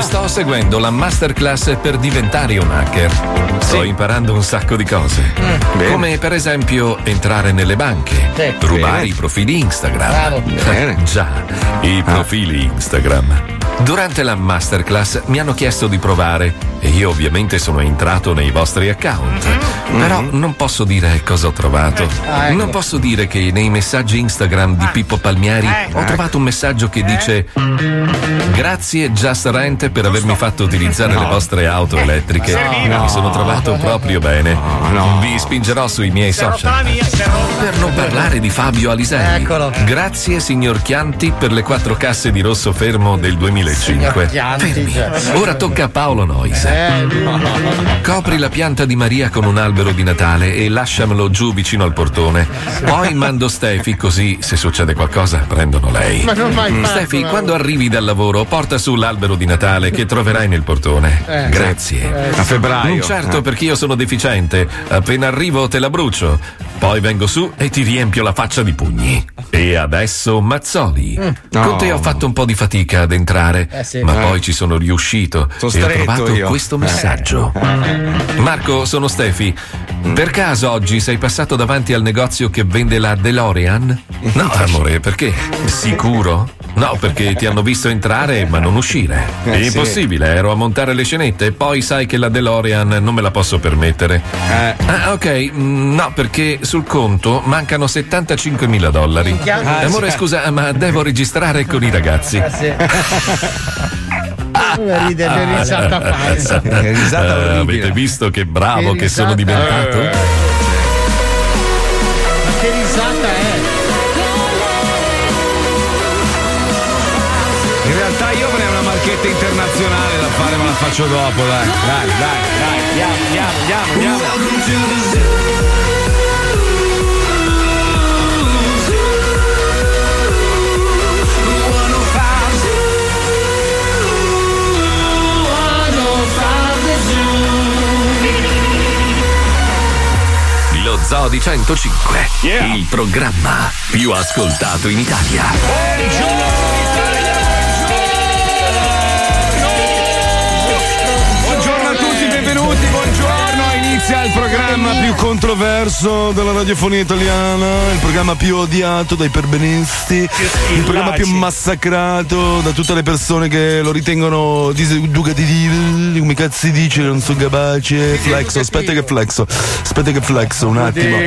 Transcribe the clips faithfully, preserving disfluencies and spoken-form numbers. Sto seguendo la masterclass per diventare un hacker. Sto sì. imparando un sacco di cose. Mm. Come per esempio entrare nelle banche, sì. rubare Bene. i profili Instagram. Bravo. Bene. Già, i profili ah. Instagram. Durante la masterclass mi hanno chiesto di provare e io ovviamente sono entrato nei vostri account. Mm-hmm. Però non posso dire cosa ho trovato. Ah, ecco. Non posso dire che nei messaggi Instagram di Pippo Palmieri ah, ecco. ho trovato un messaggio che eh. dice: grazie Just Rent per avermi fatto utilizzare no. le vostre auto elettriche. Eh, no. Mi sono trovato proprio bene. No, no. Vi spingerò sui miei se social. Mia, per non parlare di Fabio Alisei. Eccolo. Grazie signor Chianti per le quattro casse di rosso fermo del duemilacinque. Fermi. Ora tocca a Paolo Noise. Copri la pianta di Maria con un albero di Natale e lasciamelo giù vicino al portone. Poi mando Stefi, così se succede qualcosa prendono lei. Stefi, quando arrivi dal lavoro porta su l'albero di Natale che troverai nel portone. Grazie. A febbraio. Non certo, perché io sono deficiente. Appena arrivo te la brucio. Poi vengo su e ti riempio la faccia di pugni. E adesso Mazzoli. Con te ho fatto un po' di fatica ad entrare. Eh sì, ma eh. poi ci sono riuscito sono e ho trovato io. questo messaggio. eh. Marco, sono Stefi. Per caso oggi sei passato davanti al negozio che vende la DeLorean? No amore, perché? Sicuro? No, perché ti hanno visto entrare ma non uscire. È impossibile, ero a montare le scenette e poi sai che la DeLorean non me la posso permettere. Ah, ok, no, perché sul conto mancano settantacinquemila dollari. Amore, scusa, ma devo registrare con i ragazzi. Ride, ah, risata pazza. Risata uh, avete visto che bravo che, che sono diventato? Uh, Ma che risata è? In realtà io avrei una marchetta internazionale da fare, ma la faccio dopo, dai. Dai, dai, dai, andiamo, andiamo, andiamo, andiamo. Lo Zoo di centocinque, yeah. il programma più ascoltato in Italia. Buongiorno Italia! Buongiorno, buongiorno a tutti, benvenuti, buongiorno. Inizia il programma più controverso della radiofonia italiana, il programma più odiato dai perbenisti, il programma più massacrato da tutte le persone che lo ritengono diseducativi, come cazzo si dice, non sono capace, flexo, aspetta che flexo, aspetta che flexo un attimo.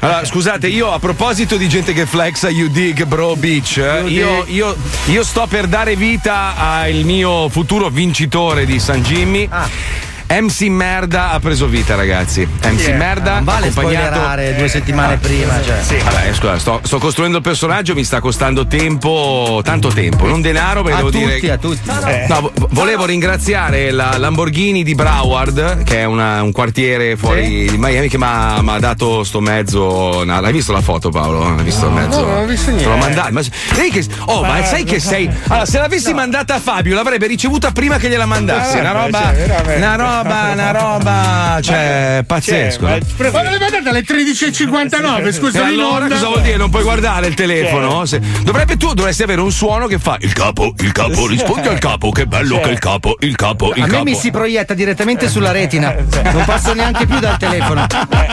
Allora, scusate, io a proposito di gente che flexa, you dig bro bitch, eh, io, io, io sto per dare vita al mio futuro vincitore di San Jimmy. Ah. M C Merda ha preso vita, ragazzi. M C yeah. Merda, non vale accompagnato... spoilerare due settimane ah, prima, cioè. Sì. Vabbè, scusa, sto, sto costruendo il personaggio, mi sta costando tempo, tanto tempo, non denaro, perché a devo tutti, dire. A tutti, a tutti. No, no, volevo ringraziare la Lamborghini di Broward, che è una, un quartiere fuori sì. di Miami, che mi ha dato sto mezzo. No, l'hai visto la foto, Paolo? L'hai visto no, il mezzo? No, non ho visto niente. L'ho mandato. Ma... Che... Oh, ma, ma sai che so. sei. Allora, se l'avessi no. mandata a Fabio, l'avrebbe ricevuta prima che gliela mandassi. Una roba. Cioè, una roba. Una roba, cioè, ma pazzesco. Cioè, ma, ma l'hai mandata alle tredici e cinquantanove, scusa. Allora, cosa vuol dire? Non puoi guardare il telefono? Se, dovrebbe tu, dovresti avere un suono che fa il capo, il capo, rispondi al capo, che bello che il capo, il capo, il capo. A me mi si proietta direttamente sulla retina, non passo neanche più dal telefono.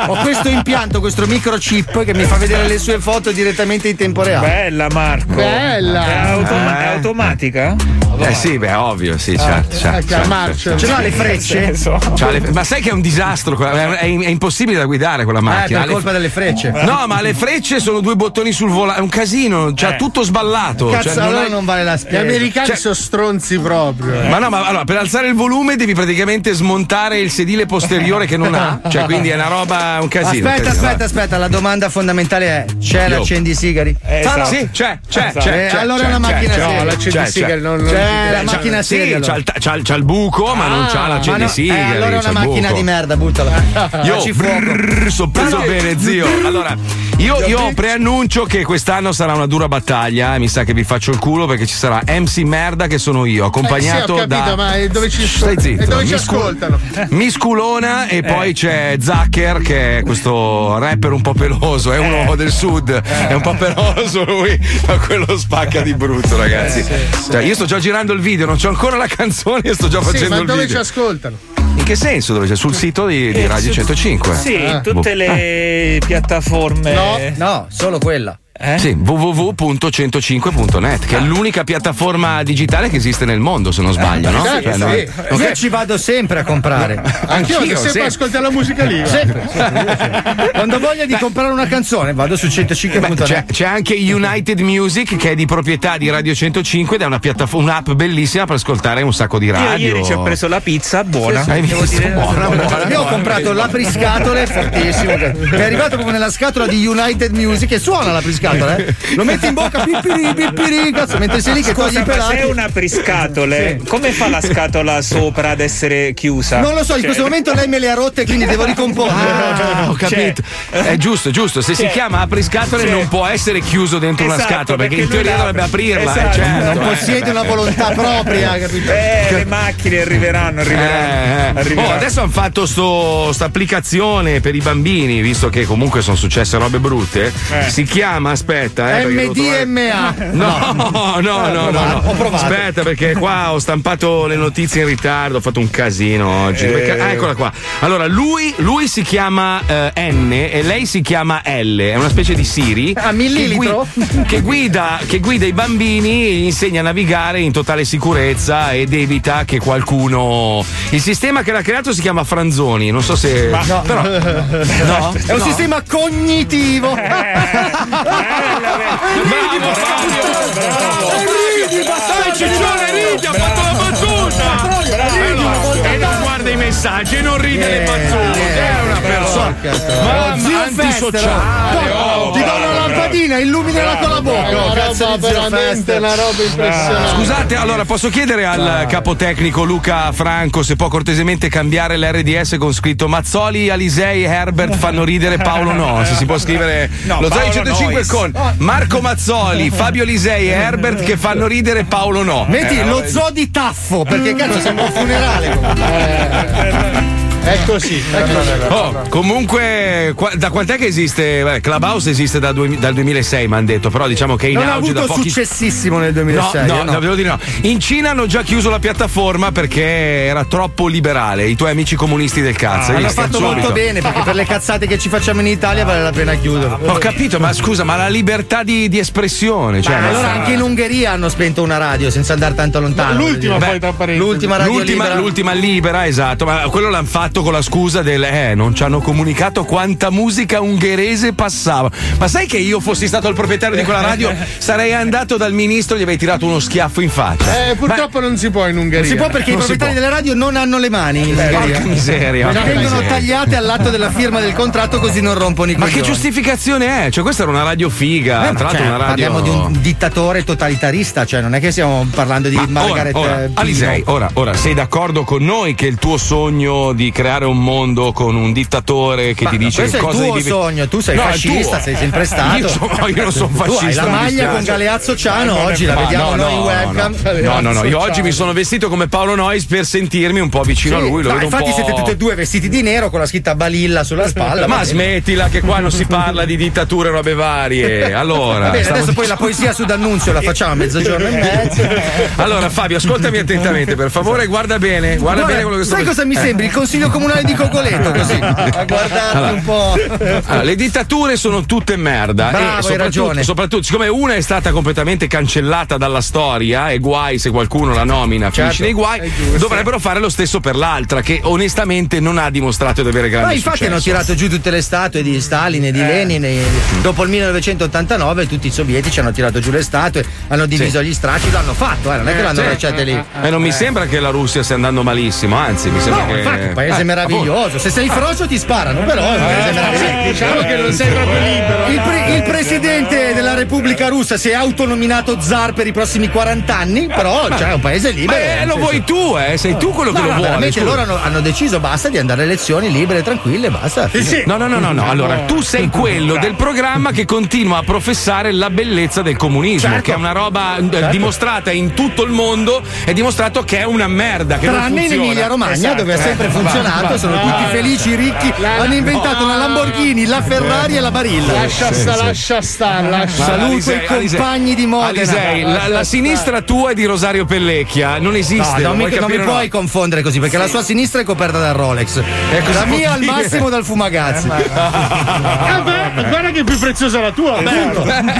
Ho questo impianto, questo microchip che mi fa vedere le sue foto direttamente in tempo reale. Bella, Marco. Bella. È, automa- è automatica? Eh sì, beh, ovvio, sì, certo. Ah, certo, certo. Ce l'ha le frecce? senso. Le... Ma sai che è un disastro? È, è impossibile da guidare quella macchina. Eh, per colpa le... delle frecce. No, ma le frecce sono due bottoni sul volante. È un casino, cioè eh. tutto sballato. Cazzo, cioè, allora non, è... non vale la spesa. Gli americani cioè... sono stronzi proprio. Eh. Ma no, ma allora, per alzare il volume devi praticamente smontare il sedile posteriore che non ha. Cioè, quindi è una roba, un casino. Aspetta, un casino, aspetta, va. aspetta. La domanda fondamentale è: c'è Yo. l'accendisigari? Eh, esatto. Sì, c'è, c'è, esatto. c'è, c'è. Allora c'è, una macchina c'è, seria. No, l'accendisigari non, non c'è. La macchina seria. Sì, c'ha il, c'ha, c'ha il buco, ma ah, non c'ha l'accendisigari. No, eh, allora è una macchina di merda, buttala. Io ci fuoco. Sono preso bene, zio. Allora, io, io preannuncio che quest'anno sarà una dura battaglia. Mi sa che vi faccio il culo perché ci sarà M C Merda, che sono io, accompagnato eh sì, ho capito, da. Ma dove ci stai zitto? E dove ci ascoltano? Mi sculona, e poi eh. c'è Zucker, che è questo rapper un po' peloso, è uno eh. del sud, eh. è un po' peloso lui, ma quello spacca di brutto, ragazzi. Eh, sì, sì. Cioè, io sto già girando il video, non c'ho ancora la canzone e sto già facendo sì, ma il video. Ma dove ci ascoltano? In che senso? Dove c'è? Sul sito di, di Radio centocinque? Sì, in tutte le ah. piattaforme. No, no, solo quella. Eh? Sì, w w w punto centocinque punto net, che è l'unica piattaforma digitale che esiste nel mondo, se non sbaglio, eh, no? Sì, sì. No? Okay. Io ci vado sempre a comprare. Anch'io, Anch'io sempre ascoltare la musica lì. Sempre, sempre, sempre. Quando voglio di comprare una canzone vado su centocinque punto net. C'è, c'è anche United Music, che è di proprietà di Radio centocinque, ed è una piattaforma, un'app bellissima per ascoltare un sacco di radio. Io ieri ci ho preso la pizza buona. Sì, sì, Hai visto? Dire, buona, buona, buona, io ho comprato l'apriscatole fortissimo. Mi è arrivato come nella scatola di United Music e suona l'apriscatole. Eh? Lo metti in bocca, pipiri, pipiri, cazzo, mentre sei lì che togli i pelati. Se è una apriscatole, sì. come fa la scatola sopra ad essere chiusa? Non lo so, cioè. in questo momento lei me le ha rotte, quindi devo ricomporre. Ah, ho capito. Cioè. È giusto, giusto. Se cioè. si chiama apriscatole cioè. non può essere chiuso dentro esatto, una scatola, perché, perché in teoria dovrebbe aprirla. Esatto. Eh, certo. Non possiede eh, una volontà propria, capito? Eh, le macchine arriveranno, arriveranno. Eh, eh. arriveranno. Oh, adesso hanno fatto sto, sta applicazione per i bambini, visto che comunque sono successe robe brutte. Eh. Si chiama aspetta, eh, M D M A. No, no, no, no, no. Ho provato. Aspetta, perché qua ho stampato le notizie in ritardo, ho fatto un casino oggi. Eh. Ah, eccola qua. Allora, lui, lui si chiama eh, N e lei si chiama L, è una specie di Siri. A millilitro? Che, gui- che, guida, che guida i bambini e gli insegna a navigare in totale sicurezza ed evita che qualcuno. Il sistema che l'ha creato si chiama Franzoni, non so se. Ma... No. Però... no. È un no. sistema cognitivo. Eh, ridi bastardo, ciccione, ridi, ha fatto la battuta e non guarda i messaggi e non ride yeah, le battute yeah, è una persona ma antisociale. Oh, ti do una lampadina, illuminala con la bocca. No, cazzo, veramente una roba impressionante. Scusate, allora posso chiedere al capotecnico Luca Franco se può cortesemente cambiare l'R D S con scritto Mazzoli, Alisei, Herbert fanno ridere Paolo Noise. Si può scrivere no, lo Zoo centocinque con Marco Mazzoli, Fabio Alisei e Herbert che fanno ridere Paolo no. Metti lo zoo di Taffo, perché cazzo sembra un funerale. È così. Oh, comunque, qua, da quant'è che esiste? Vabbè, Clubhouse esiste da due, dal duemilasei, mi hanno detto, però diciamo che è in non auge da pochi. Successissimo nel duemilasei. No, no, no. Devo dire no. In Cina hanno già chiuso la piattaforma perché era troppo liberale. I tuoi amici comunisti del cazzo. Ah, hanno fatto subito. molto bene, perché per le cazzate che ci facciamo in Italia vale la pena chiudere. Ho capito, ma scusa, ma la libertà di, di espressione. Cioè, ma allora sarà... anche in Ungheria hanno spento una radio senza andare tanto lontano. No, l'ultima Beh, poi tra parentesi. L'ultima radio l'ultima, libera. L'ultima libera, esatto, ma quello l'hanno fatto con la scusa del eh non ci hanno comunicato quanta musica ungherese passava. Ma sai che io fossi stato il proprietario di quella radio sarei andato dal ministro e gli avrei tirato uno schiaffo in faccia. Eh, purtroppo Ma... non si può in Ungheria. Non si può perché non i proprietari delle radio non hanno le mani in Ungheria. Miseria. Le vengono tagliate all'atto della firma del contratto così non rompono i coglioni. Ma che giustificazione è? Cioè questa era una radio figa, eh, tra l'altro cioè, una radio parliamo di un dittatore totalitarista, cioè non è che stiamo parlando di Ma Margaret ora, ora, Alisei, ora, ora sei d'accordo con noi che il tuo sogno di creare un mondo con un dittatore che Ma ti dice che cosa devi... Questo è il tuo devi... sogno, tu sei no, fascista, sei sempre stato. Io, sono, io non sono fascista. Tu hai la maglia con Galeazzo Ciano eh, oggi, la Ma vediamo no, noi in no, webcam. No, no, no, no, io oggi mi sono vestito come Paolo Noise per sentirmi un po' vicino sì, a lui. Lo dai, infatti po'... siete tutti e due vestiti di nero con la scritta Balilla sulla spalla. Ma smettila che qua non si parla di dittature e robe varie. Allora... Bene, adesso di... poi la poesia su D'Annunzio la facciamo a mezzogiorno e mezzo. Allora Fabio, ascoltami attentamente per favore, guarda bene, guarda allora, bene quello che sto... Sai cosa mi sembri? Il consiglio Consiglio comunale di Cogoleto, così a guardarti allora, un po'. Allora, le dittature sono tutte merda. Bravo, e hai soprattutto, ragione. Soprattutto, siccome una è stata completamente cancellata dalla storia, e guai se qualcuno la nomina, certo, finisce nei guai, dovrebbero fare lo stesso per l'altra, che onestamente non ha dimostrato di avere grande successo. Ma infatti hanno tirato giù tutte le statue di Stalin e di eh. Lenin. E dopo il millenovecentottantanove tutti i sovietici hanno tirato giù le statue, hanno diviso sì. gli stracci, l'hanno fatto, eh, non è che l'hanno lasciate lì. E non mi sembra che la Russia stia andando malissimo, anzi mi sembra no, che infatti, un paese eh, meraviglioso. Se sei frocio ti sparano, però è un paese eh, meraviglioso. Diciamo che non sei proprio libero. Il, pre- il presidente della Repubblica Russa si è autonominato zar per i prossimi quaranta anni, però c'è cioè, un paese libero. Ma eh, lo vuoi tu, eh? Sei tu quello che no, lo no, vuoi. Veramente loro hanno, hanno deciso basta di andare a elezioni libere, tranquille, basta. Sì. No, no, no, no, no. Allora, tu sei quello del programma che continua a professare la bellezza del comunismo, certo, che è una roba certo. dimostrata in tutto il mondo, è dimostrato che è una merda, che tranne non funziona. In Emilia Romagna, esatto, dove ha sempre eh, funzionato, va, va, sono va, tutti va, felici, ricchi, la, hanno inventato la Lamborghini, la Ferrari e la Barilla. Lascia sta, lascia sta, lascia. Saluto i compagni di Modena. Alisei, la, la sinistra tua è di Rosario Pellecchia, non esiste. No, non, mi, non mi puoi no? confondere così, perché sì. la sua sinistra è coperta dal Rolex, ecco, la mia al massimo dal Fumagazzi. Eh, guarda che è più preziosa la tua, appunto.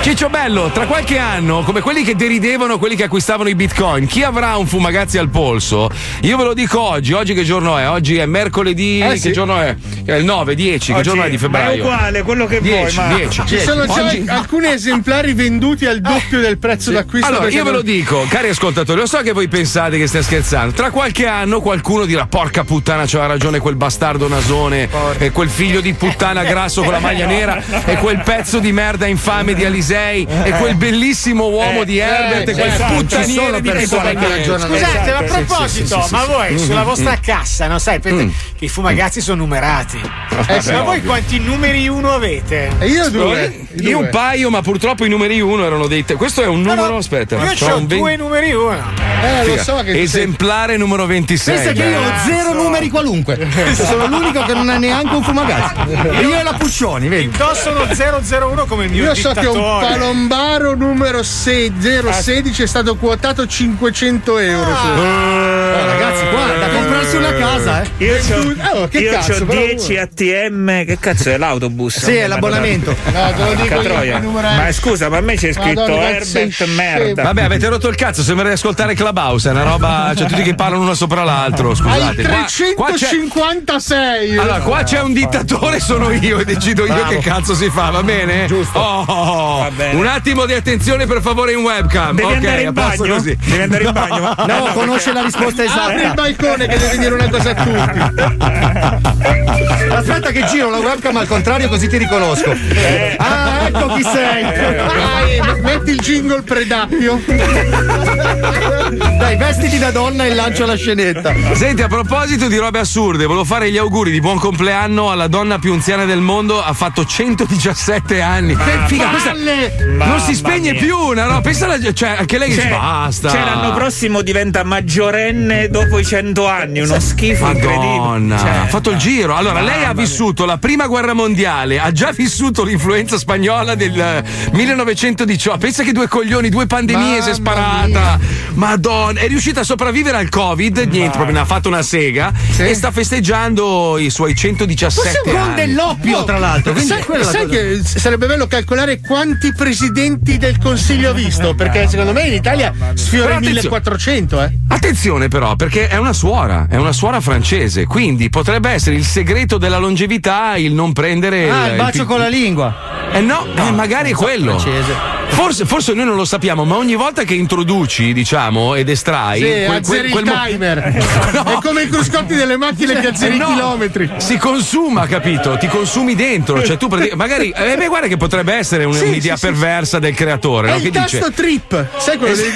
Ciccio Bello, tra qualche anno, come quelli che deridevano quelli che acquistavano i bitcoin, chi avrà un Fumagazzi al polso? Io ve lo dico oggi, oggi che giorno è? Oggi è mercoledì, eh, sì. che giorno è? Il nove, dieci, oggi, che giorno è di febbraio? È uguale, quello che dieci, vuoi, ma dieci, ci sono oggi... alcuni esemplari venduti al doppio eh. del prezzo sì. d'acquisto. Allora, io ve non... lo dico, cari ascoltatori, lo so che voi pensate che stia scherzando, tra qualche anno qualcuno dirà porca puttana, c'aveva ragione quel bastardo nasone, porca. E quel figlio di puttana grasso con la maglia nera, e quel pezzo di merda infame di Alisei, e quel bellissimo uomo eh, di Herbert, eh, e quel esatto, puttaniere di Pippo Palmieri. Scusate, a proposito, sì, sì, sì, ma voi sì, sulla sì, vostra sì. cassa, non sai, perché mm. i Fumagazzi sono numerati. Eh, eh, sì, ma voi ovvio. Quanti numeri uno avete? Io due. Io due. Un paio, ma purtroppo i numeri uno erano dei te- questo è un numero, no, no, aspetta. Io c'ho un due ben... numeri uno. Eh, lo so che esemplare sei... numero ventisei. Pensa che io ho zero numeri qualunque. Sono l'unico che non ha neanche un Fumagazzi. Io e la Puccioni, vedi? Indosso uno zero zero uno come il mio io dittatore. Io so che un palombaro numero sei zero uno sei è stato quotato cinquecento euro. Ah. Oh, ragazzi, guarda, comprarsi una casa, eh. Io c'ho, oh, che io cazzo, c'ho dieci A T M, che cazzo è l'autobus? Sì, è l'abbonamento. No, te lo dico io, numero... Ma scusa, ma a me c'è scritto Madonna, Herbert merda. Vabbè, avete rotto il cazzo, sembra di ascoltare Clubhouse, è una roba, cioè tutti che parlano uno sopra l'altro, scusate. Hai trecentocinquantasei. Qua, qua allora, qua c'è un dittatore, sono io e decido io bravo. Che cazzo si fa, va bene? Giusto. Oh, oh, oh. Va bene. Un attimo di attenzione per favore in webcam. Devi okay, andare in bagno? Così. Devi andare in bagno? No, no, conosce la risposta esatta. Apri il balcone che devi dire una cosa a tutti. Aspetta che giro la webcam al contrario così ti riconosco. Eh. Ah, ecco chi sei. Dai, metti il jingle Predappio. Dai, vestiti da donna e lancio la scenetta. Senti, a proposito di robe assurde, volevo fare gli auguri di buon compleanno alla donna più anziana del mondo, ha fatto centodiciassette anni. Che figa, questa non si spegne mia. più, no? Pensa alla, cioè anche lei che basta. Cioè l'anno prossimo diventa maggiorenne dopo i cento anni, uno schifo Madonna. Incredibile. Cioè, ha fatto il giro. Allora, lei ha vissuto mia. la prima guerra mondiale, ha già vissuto l'influenza spagnola del millenovecentodiciotto. Pensa che due coglioni, due pandemie si è sparata. Mia. Madonna, è riuscita a sopravvivere al Covid, niente, Madonna. proprio ne ha fatto una sega sì. e sta festeggiando i suoi centodiciassette anni. Con dell'oppio, oh, tra l'altro. Quindi sai, sai che sarebbe bello calcolare quanti presidenti del Consiglio ha visto, perché secondo me in Italia sfiora i millequattrocento, eh. Attenzione però, perché è una suora, è una suora francese, quindi potrebbe essere il segreto della longevità il non prendere ah, il, il bacio il... con la lingua. Eh no, no eh, magari è quello. Francese. Forse, forse noi non lo sappiamo, ma ogni volta che introduci, diciamo, ed estrai sì, quel, azzeri quel, quel il timer. No. È come i cruscotti delle macchine che azzeri no. i chilometri. Si consuma, capito? Ti consumi dentro, cioè tu prendi... magari eh, beh, guarda che potrebbe essere un, sì, un'idea sì, perversa sì. del creatore, è no? il che tasto dice... trip. Sai quello es-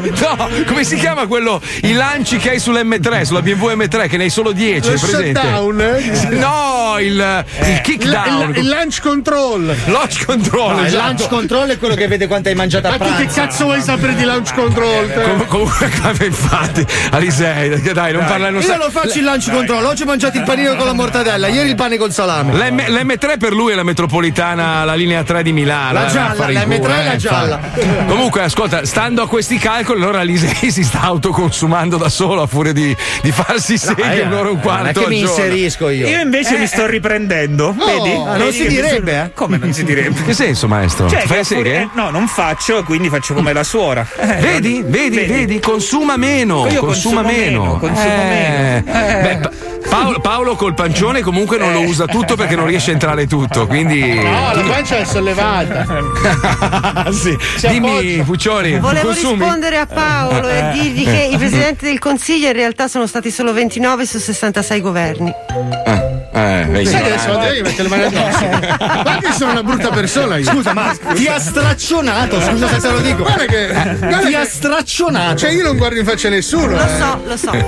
dei... No, come si chiama quello? I lanci che hai sull'emme tre, sulla B M W emme tre che ne hai solo dieci, lo presente? Shutdown, eh? No, il, eh. il kickdown. Il, il, il launch control. Launch control, no, esatto. launch control è quello che vede quanto hai mangiato a pranzo. Ma tu che cazzo vuoi sapere di launch control? Com- comunque, infatti, Alisei, dai, dai, non parla. Non io sa- lo faccio il launch dai. control. Oggi ho mangiato il panino con la mortadella, ieri il pane col salame. L'M- l'emme tre per lui è la metropolitana, la linea tre di Milano. La gialla, la l'emme tre è la gialla. Comunque, ascolta, stando a questi calcoli, allora Alisei si sta autoconsumando da solo a furia di, di farsi seghe un'ora e un quarto. Ma che mi inserisco io? Io invece eh, mi sto riprendendo. Oh, vedi? Ah, non vedi si direbbe, sono... eh? Come non si direbbe? Che senso, maestro? Cioè, fai seghe? Eh, no, non faccio, quindi faccio come la suora. Eh, vedi, vedi, vedi, vedi, consuma meno. Io consuma meno. Consuma meno. meno. Eh. Eh. Beh, Paolo, Paolo col pancione comunque non lo usa tutto perché non riesce a entrare tutto, quindi. No, la pancia è sollevata. Sì. Dimmi, Puccioli. Volevo consumi? rispondere a Paolo e dirgli che i presidenti del Consiglio in realtà sono stati solo ventinove su sessantasei governi. Eh. Eh, vedi. Sai che adesso la devi mettere le mani addosso. Ma che sono una brutta persona io. Scusa, ma ti ha straccionato. Scusa se te lo dico. Guarda che. Guarda ti che... ha straccionato. Cioè, io non guardo in faccia nessuno. Lo eh. so, lo so.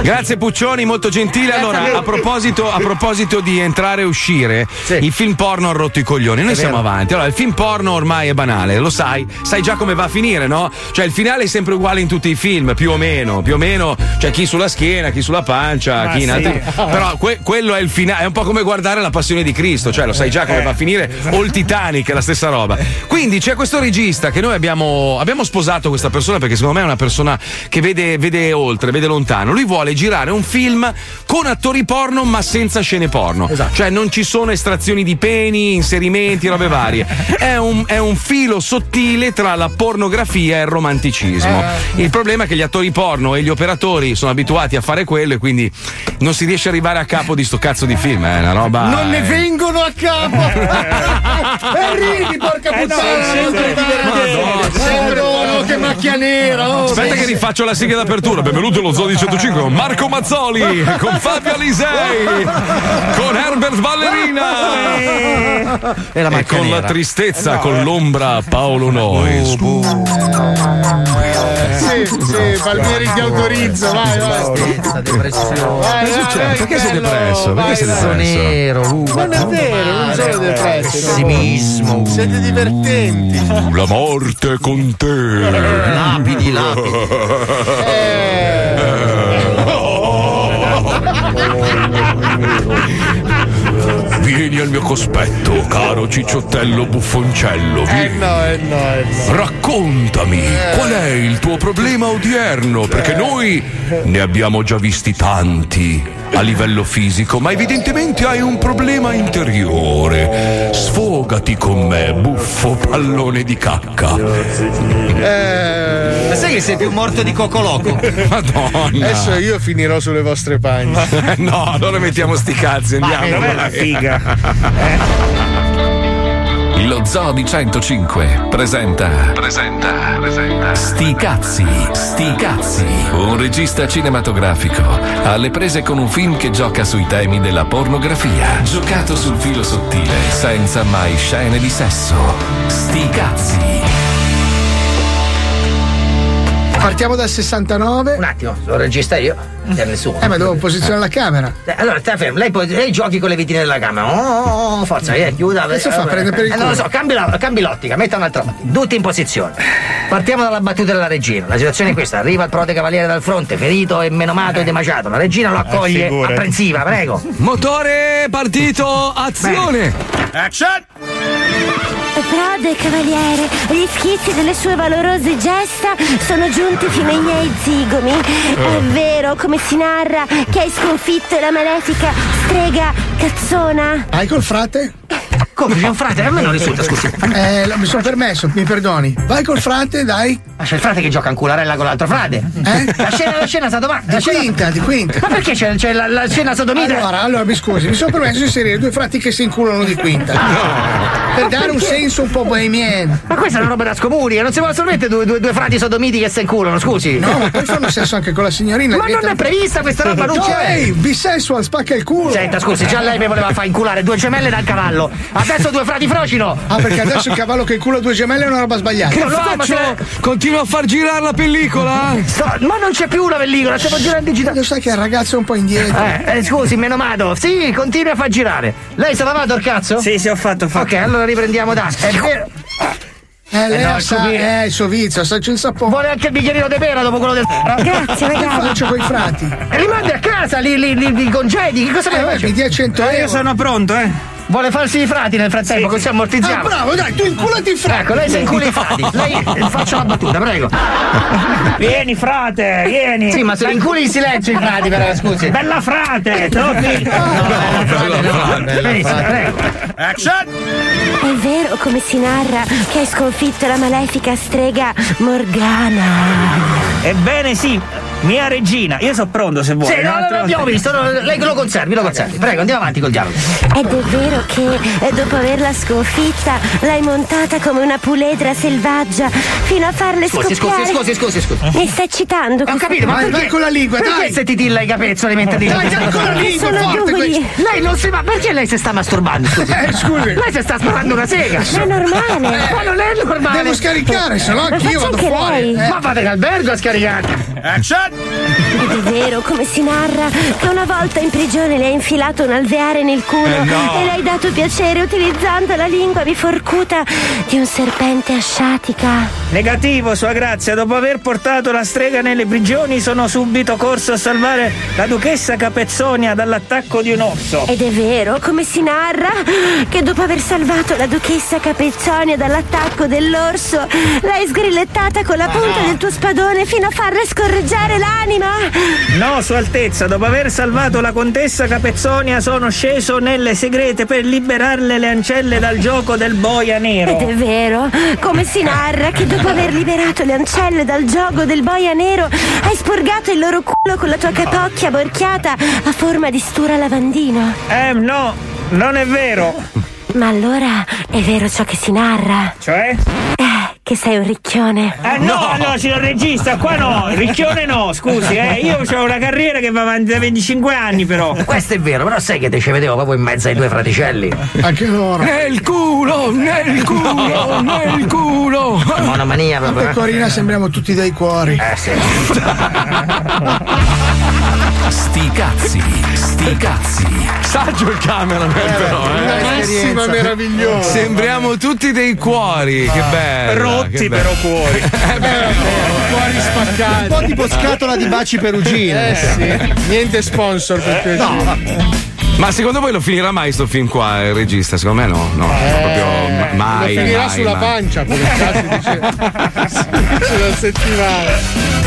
Grazie, Puccioni, molto gentile. Allora, a proposito, a proposito di entrare e uscire, sì. I film porno hanno rotto i coglioni. Noi siamo avanti. Allora, il film porno ormai è banale, lo sai, sai già come va a finire, no? Cioè, il finale è sempre uguale in tutti i film, più o meno, più o meno, cioè chi sulla schiena, chi sulla pancia, ah, chi in altri. Sì. Però que- quello è il finale, è un po' come guardare La Passione di Cristo, cioè lo sai già come va a finire, o il Titanic è la stessa roba. Quindi c'è questo regista che noi abbiamo, abbiamo sposato questa persona perché secondo me è una persona che vede, vede oltre, vede lontano. Lui vuole girare un film con attori porno ma senza scene porno, esatto. Cioè non ci sono estrazioni di peni, inserimenti, robe varie. È un, è un filo sottile tra la pornografia e il romanticismo. Il problema è che gli attori porno e gli operatori sono abituati a fare quello e quindi non si riesce ad arrivare a capo di sto cazzo di film, è eh, una roba. Non ne vengono a capo. E ridi, porca puttana, che macchia nera. Oh, aspetta che rifaccio la sigla d'apertura. Benvenuto allo Zoo di centocinque con Marco Mazzoli, con Fabio Alisei, con Herbert Ballerina e, la e con nera. La tristezza, eh, no, con l'ombra Paolo Noise. Oh, sì, sì, Palmieri ti autorizza, vai, vai. Tristezza, depressione. Vai, che succede? Vai, perché sei depresso? Perché sei depresso? Nero, uh, non è vero, non sono depresso. Pessimismo. Siete divertenti. Uh, la morte con te. Lapidi, lapidi. Vieni al mio cospetto, caro cicciottello buffoncello. Vieni. Eh no, eh no, eh no. Raccontami eh. qual è il tuo problema odierno, perché noi ne abbiamo già visti tanti a livello fisico, ma evidentemente hai un problema interiore. Sfogati con me, buffo pallone di cacca. Eh... Ma sai che sei più morto di Cocoloco? Madonna. Adesso io finirò sulle vostre pagine. No, allora mettiamo sti cazzi, andiamo. Ma è la figa. Eh. Lo Zoo di centocinque presenta presenta presenta Sti cazzi, sti cazzi. Un regista cinematografico alle prese con un film che gioca sui temi della pornografia, giocato sul filo sottile, senza mai scene di sesso. Sti cazzi. Partiamo dal sessantanove. Un attimo, lo regista io, per nessuno. Eh, ma devo posizionare la camera. Allora, stai fermo, lei, lei giochi con le vitine della camera. Oh, oh, oh forza, eh, chiuda. Adesso fa, prende per il eh, culo. Non lo so, cambi, la, cambi l'ottica, metta un'altra. Tutti in posizione. Partiamo dalla battuta della regina. La situazione è questa: arriva il prode cavaliere dal fronte, ferito e menomato e demaciato. La regina lo accoglie, eh, apprensiva, prego. Motore partito, azione. Bene. Action! Prode cavaliere, gli schizzi delle sue valorose gesta sono giunti fino ai miei zigomi. È vero, come si narra, che hai sconfitto la malefica strega cazzona. Hai col frate? Come c'è un frate? A me non risulta, scusi. Eh, mi sono permesso, mi perdoni. Vai col frate, dai. Ma c'è il frate che gioca in cularella con l'altro frate. Eh? La scena, la scena sodomita. Di quinta, di quinta. Ma perché c'è, c'è la, la scena sodomita? Allora, allora, mi scusi, mi sono permesso di inserire due frati che si inculano di quinta. No. Per ma dare perché? Un senso un po' bohemian. Ma questa è una roba da scomunica, non si possono mettere due, due, due frati sodomiti che si inculano, scusi. No, ma poi fanno sesso anche con la signorina. Ma non è prevista questa roba, non c'è. Ehi, bisessual, spacca il culo. Senta, scusi, già lei mi voleva far inculare due gemelle dal cavallo. Adesso due frati frocino. Ah, perché adesso il cavallo che incula due gemelle è una roba sbagliata. Che faccio? Continua a far girare la pellicola? So, ma non c'è più la pellicola, stiamo girando in digitale. Lo sai che il ragazzo è un po' indietro. Eh, eh scusi, menomado. Sì, continua a far girare. Lei si è lavato il cazzo? Sì, sì, ho fatto, ho fatto. Ok, allora riprendiamo da. È vero. Eh, lei eh no, sa, è il suo vizio, assaggia il sapone. Vuole anche il biglierino di pera dopo quello del. Grazie, ragazzi. Faccio coi frati. E li mandi a casa, li, li, li, li congedi. Che cosa eh, mi mi dia cento euro. Io sono pronto, eh. Vuole farsi i frati nel frattempo, sì, così ammortizziamo. Ah, bravo, dai, tu inculati i frati. Ecco, lei si incula i frati. Lei faccia la battuta, prego. Vieni, frate, vieni. Sì, ma se lo inculi in silenzio i frati, però, scusi. Bella frate, te lo dico. No, bella frate, no. Frate, bella frate. Action! È vero, come si narra, che hai sconfitto la malefica strega Morgana. Ebbene sì, mia regina, io so pronto se vuoi. Sì, no, no, l'abbiamo visto, no, lei lo conservi, lo conservi. Prego, andiamo avanti col dialogo. Ed è vero che dopo averla sconfitta l'hai montata come una puledra selvaggia fino a farle scusi, scoppiare. Scusi, scusi, scusi, scusi. Mi stai citando. Non ho capito, ma perché? Dai con la lingua, perché dai. Perché se ti tilla i capezzoli mentre ti dai, dai con la lingua, forte. Lei non si va, perché lei si sta masturbando? Scusi. Eh, scusi. Lei si sta sparando una sega. Ma è normale. Eh, ma non è normale. Devo scaricare, se no anch'io vado fuori. Eh. Ma vado in albergo a scaricare. Action! Ed è vero, come si narra, che una volta in prigione le hai infilato un alveare nel culo eh no. e le hai dato piacere utilizzando la lingua biforcuta di un serpente asciatica. Negativo, sua grazia, dopo aver portato la strega nelle prigioni sono subito corso a salvare la duchessa Capezzonia dall'attacco di un orso. Ed è vero, come si narra, che dopo aver salvato la duchessa Capezzonia dall'attacco dell'orso l'hai sgrillettata con la punta ah. del tuo spadone fino a farle scorrere Correggiare l'anima? No, Sua Altezza, dopo aver salvato la contessa Capezzonia sono sceso nelle segrete per liberarle le ancelle dal gioco del boia nero. Ed è vero, come si narra che dopo aver liberato le ancelle dal gioco del boia nero hai sporgato il loro culo con la tua capocchia borchiata a forma di stura lavandino. Eh, no, non è vero. Ma allora è vero ciò che si narra? Cioè? Eh, che sei un ricchione. Eh no, no, no c'è un regista, qua no, ricchione no, scusi, eh, io ho una carriera che va avanti da venticinque anni però. Questo è vero, però sai che te ci vedevo proprio in mezzo ai due fraticelli. Anche loro. Nel culo, nel culo, no. nel culo. Monomania proprio. La pecorina sembriamo tutti dei cuori. Eh sì. Sti cazzi, sti cazzi. Saggio il cameraman eh, però, eh. Massima meravigliosa. Sembriamo tutti dei cuori, ah. che bello. Rotti che però cuori. eh, beh, eh, cuori spaccati. Un po' tipo scatola di baci perugine. Eh sì. Niente sponsor per questo. No. Ma secondo voi lo finirà mai sto film qua, il regista? Secondo me no, no, eh, proprio mai. Lo finirà mai, sulla mai. pancia, per il cazzo dice una settimana.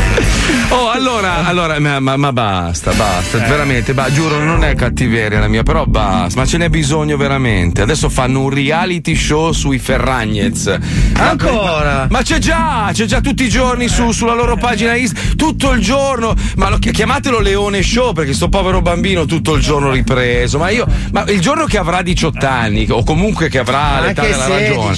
Oh, allora, allora, ma, ma basta, basta, eh. veramente, ba, giuro, non è cattiveria la mia, però basta, ma ce n'è bisogno veramente. Adesso fanno un reality show sui Ferragnez. Ancora? Ma, ma c'è già, c'è già tutti i giorni su, sulla loro pagina Instagram, tutto il giorno, ma lo, chiamatelo Leone Show, perché sto povero bambino tutto il giorno ripreso, ma io, ma il giorno che avrà diciotto anni, o comunque che avrà l'età della ragione,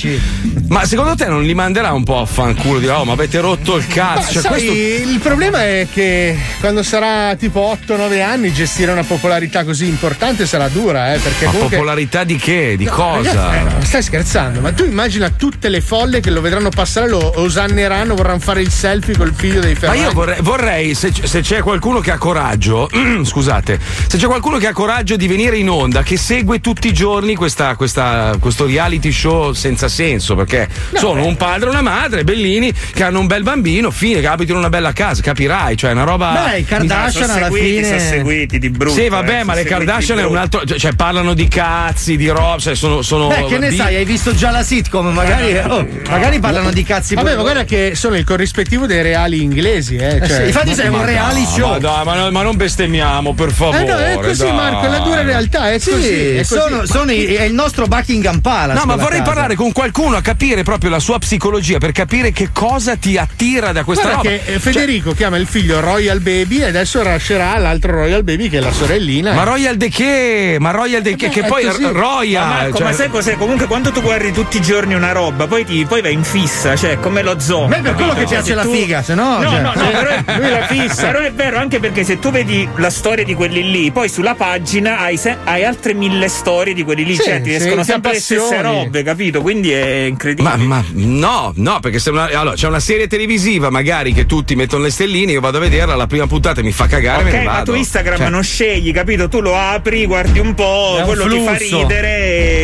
ma secondo te non li manderà un po' a fanculo, dirà, oh, ma avete rotto il cazzo, cioè, sai, questo... Il problema è che quando sarà tipo otto nove anni gestire una popolarità così importante sarà dura, eh, perché ma comunque... popolarità di che? Di no, cosa? Ragazzi, eh, stai scherzando, ma tu immagina tutte le folle che lo vedranno passare, lo osanneranno, vorranno fare il selfie col figlio dei Ferrari. Ma io vorrei, vorrei se, se c'è qualcuno che ha coraggio, scusate, se c'è qualcuno che ha coraggio di venire in onda, che segue tutti i giorni questa, questa, questo reality show senza senso, perché no, sono beh. un padre e una madre, bellini, che hanno un bel bambino, fine, che abitano in una bella casa, capirai, cioè una roba. Beh, i Kardashian alla fine sono seguiti di brutto. Sì, vabbè, eh, ma le Kardashian è un altro, cioè parlano di cazzi, di roba, cioè sono sono Beh, che ne di... sai, hai visto già la sitcom, magari oh, magari parlano di cazzi. Vabbè, ma guarda che sono il corrispettivo dei reali inglesi, eh, cioè. eh sì, infatti siamo un reali no, show. Ma, dai, ma, no, ma non bestemmiamo, per favore. Eh no, è così, dai. Marco, è la dura realtà, è sì, così, è così. Sono, sono i, è il nostro Buckingham Palace. No, ma vorrei casa. parlare con qualcuno a capire proprio la sua psicologia, per capire che cosa ti attira da questa guarda roba. Che, eh, Federico cioè, chiama il figlio Royal Baby e adesso nascerà l'altro Royal Baby che è la sorellina. Ma Royal de che? Ma Royal de che? Che poi così. Royal. Ma, Marco, cioè... ma sai cos'è? Comunque quando tu guardi tutti i giorni una roba, poi ti poi vai in fissa, cioè come lo zoo. Ma è per quello che piace la tu... figa, se no. No, cioè... no, no, però è, lui la fissa. Però è vero anche perché se tu vedi la storia di quelli lì, poi sulla pagina hai, se... hai altre mille storie di quelli lì, sì, cioè ti escono sempre le stesse robe, capito? Quindi è incredibile. incredibile. Ma, ma no, no, perché se una, allora, c'è una serie televisiva magari che tutti mettono le stelline, io vado a vederla, la prima puntata mi fa cagare, okay, me ne vado. Ma tu Instagram cioè. non scegli, capito? Tu lo apri, guardi un po', un quello flusso. Ti fa ridere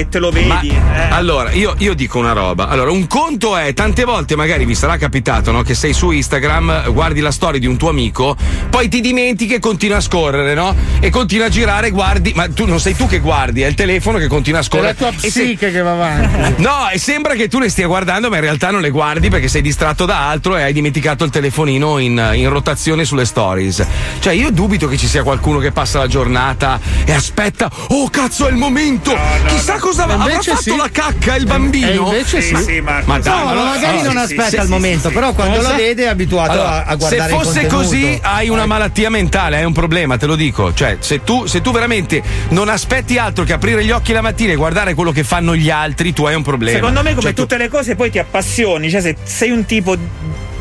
e te lo vedi. Ma, eh. Allora, io, io dico una roba. Allora, un conto è, tante volte magari vi sarà capitato, no, che sei su Instagram, guardi la storia di un tuo amico, poi ti dimentichi e continua a scorrere, no? E continua a girare, guardi, ma tu non sei tu che guardi, è il telefono che continua a scorrere. È la tua psiche se... che va avanti. No, e sembra che tu le stia guardando, ma in realtà non le guardi perché sei distratto da altro e hai dimenticato il telefonino in, in rotazione sulle stories. Cioè, io dubito che ci sia qualcuno che passa la giornata e aspetta, oh cazzo, è il momento! No, no, Chissà no, cosa va. Avrà fatto sì. la cacca il bambino? Invece sì, sì, sì Marco. Ma dai, no, ma magari no, non aspetta sì, il sì, momento, sì, però sì. quando cosa? la vede è abituato allora, a, a guardare. Se fosse il così, hai una malattia mentale, hai un problema, te lo dico. Cioè, se tu, se tu veramente non aspetti altro che aprire gli occhi la mattina e guardare quello che fanno gli altri, tu hai un problema. Secondo me, come cioè, tutte tu... le cose, poi ti appassioni. Cioè, se sei un tipo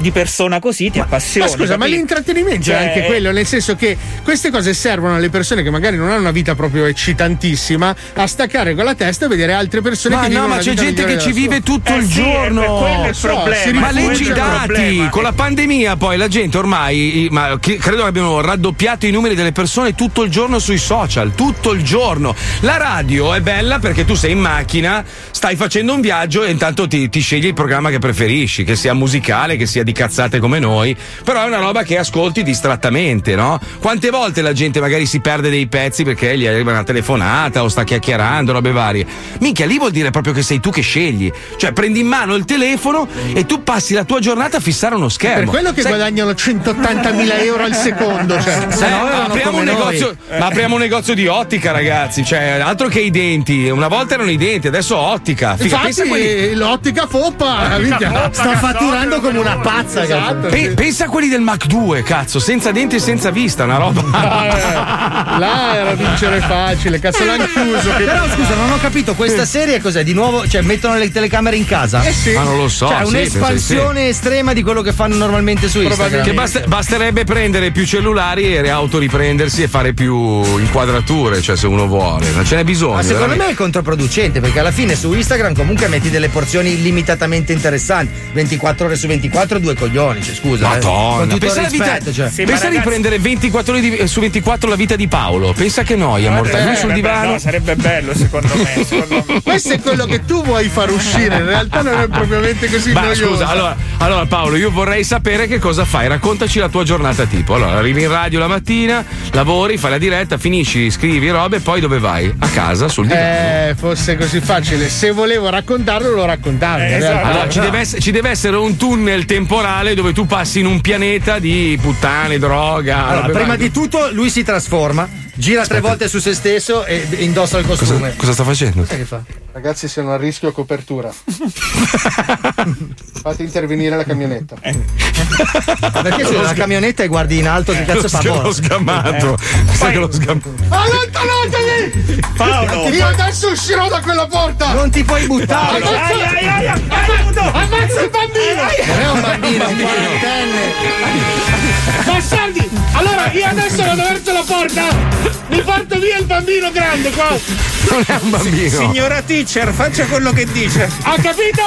di persona così, ti ma, appassioni. Ma scusa, capito? Ma l'intrattenimento cioè... è anche quello, nel senso che queste cose servono alle persone che magari non hanno una vita proprio eccitantissima a staccare con la testa e vedere altre persone ma che vivono. Ma no, ma c'è gente che ci vive tutto eh il sì, giorno. Quello è il so, problema. Ma leggi i dati. Con la pandemia poi la gente ormai, ma credo che abbiano raddoppiato i numeri delle persone tutto il giorno sui social, tutto il giorno. La radio è bella perché tu sei in macchina, stai facendo un viaggio e intanto ti, ti scegli il programma che preferisci, che sia musicale, che sia di cazzate come noi, però è una roba che ascolti distrattamente, no? Quante volte la gente magari si perde dei pezzi perché gli arriva una telefonata o sta chiacchierando, robe varie. Minchia, lì vuol dire proprio che sei tu che scegli, cioè prendi in mano il telefono e tu passi la tua giornata a fissare uno schermo. È per quello che Sei... guadagnano centottantamila euro al secondo, cioè. Se no, no, apriamo un negozio, ma apriamo un negozio di ottica, ragazzi, cioè altro che i denti. Una volta erano i denti, adesso ottica. Figa, infatti quelli... l'ottica foppa, minchia, sta fatturando come una palla. Esatto. Pe- pensa a quelli del Mac due, cazzo, senza denti e senza vista, una roba. Ah, eh. Là era vincere facile, cazzo, l'hanno chiuso. Che... Però scusa, non ho capito, questa serie cos'è? Di nuovo, cioè, mettono le telecamere in casa? Eh sì. Ma non lo so. Cioè, sì, un'espansione sì. estrema di quello che fanno normalmente su Instagram. Che bast- basterebbe prendere più cellulari e autoriprendersi e fare più inquadrature, cioè se uno vuole, non ce n'è bisogno. Ma secondo veramente. me è controproducente, perché alla fine su Instagram comunque metti delle porzioni limitatamente interessanti, ventiquattro ore su ventiquattro, due coglioni, cioè, scusa. Madonna, eh, pensa alla vita, cioè. sì, pensa ragazzi... di prendere ventiquattro ore su ventiquattro la vita di Paolo. Pensa che noia, eh, mortale. Eh, lui sul divano. No, sarebbe bello, secondo me. Secondo me. Questo è quello che tu vuoi far uscire. In realtà non è propriamente così Ma, noioso. Scusa, allora, allora Paolo, io vorrei sapere che cosa fai. Raccontaci la tua giornata tipo. Allora, arrivi in radio la mattina, lavori, fai la diretta, finisci, scrivi robe e poi dove vai? A casa, sul divano. Eh, fosse così facile. Se volevo raccontarlo, lo raccontavo. Eh, esatto. Allora, ci deve, essere, ci deve essere un tunnel temporale dove tu passi in un pianeta di puttane, droga. Allora, prima vai. di tutto lui si trasforma, gira Aspetta. tre volte su se stesso e indossa il costume. Cosa, cosa sta facendo? Cosa che fa? Ragazzi, sono a rischio copertura. Fate intervenire la camionetta. Eh. Perché se la sga- camionetta e guardi in alto, eh. che cazzo fa? Che l'ho sgamato. Eh. Sai che l'ho sgamato. Allontanatevi! Paolo! Io adesso uscirò da quella porta! Non ti puoi buttare! Paolo, aia, aia, aia, aia, ammazza il bambino! Non è un bambino, è un quarantenne! Bastardi! Allora io adesso vado verso la porta! Mi porto via il bambino grande qua! Non è un bambino! S- signora teacher, faccia quello che dice! Ha capito?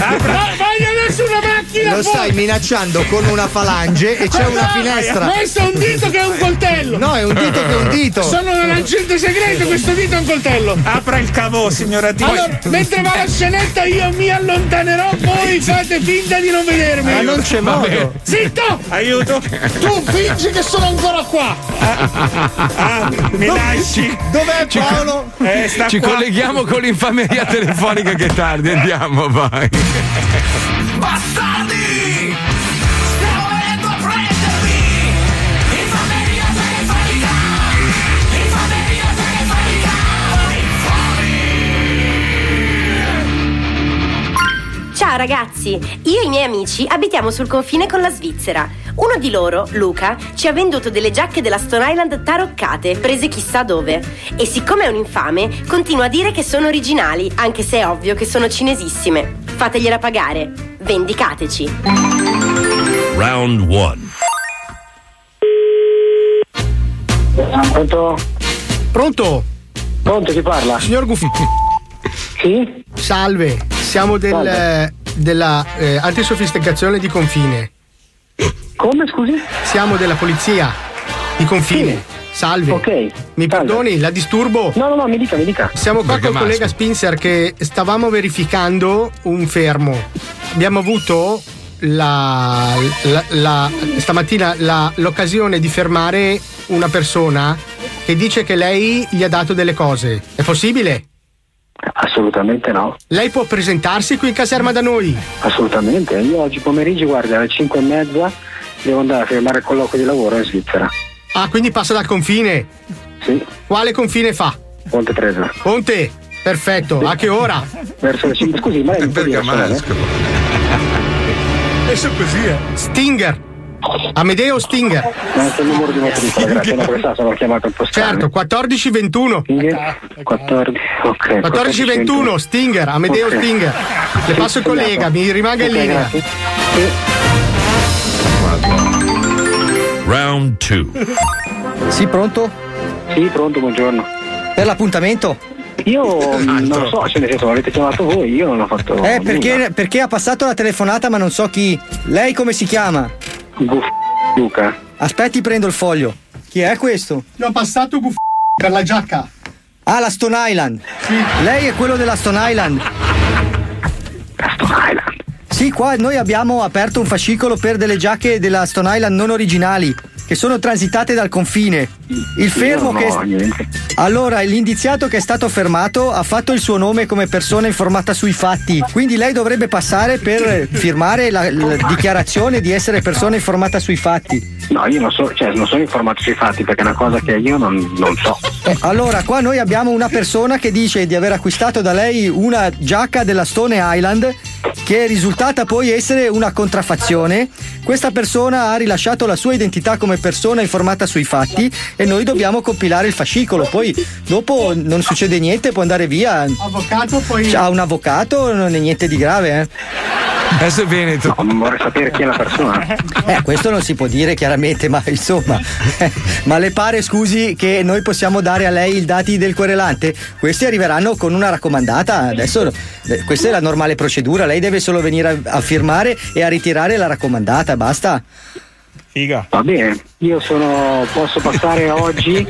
Ah, Va- voglio adesso una macchina! Lo fuori. stai minacciando con una falange e c'è ah, una no, finestra! Questo è un dito che è un coltello! No, è un dito che è un dito! Sono un agente segreto, questo dito è un coltello! Apra il cavò, signora teacher! Allora, mentre va la scenetta io mi allontanerò, voi fate finta di non vedermi! Ma non c'è modo! Zitto! Aiuto! Tu fingi che sono ancora qua! Ah. Ah, mi lasci? Dov'è Paolo? Ci, eh, sta ci colleghiamo con l'infameria telefonica che è tardi, andiamo, vai. Bastardi! Stiamo venendo a prendervi! Infameria telefonica! Infameria telefonica! Fuori! Ciao ragazzi, io e i miei amici abitiamo sul confine con la Svizzera. Uno di loro, Luca, ci ha venduto delle giacche della Stone Island taroccate, prese chissà dove. E siccome è un infame, continua a dire che sono originali, anche se è ovvio che sono cinesissime. Fategliela pagare. Vendicateci. Round uno. Pronto? Pronto? Pronto, chi parla? Signor Guffini. Sì? Salve. siamo del, della eh, antisofisticazione di confine. Come, scusi? Siamo della polizia di confine. Sì. Salve. Ok. Mi perdoni, la disturbo? No, no, no, mi dica, mi dica. Siamo qua con il collega Spinzer che stavamo verificando un fermo. Abbiamo avuto la, la, la stamattina la, l'occasione di fermare una persona che dice che lei gli ha dato delle cose. È possibile? Assolutamente no. Lei può presentarsi qui in caserma da noi? Assolutamente. Io oggi pomeriggio, guarda, alle cinque e mezza devo andare a firmare il colloquio di lavoro in Svizzera. Ah, quindi passa dal confine? Sì. Quale confine fa? Ponte Tresa. Ponte? Perfetto, sì. A che ora? Verso le cinque. Scusi, ma è un bergamasco. Adesso così, eh. Stinger. Amedeo Stinger. Anche il numero di matricola, grazie, no, questa sono chiamato un po' strano. Certo, quattordici ventuno. Stinger. quattordici, ok. quattordici ventuno, Stinger, Amedeo, okay. Stinger. Le passo il collega, mi rimanga in linea. Sì. Round due. Sì, pronto? Sì, pronto, buongiorno. Per l'appuntamento? Io non lo so, cioè nel senso, l'avete chiamato voi, io non ho fatto. Eh, perché, perché ha passato la telefonata ma non so chi. Lei come si chiama? Guff... Luca. Aspetti, prendo il foglio. Chi è questo? Io ho passato Guff... per la giacca. Ah, la Stone Island. Sì. Lei è quello della Stone Island. La Stone Island. Sì, qua noi abbiamo aperto un fascicolo per delle giacche della Stone Island non originali che sono transitate dal confine. Il fermo che Allora, l'indiziato che è stato fermato ha fatto il suo nome come persona informata sui fatti, quindi lei dovrebbe passare per firmare la, la dichiarazione di essere persona informata sui fatti. No, io non so, cioè non sono informato sui fatti perché è una cosa che io non, non so. Eh, allora, qua noi abbiamo una persona che dice di aver acquistato da lei una giacca della Stone Island che è risultata poi essere una contraffazione. Questa persona ha rilasciato la sua identità come persona informata sui fatti e noi dobbiamo compilare il fascicolo. Poi dopo non succede niente, può andare via. Avvocato poi. Ha un avvocato, non è niente di grave, eh. Adesso è Veneto. No, non vorrei sapere chi è la persona. Eh, questo non si può dire chiaramente, ma insomma. Eh, ma le pare, scusi, che noi possiamo dare a lei i dati del querelante? Questi arriveranno con una raccomandata. Adesso eh, questa è la normale procedura, lei deve solo venire a, a firmare e a ritirare la raccomandata, basta. Figa. Va bene, io sono posso passare oggi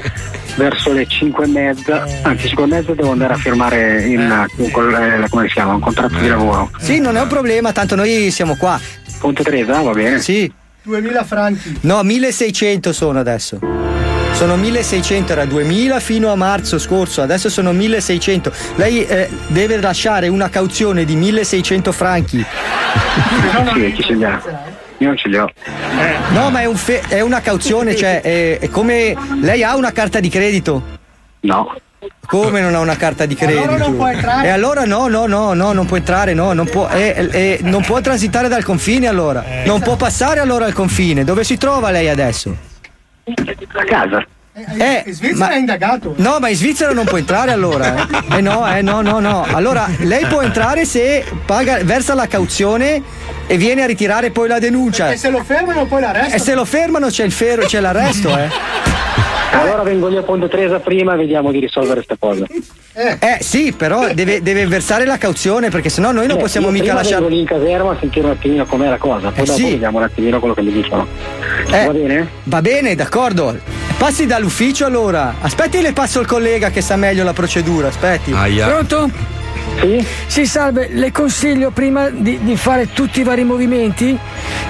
verso le cinque e mezza, anzi cinque e mezza devo andare a firmare in, in, in, come si chiama, un contratto di lavoro. Sì, non è un problema, tanto noi siamo qua. Ponte Tresa, va bene? Sì. duemila franchi. No, milleseicento sono adesso. Sono milleseicento, era duemila fino a marzo scorso, adesso sono milleseicento. Lei eh, deve lasciare una cauzione di milleseicento franchi. Sì, chi ce li ha? Io non ce li ho. No, ma è, un fe- è una cauzione, cioè è, è come. Lei ha una carta di credito? No. Come non ha una carta di credito? Allora non può entrare. E allora no, no, no, no, non può entrare, no, non può. Eh, eh, non può transitare dal confine allora. Non può passare allora al confine. Dove si trova lei adesso? A casa. Eh, in Svizzera ma, è indagato. No, ma in Svizzera non può entrare allora. Eh. eh no, eh no, no, no. Allora lei può entrare se paga, versa la cauzione e viene a ritirare poi la denuncia. E se lo fermano poi l'arresto. E se lo fermano c'è il ferro, c'è l'arresto, eh. Allora vengo lì a Ponte Tresa prima e vediamo di risolvere sta cosa. Eh, eh sì, però deve, deve versare la cauzione perché sennò noi non eh, possiamo mica lasciare. Vengo lì in caserma a sentire un attimino com'è la cosa, poi eh, dopo sì. Vediamo un attimino quello che mi dicono. Eh, va bene? Va bene, d'accordo. Passi dall'ufficio allora. Aspetti, le passo il collega che sa meglio la procedura, aspetti. Aia. Pronto? Sì? Sì, salve, le consiglio prima di, di fare tutti i vari movimenti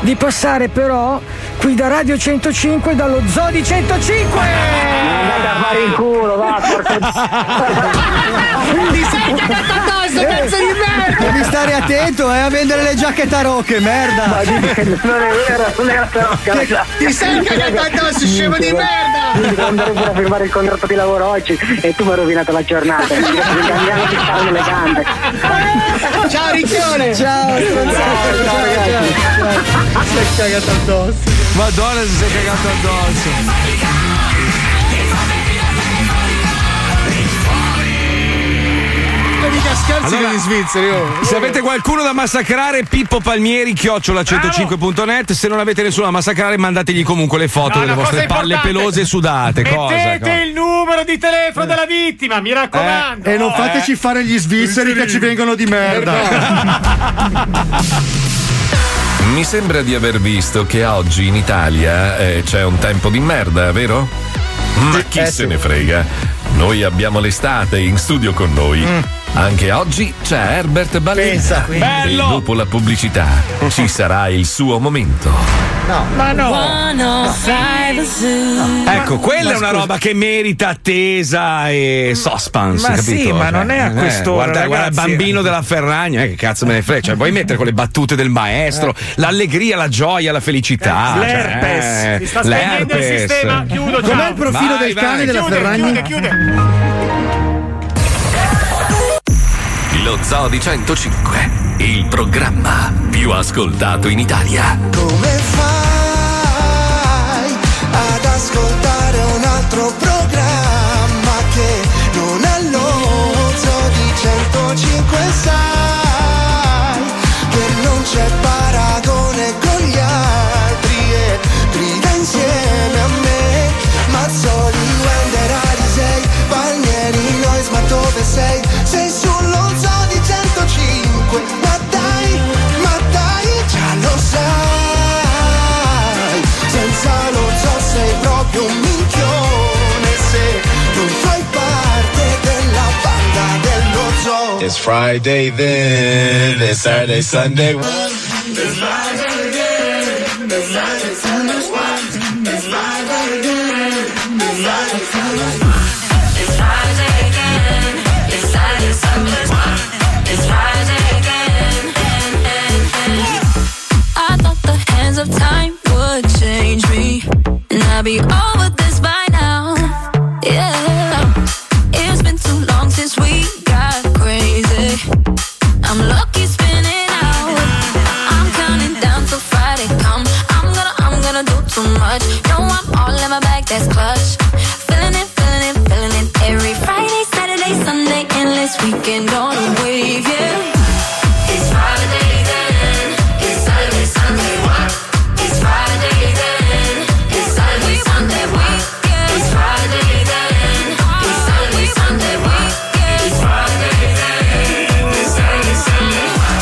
di passare però qui da Radio centocinque, dallo Zoo di centocinque! Ma andate a fare il culo, va, porca... Ti sei cagato addosso, pezzo di merda! Devi stare attento, eh, a vendere le giacche tarocche, merda! Ma dici, non è vero, non era tarocca! Ti, ti sei cagato addosso, scemo di merda! Devo andare pure a firmare il contratto di lavoro oggi e tu mi hai rovinato la giornata! Andiamo di farmi le gambe! Ciao Ricchione! Ciao! Si è cagato addosso! Madonna, si è cagato addosso! Mica scherzi allora, in Svizzera, io. Se avete qualcuno da massacrare, Pippo Palmieri chiocciola centocinque punto net. Se non avete nessuno da massacrare, mandategli comunque le foto no, delle vostre palle pelose sudate. Mettete cosa, il numero numero di telefono eh. della vittima, mi raccomando. Eh, e non fateci eh. fare gli svizzeri che ci vengono di merda. Mi sembra di aver visto che oggi in Italia eh, c'è un tempo di merda, vero? Ma chi eh, se sì. ne frega? Noi abbiamo l'estate in studio con noi. Mm. Anche oggi c'è Herbert Ballenza. E dopo la pubblicità ci sarà il suo momento. No, ma no. no. Ecco, quella ma è una roba che merita attesa e suspense. Ma capito? Sì, ma non è a quest'ora. Eh, guarda, guarda il bambino della Ferragna, eh, che cazzo me ne frega. Cioè, vuoi mettere con le battute del maestro, eh. l'allegria, la gioia, la felicità. L'herpes. Cioè, eh, Mi sta spegnendo il sistema. Chiudo. Com'è il profilo vai, del vai. cane della chiude, Ferragna? Chiude, chiude. Lo Zoo di centocinque, il programma più ascoltato in Italia. Come fai ad ascoltare un altro programma che non è Lo Zoo di centocinque? Sai che non c'è paragone con gli altri e grida insieme a me. Mazzoli, Wender, Alisei, Palmieri, Noise, ma dove sei? Sei sullo Zoo di centocinque, ma dai, ma dai, già lo sai. Senza lo Zoo sei proprio un minchione se non fai parte della banda dello Zoo. It's Friday then, it's Saturday, Sunday. It's Friday again, it's Friday, Sunday. It's Friday again, it's Friday, Sunday. It's Friday again, it's Saturday, Sunday. It's Friday again, and, and, and. I thought the hands of time would change me, and I'd be over this by now, yeah. It's been too long since we got crazy, I'm lucky spinning out. I'm counting down till Friday come, I'm gonna, I'm gonna do too much. No, I'm all in my bag, that's clutch. Feeling it, feeling it, feeling it. Every Friday, Saturday, Sunday, endless weekend on a wave, yeah. It's Friday then, it's Saturday, Sunday, what? It's Friday then, it's Saturday, Sunday, what? It's Friday then, it's Saturday, Sunday, what? It's Friday then, it's Saturday, Sunday, what?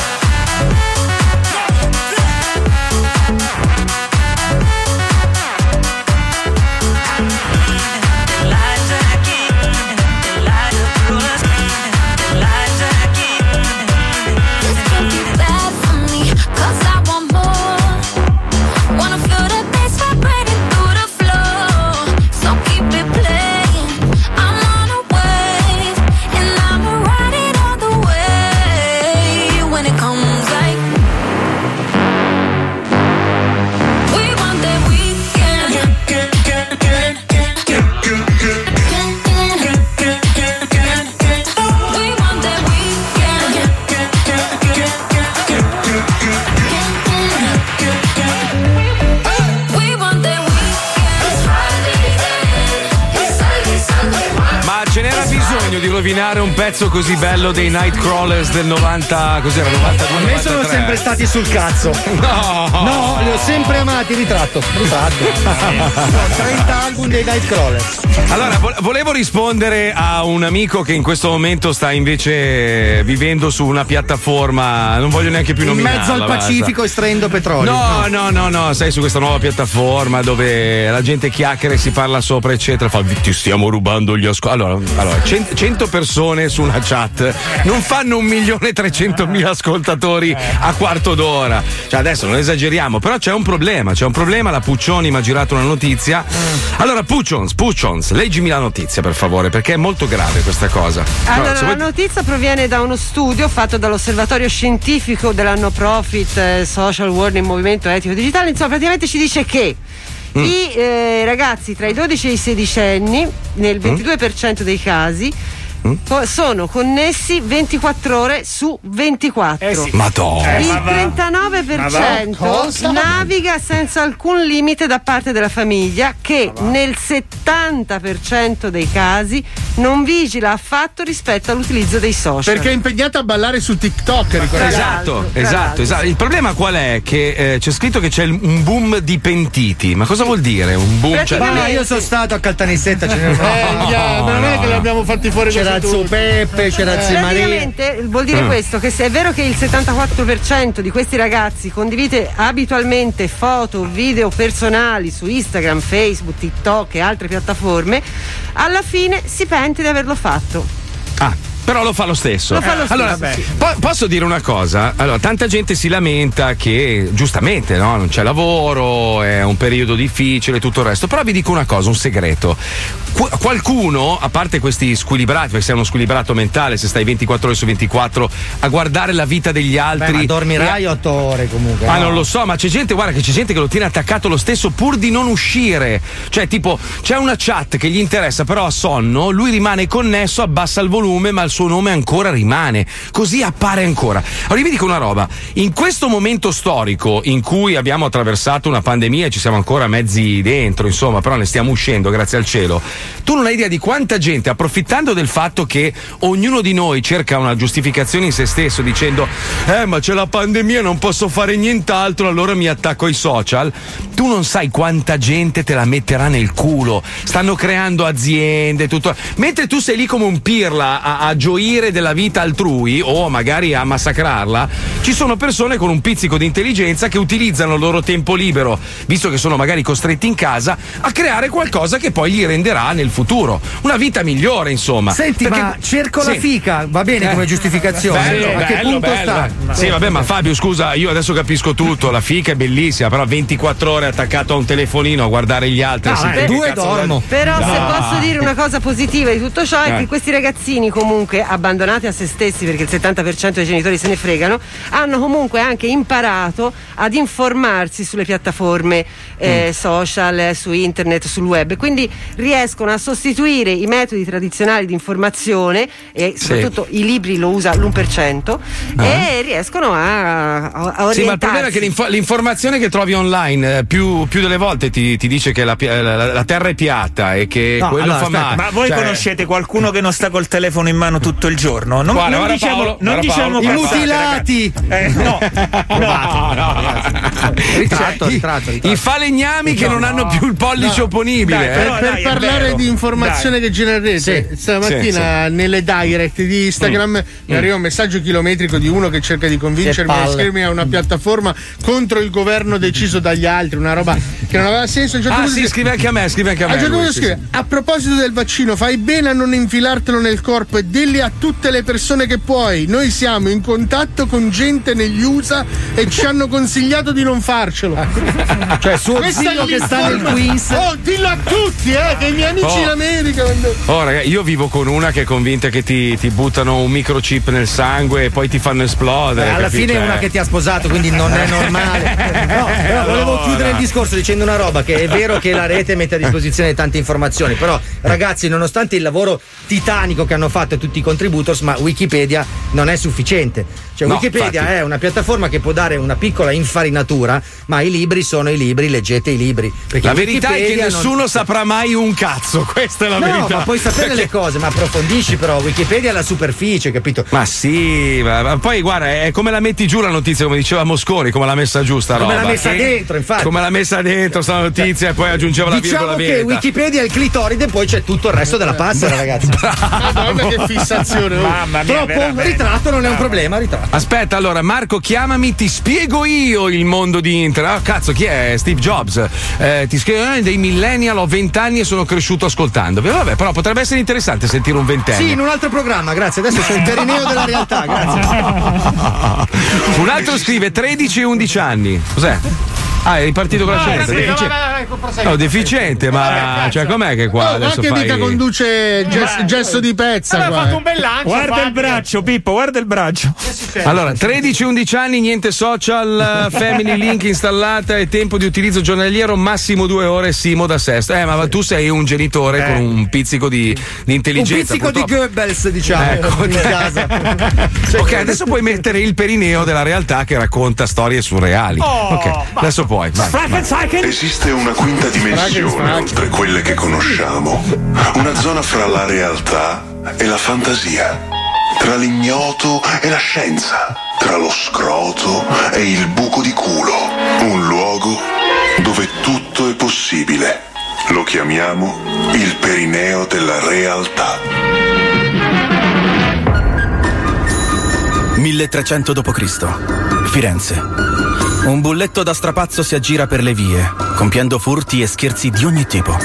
Rovinare un pezzo così bello dei Nightcrawlers del novanta, cos'era? novantadue, a me sono novantatré. Sempre stati sul cazzo. No, no, li ho sempre amati. Ritratto, ritratto. trenta album dei Nightcrawlers. Allora, volevo rispondere a un amico che in questo momento sta invece vivendo su una piattaforma, non voglio neanche più nominarla. In mezzo al Pacifico estraendo petrolio. No, no, no, no, sei su questa nuova piattaforma dove la gente chiacchiera e si parla sopra, eccetera. Fa, ti stiamo rubando gli ascolti. Allora, allora cent- cento persone su una chat non fanno un milione e trecentomila ascoltatori a quarto d'ora, cioè adesso non esageriamo, però c'è un problema, c'è un problema. La Puccioni mi ha girato una notizia. Allora Puccions, Puccions, leggimi la notizia per favore, perché è molto grave questa cosa. Allora, però, la vuoi... notizia proviene da uno studio fatto dall'Osservatorio Scientifico della No Profit Social World in Movimento Etico Digitale. Insomma, praticamente ci dice che mm. i eh, ragazzi tra i dodici e i sedici anni nel ventidue per cento dei casi sono connessi ventiquattro ore su ventiquattro. Eh sì. Madonna. Il trentanove per cento naviga senza alcun limite da parte della famiglia, che nel settanta per cento dei casi non vigila affatto rispetto all'utilizzo dei social. Perché è impegnata a ballare su TikTok, ricordate? Esatto, esatto, esatto. Il problema qual è? Che eh, c'è scritto che c'è un boom di pentiti. Ma cosa vuol dire un boom? Cioè... Ma io sono stato a Caltanissetta, ce ne eh, yeah, ma non è che l'abbiamo fatti fuori. C'era Zio Peppe, c'era Zio Maria. Praticamente vuol dire mm. questo, che se è vero che il settantaquattro per cento di questi ragazzi condivide abitualmente foto, video personali su Instagram, Facebook, TikTok e altre piattaforme, alla fine si pente di averlo fatto. Ah. Però lo fa lo stesso. Lo fa lo stesso. Allora, sì. po- posso dire una cosa? Allora, tanta gente si lamenta che, giustamente, no? Non c'è lavoro, è un periodo difficile, tutto il resto. Però vi dico una cosa, un segreto. Qu- qualcuno, a parte questi squilibrati, perché sei uno squilibrato mentale se stai ventiquattro ore su ventiquattro a guardare la vita degli altri. Beh, ma dormirai otto ore comunque. Ma no? Non lo so, ma c'è gente, guarda, che c'è gente che lo tiene attaccato lo stesso pur di non uscire. Cioè, tipo, c'è una chat che gli interessa, però ha sonno, lui rimane connesso, abbassa il volume, ma il suo nome ancora rimane, così appare ancora. Allora io vi dico una roba, in questo momento storico in cui abbiamo attraversato una pandemia e ci siamo ancora mezzi dentro, insomma, però ne stiamo uscendo grazie al cielo, tu non hai idea di quanta gente, approfittando del fatto che ognuno di noi cerca una giustificazione in se stesso dicendo eh ma c'è la pandemia, non posso fare nient'altro, allora mi attacco ai social, tu non sai quanta gente te la metterà nel culo, stanno creando aziende, tutto, mentre tu sei lì come un pirla a, a gioire della vita altrui o magari a massacrarla, ci sono persone con un pizzico di intelligenza che utilizzano il loro tempo libero, visto che sono magari costretti in casa, a creare qualcosa che poi gli renderà nel futuro una vita migliore, insomma. Senti, perché... ma cerco sì. la fica, va bene eh. come giustificazione, bello, a bello, che punto bello. sta? Sì, vabbè, ma Fabio, scusa, io adesso capisco tutto, la fica è bellissima, però ventiquattro ore attaccato a un telefonino a guardare gli altri, no, eh, due dormo. Però no. se posso dire una cosa positiva di tutto ciò è eh. che questi ragazzini comunque abbandonati a se stessi, perché il settanta per cento dei genitori se ne fregano, hanno comunque anche imparato ad informarsi sulle piattaforme eh, mm. social, su internet, sul web, quindi riescono a sostituire i metodi tradizionali di informazione e soprattutto sì. i libri lo usa l'uno per cento ah. e riescono a, a orientarsi. Sì, ma il problema è che l'inf- l'informazione che trovi online eh, più, più delle volte ti, ti dice che la, la, la terra è piatta e che no, quello allora, fa aspetta, male. Ma voi cioè... conoscete qualcuno che non sta col telefono in mano tutto il giorno? Non, guarda, non guarda diciamo, Paolo, non diciamo Paolo, mutilati eh, no, no, no, no. Ritratto, ritratto, ritratto. I falegnami no, che non no. hanno più il pollice no. opponibile dai, però, eh. Per dai, parlare di informazione dai. che genererete sì. stamattina sì, sì. nelle direct di Instagram mm. mi arriva un messaggio chilometrico di uno che cerca di convincermi a iscrivermi a una piattaforma contro il governo deciso dagli altri, una roba che non aveva senso. Ah sì, si... scrive anche a me, scrive anche a me. A, lui, scrive, sì. a proposito del vaccino, fai bene a non infilartelo nel corpo e dilli a tutte le persone che puoi. Noi siamo in contatto con gente negli U S A e ci hanno consigliato di non farcelo. Cioè suo zio che sta nel quiz. Oh, dillo a tutti, eh, che i miei amici oh. in America. Oh ragazzi, io vivo con una che è convinta che ti, ti buttano un microchip nel sangue e poi ti fanno esplodere. Eh, alla capito? fine è una che ti ha sposato, quindi non è normale. No, però volevo allora. chiudere il discorso dicendo una roba, che è vero che la rete mette a disposizione tante informazioni, però ragazzi, nonostante il lavoro titanico che hanno fatto tutti i contributors, ma Wikipedia non è sufficiente. Cioè no, Wikipedia infatti. è una piattaforma che può dare una piccola infarinatura, ma i libri sono i libri, leggete i libri. La verità Wikipedia è che nessuno non... saprà mai un cazzo, questa è la no, verità. No, ma puoi sapere perché... le cose, ma approfondisci, però Wikipedia è la superficie, capito? Ma sì, ma, ma poi guarda, è come la metti giù la notizia, come diceva Mosconi, come l'ha messa giù sta roba. Come l'ha messa e... dentro, infatti. Come l'ha messa dentro sta notizia e poi aggiungeva la diciamo virgola verde. Diciamo che Wikipedia è il clitoride e poi c'è tutto il resto della passera, ragazzi. Madonna, che fissazione. Mamma mia, troppo ritratto non è un problema, ritratto. Aspetta, allora Marco, chiamami, ti spiego io il mondo di internet. Ah, cazzo, chi è? Steve Jobs. Eh, ti scrivo eh, dei millennial, ho vent'anni e sono cresciuto ascoltandovi. Vabbè, però potrebbe essere interessante sentire un ventenne. Sì, in un altro programma, grazie. Adesso c'è il perineo della realtà, grazie. Un altro scrive tredici e undici anni. Cos'è? Ah, è ripartito con la scienza. No, deficiente, ma cioè com'è che qua no, adesso che fai... mica conduce gest- gesto di pezza. Allora, qua. Ha fatto un bel lancio. Guarda Fabio. Il braccio, Pippo, guarda il braccio. Allora, tredici undici anni, niente social, family link installata e tempo di utilizzo giornaliero massimo due ore, Simo da Sesto. Eh, ma tu sei un genitore eh. con un pizzico di, di intelligenza. Un pizzico purtroppo. di Goebbels, diciamo, ecco. in casa. Cioè, ok, adesso puoi mettere il perineo della realtà che racconta storie surreali. Oh, ok, va. Adesso puoi. Vai, vai. Esiste una quinta dimensione oltre quelle che conosciamo, una zona fra la realtà e la fantasia, tra l'ignoto e la scienza, tra lo scroto e il buco di culo, un luogo dove tutto è possibile. Lo chiamiamo il perineo della realtà. milletrecento dopo Cristo, Firenze. Un bulletto da strapazzo si aggira per le vie, compiendo furti e scherzi di ogni tipo.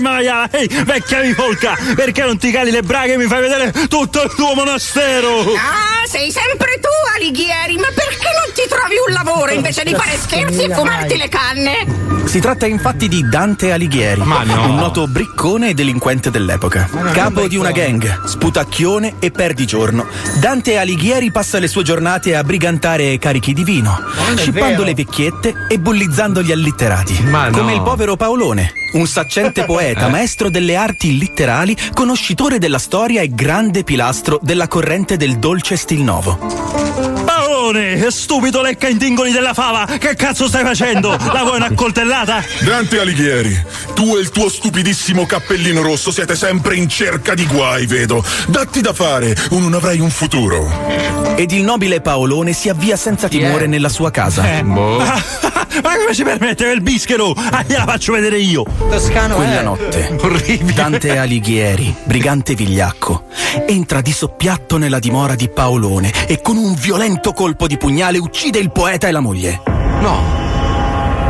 Maia, ehi, vecchia micolca, perché non ti cali le braghe e mi fai vedere tutto il tuo monastero? Ah, sei sempre tu, Alighieri, ma perché non ti trovi un lavoro invece di fare scherzi e fumarti le canne? Si tratta infatti di Dante Alighieri, no. un noto briccone e delinquente dell'epoca. Capo di una gang, sputacchione e perdigiorno, Dante Alighieri passa le sue giornate a brigantare carichi di vino, scippando le vecchiette e bullizzando gli allitterati, no. come il povero Paolone, un saccente poeta, eh. maestro delle arti litterali, conoscitore della storia e grande pilastro della corrente del dolce stil nuovo. Paolone, stupido lecca intingoli della fava, che cazzo stai facendo? La vuoi una coltellata? Dante Alighieri, tu e il tuo stupidissimo cappellino rosso siete sempre in cerca di guai, vedo. Datti da fare o non avrai un futuro. Ed il nobile Paolone si avvia senza timore yeah. nella sua casa. Eh, boh. Ma come si permette il bischero? Ah, gliela faccio vedere io. Toscano Quella è. notte, Orribile. Dante Alighieri, brigante vigliacco, entra di soppiatto nella dimora di Paolone e con un violento colpo di pugnale uccide il poeta e la moglie. No.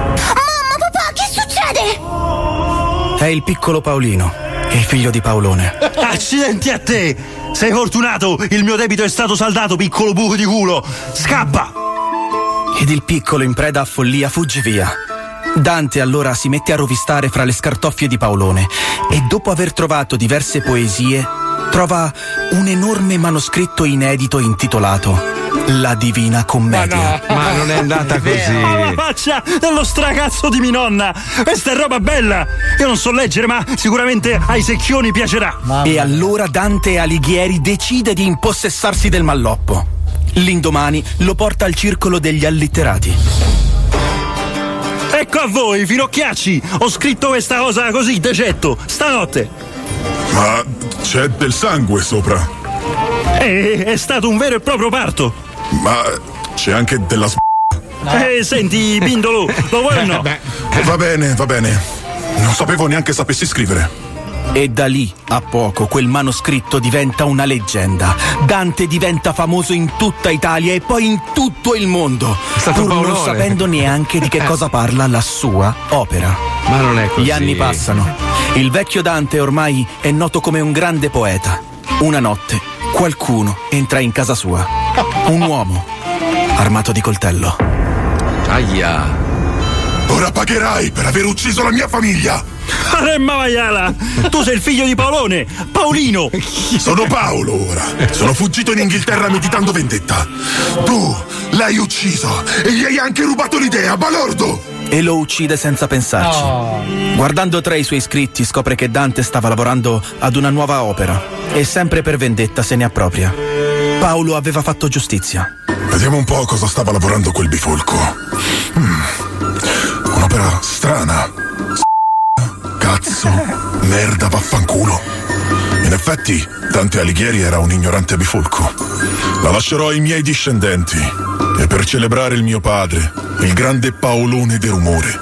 Mamma, papà, che succede? È il piccolo Paolino, il figlio di Paolone. Accidenti a te! Sei fortunato! Il mio debito è stato saldato, piccolo buco di culo! Scappa! Ed il piccolo, in preda a follia, fugge via. Dante allora si mette a rovistare fra le scartoffie di Paolone e, dopo aver trovato diverse poesie, trova un enorme manoscritto inedito intitolato La Divina Commedia. Ma, no, ma non è andata così. Ma la faccia dello stracazzo di mia nonna! Questa è roba bella! Io non so leggere, ma sicuramente ai secchioni piacerà. Mamma. E allora Dante Alighieri decide di impossessarsi del malloppo. L'indomani lo porta al circolo degli allitterati. Ecco a voi, finocchiacci! Ho scritto questa cosa così, decetto, stanotte. Ma c'è del sangue sopra. Eh, è stato un vero e proprio parto. Ma c'è anche della s***a. Eh, senti, Pindolo, lo vuoi o no? Va bene, va bene. Non sapevo neanche sapessi scrivere. E da lì a poco quel manoscritto diventa una leggenda. Dante diventa famoso in tutta Italia e poi in tutto il mondo, pur non sapendo neanche di che cosa parla la sua opera. Ma non è così. Gli anni passano. Il vecchio Dante ormai è noto come un grande poeta. Una notte qualcuno entra in casa sua. Un uomo armato di coltello. Aia. Ora pagherai per aver ucciso la mia famiglia! Aremma maiala! Tu sei il figlio di Paolone! Paolino! Sono Paolo ora! Sono fuggito in Inghilterra meditando vendetta! Tu l'hai ucciso e gli hai anche rubato l'idea, balordo! E lo uccide senza pensarci. Oh. Guardando tra i suoi scritti scopre che Dante stava lavorando ad una nuova opera e sempre per vendetta se ne appropria. Paolo aveva fatto giustizia. Vediamo un po' cosa stava lavorando quel bifolco. Mm. Un'opera strana. Cazzo, merda, vaffanculo. In effetti, Dante Alighieri era un ignorante bifolco. La lascerò ai miei discendenti e per celebrare il mio padre, il grande Paolone del rumore,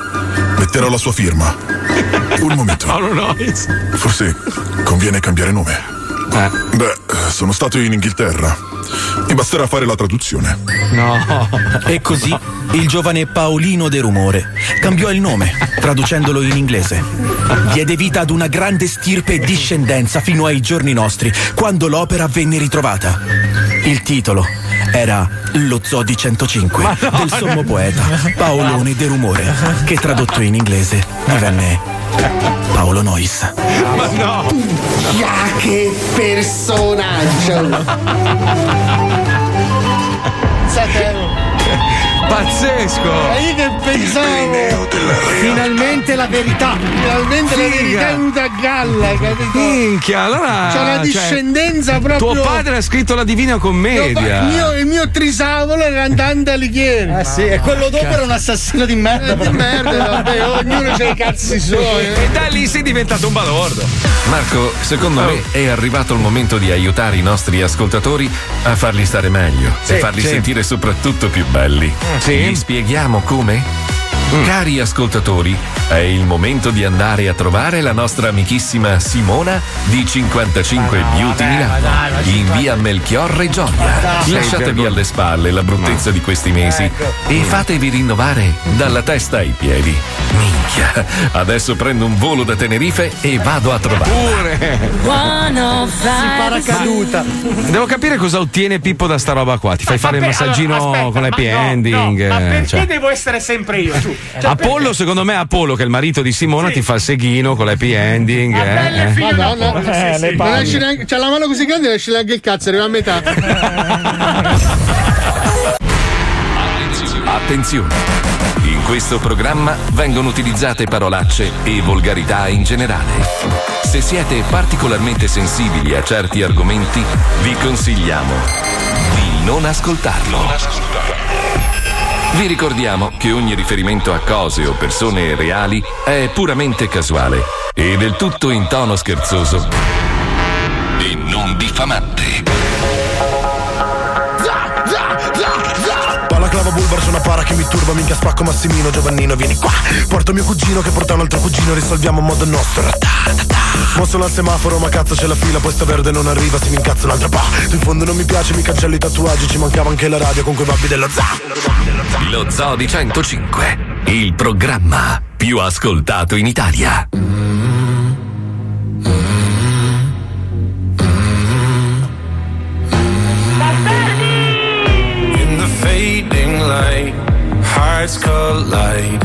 metterò la sua firma. Un momento. Forse conviene cambiare nome. Beh, sono stato in Inghilterra. Mi basterà fare la traduzione. No. E così il giovane Paolino de Rumore cambiò il nome, traducendolo in inglese. Diede vita ad una grande stirpe e discendenza fino ai giorni nostri, quando l'opera venne ritrovata. Il titolo era Lo Zoo di centocinque, no, del sommo poeta Paolone de Rumore, che tradotto in inglese divenne Paolo Noise. Ma no! Ah, che personaggio! Sapete? Pazzesco! E io che pensavo. Finalmente la verità. Finalmente Figa. La verità è venuta a galla, capito? Minchia, allora. C'è una discendenza, cioè, proprio. Tuo padre ha scritto la Divina Commedia. Il mio, il mio trisavolo era Dante Alighieri. Ah, sì, e quello dopo era un assassino di merda. Eh, di merda, vabbè, ognuno c'ha i cazzi suoi. E da lì sei diventato un balordo. Marco, secondo oh. me è arrivato il momento di aiutare i nostri ascoltatori a farli stare meglio sì, e farli sì. sentire soprattutto più belli. Sì. Gli spieghiamo come? Mm. Cari ascoltatori, è il momento di andare a trovare la nostra amichissima Simona di cinquantacinque no, Beauty vabbè, Milano dai, in cinquanta via Melchior Reggioia. Lasciatevi alle spalle la bruttezza no. di questi mesi ecco. e fatevi rinnovare dalla testa ai piedi. Minchia, adesso prendo un volo da Tenerife e vado a trovarla. Pure si paracaduta. Devo capire cosa ottiene Pippo da sta roba qua. Ti fai ma fare ma il massaggino allora, aspetta, con l'happy ending. No, no, ma perché cioè. devo essere sempre io? Tu? Cioè, Apollo, perché? secondo me Apollo che è il marito di Simona sì. ti fa il seghino con l'happy ending. Ma eh, eh. no, no, eh, sì, sì. Lasci neanche, c'ha la mano così grande, lasci neanche il cazzo, arriva a metà. Attenzione. Attenzione. In questo programma vengono utilizzate parolacce e volgarità in generale. Se siete particolarmente sensibili a certi argomenti, vi consigliamo di non ascoltarlo. Non ascoltarlo. Vi ricordiamo che ogni riferimento a cose o persone reali è puramente casuale e del tutto in tono scherzoso e non diffamante. Palaclava Bulbar, c'è una para che mi turba, minchia spacco Massimino, Giovannino, vieni qua. Porto mio cugino che porta un altro cugino, risolviamo a modo nostro. Mo sono al semaforo, ma cazzo c'è la fila, questo verde non arriva, se mi incazzo un'altra pa. Tu in fondo non mi piace, mi cancello i tatuaggi, ci mancava anche la radio con quei babbi dello zoo. Lo Zoo di centocinque, il programma più ascoltato in Italia. In the fading light, hearts collide.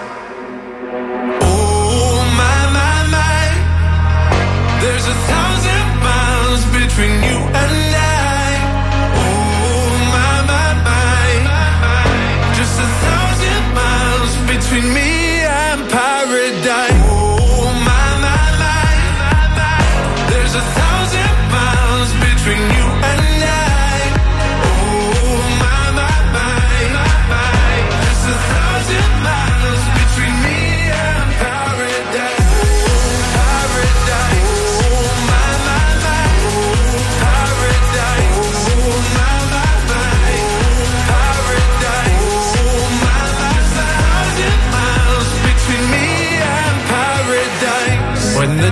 There's a thousand miles between you and I. Oh, my, my, my. Just a thousand miles between me and paradise. Oh, my, my, my. There's a thousand miles between you and I. Oh, my, my, my. Just a thousand miles between me and paradise. When the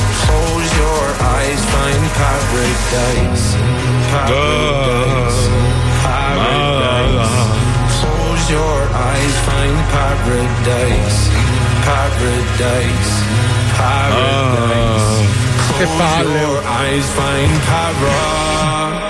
Close your eyes, find paradise. Paradise. Paradise. Close your eyes, find paradise. Paradise. Paradise. Close your eyes, find paradise.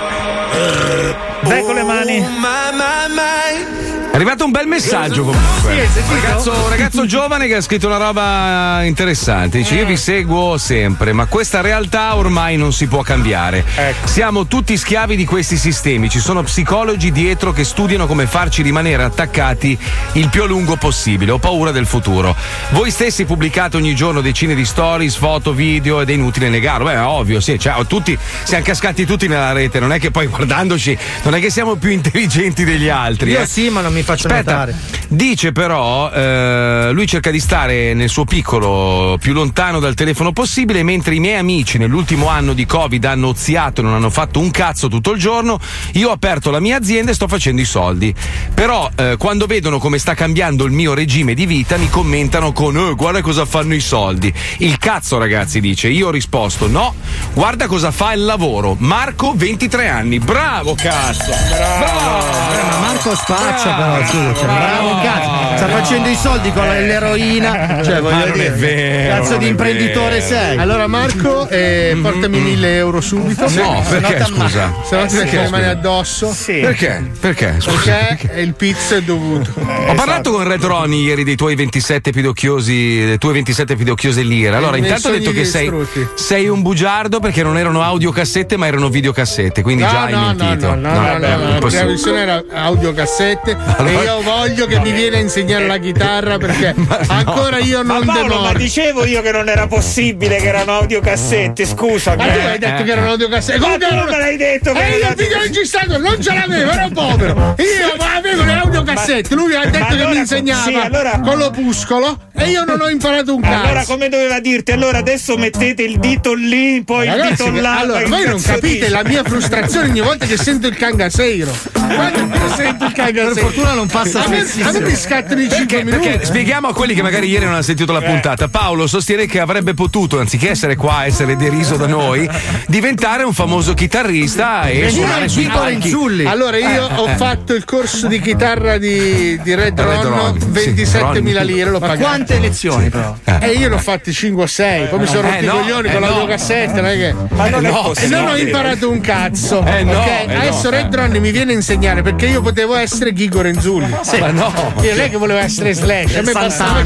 Dai con le mani. Oh, my, my, my. È arrivato un bel messaggio comunque. Un ragazzo, ragazzo giovane che ha scritto una roba interessante. Dice: io vi seguo sempre, ma questa realtà ormai non si può cambiare. Ecco. Siamo tutti schiavi di questi sistemi. Ci sono psicologi dietro che studiano come farci rimanere attaccati il più a lungo possibile. Ho paura del futuro. Voi stessi pubblicate ogni giorno decine di stories, foto, video ed è inutile negarlo. Beh, è ovvio, sì. Cioè, tutti siamo cascati tutti nella rete. Non è che poi guardandoci, non è che siamo più intelligenti degli altri. Io eh. sì, ma non mi mi faccio notare. Dice però eh, lui cerca di stare nel suo piccolo più lontano dal telefono possibile, mentre i miei amici nell'ultimo anno di Covid hanno oziato e non hanno fatto un cazzo tutto il giorno, io ho aperto la mia azienda e sto facendo i soldi. Però eh, quando vedono come sta cambiando il mio regime di vita mi commentano con eh, guarda cosa fanno i soldi. Il cazzo, ragazzi, dice. Io ho risposto no, guarda cosa fa il lavoro. Marco, ventitré anni. Bravo cazzo. Bravo. Ma Marco spaccia però, scusa. Bravo cazzo. Sta facendo i soldi con l'eroina. Cioè voglio dire, è vero, cazzo di imprenditore sei. Allora Marco, eh, portami mille euro subito. No, perché scusa? Se no ti metti le mani addosso. Sì. Perché? Perché? Scusa, perché? Perché il pizzo è dovuto. Eh, Ho esatto. parlato con Red Ronnie ieri dei tuoi ventisette pidocchiosi, le tue ventisette pidocchiose lire. Allora, nei intanto ho detto che sei, sei un bugiardo perché non erano audiocassette ma erano videocassette, quindi no, già no, hai mentito. No, no, no, no, no, no, no, no, la versione era audiocassette, allora, e io voglio che no, mi viene a insegnare la chitarra perché no, ancora io non ma Paolo, ma dicevo io che non era possibile che erano audiocassette, scusa. Ma eh, tu hai detto eh, che erano audiocassette. Ma tu non me l'hai detto. E io il videoregistrato non ce l'avevo, era un povero. Io ma avevo le audiocassette, lui ha detto allora, che mi insegnava sì, allora, con l'opuscolo e io non ho imparato un cazzo. Allora come doveva dirti? Allora adesso mettete il dito lì, poi ragazzi, il dito là. Allora voi non capite la mia frustrazione ogni volta che sento il cangaseiro. Quando io sento il cangaseiro. Per fortuna non passa. A me, a me mi scattano i cinque minuti. Perché spieghiamo a quelli che magari ieri non hanno sentito la puntata. Paolo sostiene che avrebbe potuto, anziché essere qua, essere deriso da noi, diventare un famoso chitarrista e, e suonare sui palchi. Allora io eh, ho eh. fatto il corso di chitarra di, di Red Ronnie, ventisettemila sì, lire l'ho pagato. Ma quante lezioni però? E eh, io l'ho fatti cinque o sei, poi mi sono rotto i coglioni con l'audiocassetta, non è che ma non, eh, è no, e non ho imparato un cazzo. Eh, no, okay? eh, Adesso no, Red Ronnie eh. mi viene a insegnare perché io potevo essere Ghigo Renzulli. Sì. Ma no, io lei che volevo essere Slash, a me bastava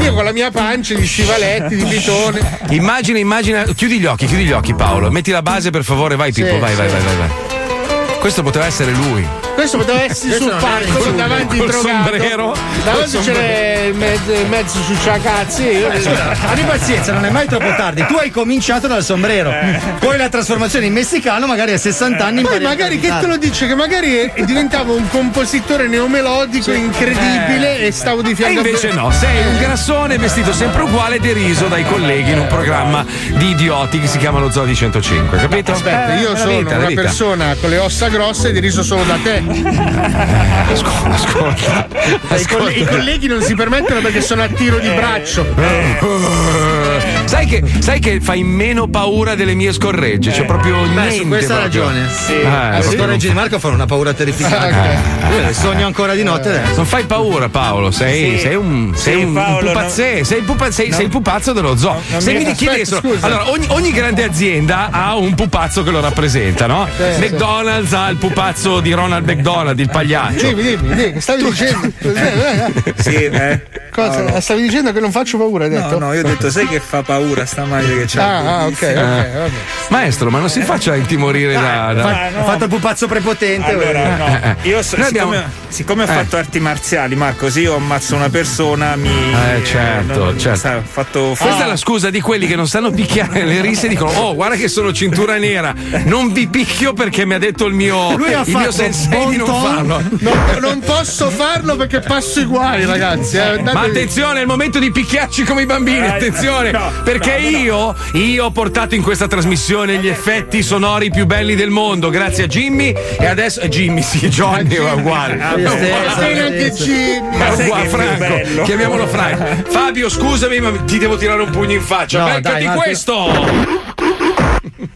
io con la mia pancia di scivaletti, di pitone. Immagina, immagina, chiudi gli occhi, chiudi gli occhi Paolo, metti la base per favore, vai Pippo, sì, vai, sì. vai, vai, vai, vai. Questo poteva essere lui. Questo poteva essere sul palco davanti il sombrero. Davanti c'era il mezzo, mezzo su ciacazzi. Abbi pazienza, non è mai troppo tardi. Tu hai cominciato dal sombrero, eh. poi la trasformazione in messicano, magari a sessanta anni. Poi magari che te lo dice che magari diventavo un compositore neomelodico incredibile eh. e stavo di fianco. E invece no, sei un grassone vestito sempre uguale, deriso dai colleghi in un programma di idioti che si chiama Lo Zoo di centocinque. Capito? Aspetta, io eh, sono vita, una persona con le ossa grossa e deriso solo da te. Ascolta, ascolta, ascolta. I colleghi non si permettono perché sono a tiro di braccio. Sai che, sai che fai meno paura delle mie scorregge, c'è proprio beh, niente. Su questa proprio. ragione. Sì. Ah, le sì. scorregge di Marco fanno una paura terrificante. Ah, okay. Sogno ancora di notte adesso. Non fai paura, Paolo, sei, sì. sei un, sei sì, un, Paolo, un pupazze, no. sei, pupa, sei, no. sei il pupazzo dello zoo. No, non Se mi richiedessero, allora ogni, ogni grande azienda ha un pupazzo che lo rappresenta, no? Sì, McDonald's sì. ha il pupazzo di Ronald McDonald, il pagliaccio. Dimmi, dimmi, dimmi che stavi tu... dicendo? Sì, eh. Cosa? Oh. Stavi dicendo che non faccio paura, hai detto? No, no, io ho detto, sai che fa paura? Paura sta maglia che c'è. Ah, ah ok, ok, vabbè. Maestro, ma non si faccia intimorire da. da... Ah, no. Ha fatto il pupazzo prepotente. Allora, no. Io so, siccome, abbiamo... siccome ho fatto eh. arti marziali, Marco, se io ammazzo una persona, mi. Eh, certo, eh, non, certo. Sa, fatto... Questa ah. è la scusa di quelli che non sanno picchiare le risse e dicono: oh, guarda che sono cintura nera, non vi picchio perché mi ha detto il mio. Lui ha il fatto mio sensei bon di non farlo. No, non posso farlo perché passo i guai, ragazzi. Eh. Ma attenzione, è il momento di picchiarci come i bambini, attenzione! No. Perché no, io, no. io ho portato in questa trasmissione gli effetti sonori più belli del mondo, grazie a Jimmy e adesso Jimmy, sì, Johnny è uguale. Ah, no, anche Jimmy. Ma uguale, Franco. Chiamiamolo Franco. Fabio, scusami, ma ti devo tirare un pugno in faccia. No, dai, di ma... questo.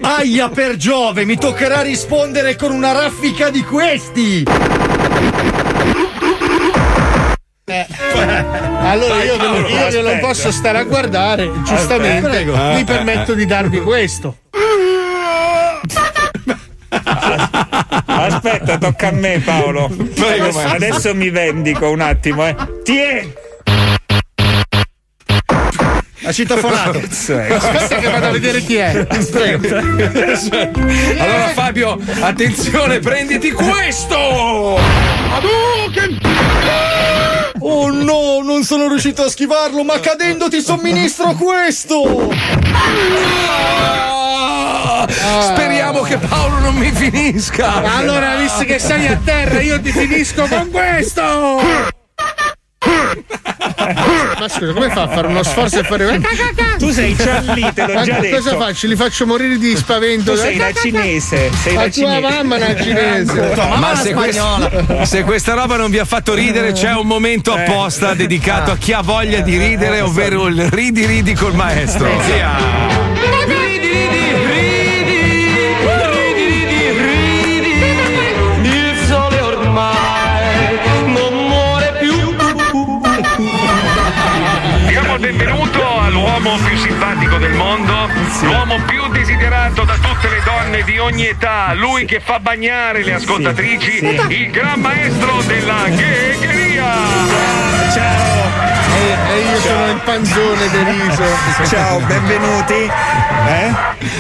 Aia per Giove, mi toccherà rispondere con una raffica di questi. Eh. Allora vai, io, Paolo, io, io non posso stare a guardare, giustamente prego, mi permetto di darvi questo. Aspetta, tocca a me Paolo. Prego, adesso, adesso mi vendico un attimo, eh. Tiè! Ha citofonato. Aspetta che vado a vedere chi è. Prego. Allora Fabio, attenzione, prenditi questo! Oh no, non sono riuscito a schivarlo, ma cadendo ti somministro questo! Speriamo che Paolo non mi finisca. Allora, visto che sei a terra, io ti finisco con questo. Ma scusa, come fa a fare uno sforzo e fare... Tu sei Charlie, te l'ho ma già detto. Cosa faccio? Li faccio morire di spavento. Tu sei da cinese. Sei la tua mamma è cinese. Tua mamma ma se, quest- se questa roba non vi ha fatto ridere, c'è un momento apposta eh. dedicato ah. a chi ha voglia di ridere, ovvero il ridi ridi col maestro. Sì. L'uomo più simpatico del mondo, l'uomo più desiderato da tutte le donne di ogni età, lui che fa bagnare le ascoltatrici, sì, sì. Il gran maestro della ghegheria. Ciao. E io Ciao. sono il panzone deriso. Ciao, benvenuti. Eh?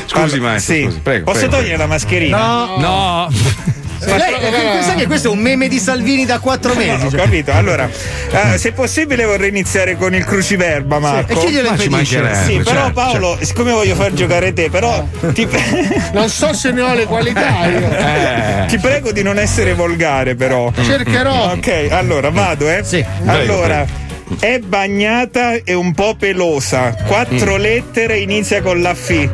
Scusi, allora, maestro. Sì. Scusi. Prego, Posso prego, togliere prego. la mascherina? No. No. Lei sa che questo è un meme di Salvini da quattro mesi? No, ho capito. Allora, eh, se possibile vorrei iniziare con il cruciverba, Marco. Sì. E chi glielo impedisce? Sì, cioè, però Paolo, cioè. siccome voglio far giocare te, però ti pre- non so se ne ho le qualità io. Eh. Ti prego di non essere volgare, però. Cercherò. Ok, allora vado, eh. Sì. Allora, è bagnata e un po' pelosa. Quattro mm. lettere, inizia con la F.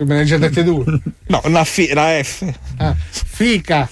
Me ne hai già dette due. No, la, fi- la F. Ah, fica.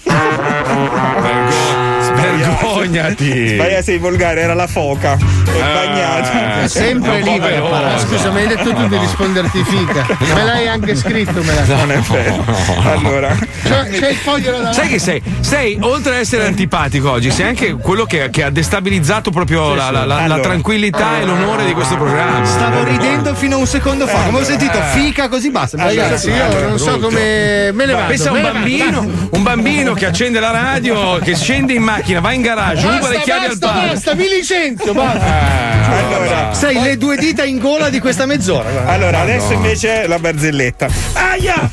Svergognati. Sbaglia, sei volgare, era la foca. È bagnata. Eh, sempre lì. Ah, scusa, mi hai detto tu no. di risponderti fica. No. Me l'hai anche scritto, me l'hai. Non è vero. Allora. Cioè, c'è il foglio da sai che sei? Sei, oltre ad essere antipatico oggi, sei anche quello che, che ha destabilizzato proprio sì, la, la, la, allora. la tranquillità e l'onore di questo programma. Stavo ridendo fino a un secondo fa. Come ho sentito fica così basta. Allora, ragazzi, io allora, non brutto. so come me ne vado. Pensa a un bambino, vado. un bambino che accende la radio, che scende in macchina, va in garage, basta, ruba le chiavi basta, al bar. Basta, mi licenzio, basta. Ah, allora, sei poi... le due dita in gola di questa mezz'ora. Guarda. Allora, adesso no. invece la barzelletta. Aia!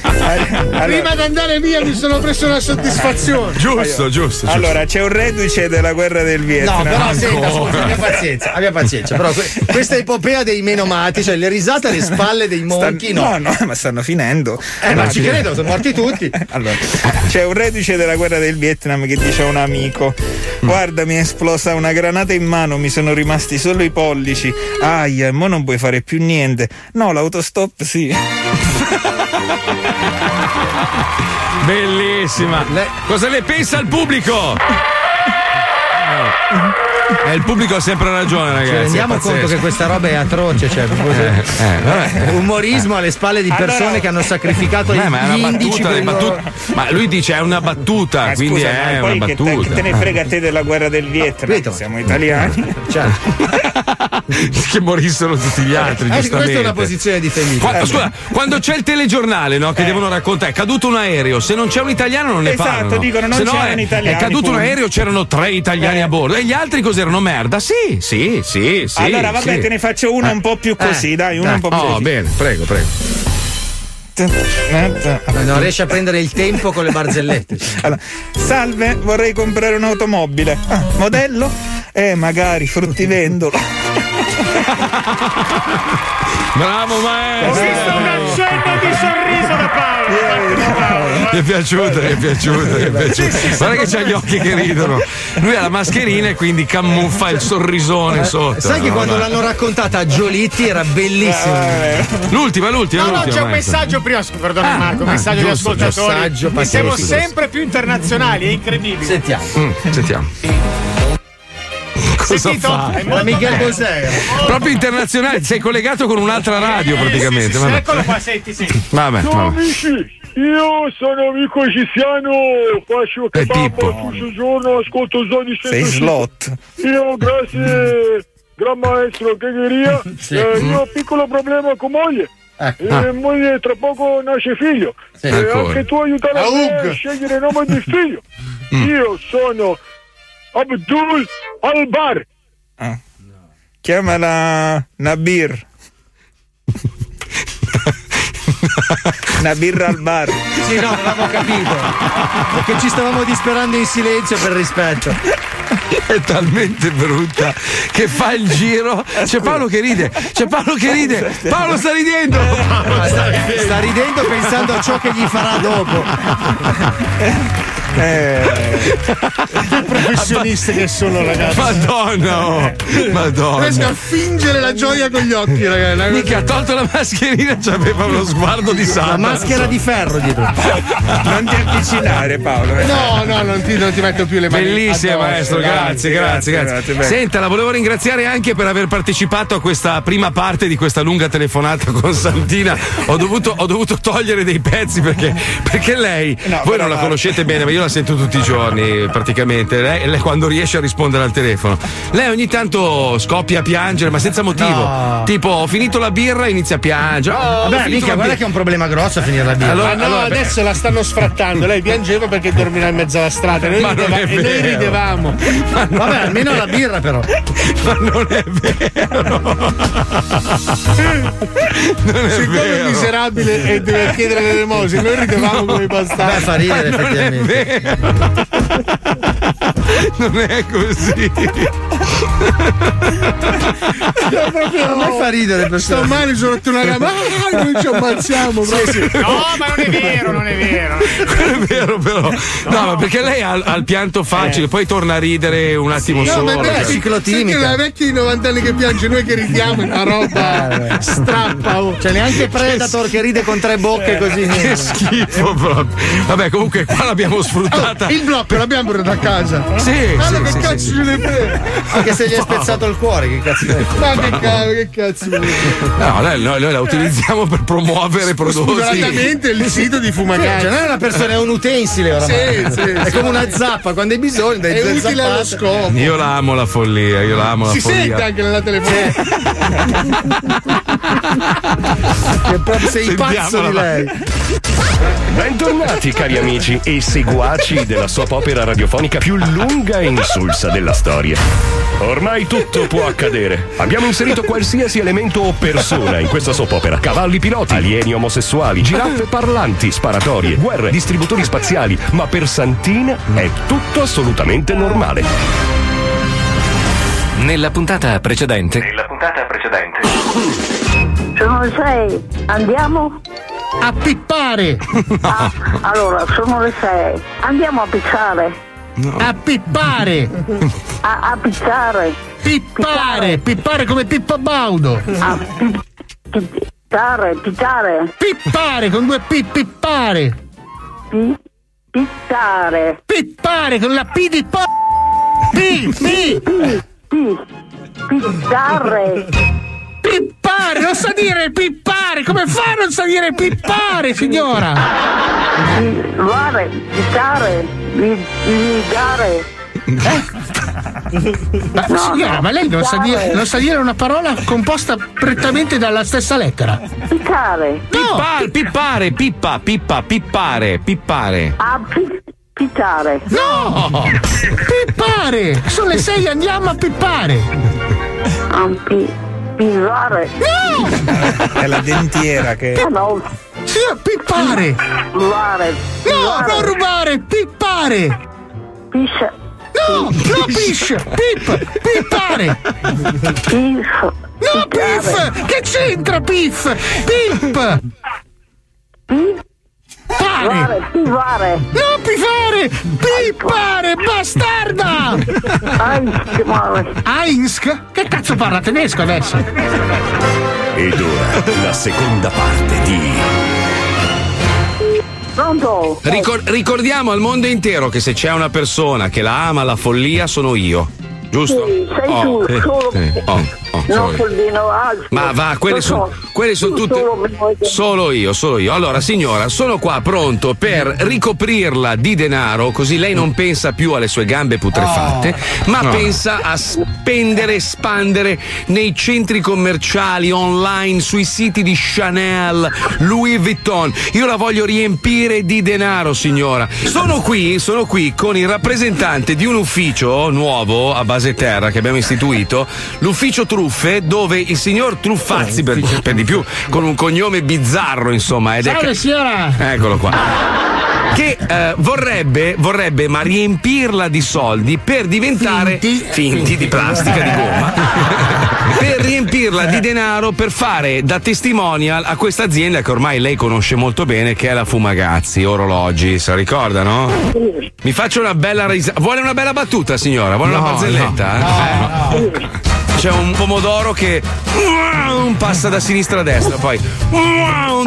Allora. Prima di andare via mi sono preso una soddisfazione. Giusto, giusto. Allora, giusto. C'è un reduce della guerra del Vietnam. No, però senta, scusa, abbia pazienza, abbia pazienza. Però que- questa epopea dei menomati, cioè le risate alle spalle dei monti. No. no, no, ma stanno finendo. Eh, eh ma ci credo, sono morti tutti. Allora, c'è un reduce della guerra del Vietnam che dice a un amico: guarda, mi è esplosa una granata in mano, mi sono rimasti solo i pollici. Aia, e mo non puoi fare più niente. No, l'autostop sì. Bellissima. Le... Cosa ne pensa il pubblico? Eh, il pubblico ha sempre ragione, ragazzi. Ci rendiamo conto che questa roba è atroce, cioè eh, eh, umorismo eh. alle spalle di persone allora, che hanno sacrificato eh, gli, ma gli indici battuta, loro... Ma lui dice è una battuta, eh, quindi scusa, è una battuta. Che te, che te ne frega te della guerra del Vietnam? No, siamo italiani. Certo. Che morissero tutti gli altri, eh, giustamente. Questa è una posizione difendibile. Quando, scusa, quando c'è il telegiornale, no, che eh. devono raccontare, è caduto un aereo, se non c'è un italiano non ne esatto, parlano. Esatto, dicono non se c'erano no, è, italiani. È caduto pure. un aereo, c'erano tre italiani eh. a bordo e gli altri cos'erano merda? Sì, sì, sì, sì. Allora vabbè, sì. te ne faccio uno eh. un po' più così, eh. dai, uno eh. un po' più oh, così. Oh, bene, prego, prego. Non riesce a prendere il tempo con le barzellette. Allora, salve, vorrei comprare un'automobile. Ah, modello? Eh, magari fruttivendolo. Bravo maestro, ho visto un accenno di sorriso da Paolo, yeah, Paolo. mi è piaciuto mi è piaciuto, mi è piaciuto. Guarda che c'ha gli occhi che ridono, lui ha la mascherina e quindi camuffa il sorrisone sotto. Sai no, che quando ma... l'hanno raccontata a Giolitti era bellissimo. L'ultima, l'ultima, l'ultima no no l'ultima, c'è un maestro. messaggio prima perdona ah, Marco un ah, messaggio giusto, di ascoltatori messaggio, e siamo giusto. sempre più internazionali, è incredibile. Sentiamo, mm, sentiamo. Sentito? È Miguel Bosè. Proprio internazionale, sei collegato con un'altra radio praticamente. Eh, sì, sì, eccolo qua, senti, senti. Vabbè, ciao vabbè. Amici, io sono amico egiziano, faccio kebab tutto il giorno, ascolto Zoni sei slot. Io grazie gran maestro Ghegheria, sì. eh, io ho un piccolo problema con moglie. Eh, e ah. moglie tra poco nasce figlio. Sì, e anche tu aiutare a me a scegliere il nome di figlio. Mm. Io sono Abdul Albar. Ah. No. Chiamala Nabir. Una birra al bar. Sì, no, l'avevamo capito. Perché ci stavamo disperando in silenzio per rispetto. è talmente brutta che fa il giro. C'è Paolo che ride, c'è Paolo che ride. Paolo sta ridendo. Paolo sta ridendo, sta ridendo pensando a ciò che gli farà dopo. Eh, che professionisti che sono, ragazzi. Madonna, oh. Madonna. Riesco a fingere la gioia con gli occhi, ragazzi. Mica ha tolto la mascherina, c'aveva uno sguardo di santo. La maschera di ferro dietro. Non ti avvicinare, Paolo. Eh. No, no, non ti, non ti metto più le mani. Bellissima, maestro, grazie, grazie, grazie. grazie. grazie Senta, la volevo ringraziare anche per aver partecipato a questa prima parte di questa lunga telefonata con Santina. Ho dovuto, ho dovuto togliere dei pezzi perché, perché lei, no, voi non la conoscete bene, ma io la sento tutti i giorni praticamente. Lei, lei quando riesce a rispondere al telefono, lei ogni tanto scoppia a piangere, ma senza motivo. No. Tipo, ho finito la birra e inizia a piangere. Oh, beh, mica, guarda che è un problema grosso a finire la birra. Allora, ah, no, allora, adesso beh. la stanno sfrattando. Lei piangeva perché dormiva in mezzo alla strada. Noi ma rideva- non è vero. E noi ridevamo. Ma Vabbè, almeno la birra, però. Ma non è vero. non è Siccome vero. è miserabile e deve chiedere l'elemosina, noi ridevamo come bastardi. Beh, fa ridere, effettivamente. Non è così. A me fa ridere per sto male, sono rotto una gamba, ah, noi ci ammazziamo. Sì, sì. No, ma non è vero, non è vero. Non è vero, però. No, no, ma perché lei ha, ha il pianto facile, eh. poi torna a ridere un attimo sì, solo. No, ma è ciclotimica. La vecchia di novanta anni che piange, noi che ridiamo, è una roba strappa. Oh. Cioè, neanche Predator che, che ride con tre bocche eh. così. Che schifo proprio. Vabbè, comunque qua l'abbiamo sfruttata. Oh, il blocco l'abbiamo preso a casa. Sì. Allora sì, che sì, cazzo sì. ce ne frega? Anche se gli hai spezzato il cuore, che cazzo è? Ma che cazzo, che cazzo No, noi, noi, noi la utilizzato per promuovere prodotti. Sicuramente il sito di Fumagazzi. Cioè, non è una persona, è un utensile oramai. Sì, sì, è sì. come una zappa, quando hai bisogno dai è utile allo scopo. Io la amo la follia, io la amo la si follia. Si sente anche nella telefonata. Che proprio sei pazzo di lei. Bentornati cari amici e seguaci della soap opera radiofonica più lunga e insulsa della storia. Ormai tutto può accadere. Abbiamo inserito qualsiasi elemento o persona in questa soap opera: cavalli piloti, alieni omosessuali, giraffe parlanti, sparatorie, guerre, distributori spaziali, ma per Santina è tutto assolutamente normale. Nella puntata precedente. Nella puntata precedente. Sono le sei, andiamo? A pippare! No. Ah, allora, sono le sei, andiamo a pizzare. No. A pippare! a, a pizzare! Pippare! Pippare come Pippo Baudo! A pizzare, pizzare! Pippare con due P, pippare! P, pizzare! Pippare con la P di po. P, P! P. Pizzarre. Pippare, non sa dire pippare. Come fa a non sa dire pippare, signora? Pizzare, pizzare, pizzare. Eh? Ma no, signora, ma lei non sa, dire, non sa dire una parola composta prettamente dalla stessa lettera. Pizzare. No, pippare, pippare, pippa, pippa, pippare, pippare. Ah, pizzare. Pizzare. No! Pippare! Sono le sei, andiamo a pippare! A pi- pizzare! No! È la dentiera che. P- no. Sì, pippare! Rubare! No, non rubare! Pippare! Pisce! No! No, pisce! Pip! Pippare! Pif! No, pif! Che c'entra pif? Pip! Pip! Pare. Pivare. Non pifare! Pippare, bastarda! Einsk? Che cazzo parla tedesco adesso? Ed ora la seconda parte di. Ricor- ricordiamo al mondo intero che se c'è una persona che la ama la follia sono io. Giusto? Sì, sei oh, tu, eh, solo eh, oh, oh, non follino altro. Ma va, quelle sono so, so tutte. Solo, solo io, solo io. Allora, signora, sono qua pronto per ricoprirla di denaro, così lei non pensa più alle sue gambe putrefatte, oh. ma no. pensa a spendere, espandere nei centri commerciali, online, sui siti di Chanel, Louis Vuitton. Io la voglio riempire di denaro, signora. Sono qui, sono qui con il rappresentante di un ufficio nuovo a base terra che abbiamo istituito, l'ufficio truffe, dove il signor Truffazzi per, per di più, con un cognome bizzarro insomma ed ciao è... signora, eccolo qua. che eh, vorrebbe, vorrebbe ma riempirla di soldi per diventare finti, finti di plastica, di gomma, per riempirla di denaro per fare da testimonial a questa azienda che ormai lei conosce molto bene, che è la Fumagazzi orologi, se ricordano? Mi faccio una bella risa. Vuole una bella battuta, signora? Vuole no, una barzelletta? No, no, eh? no. C'è un pomodoro che passa da sinistra a destra, poi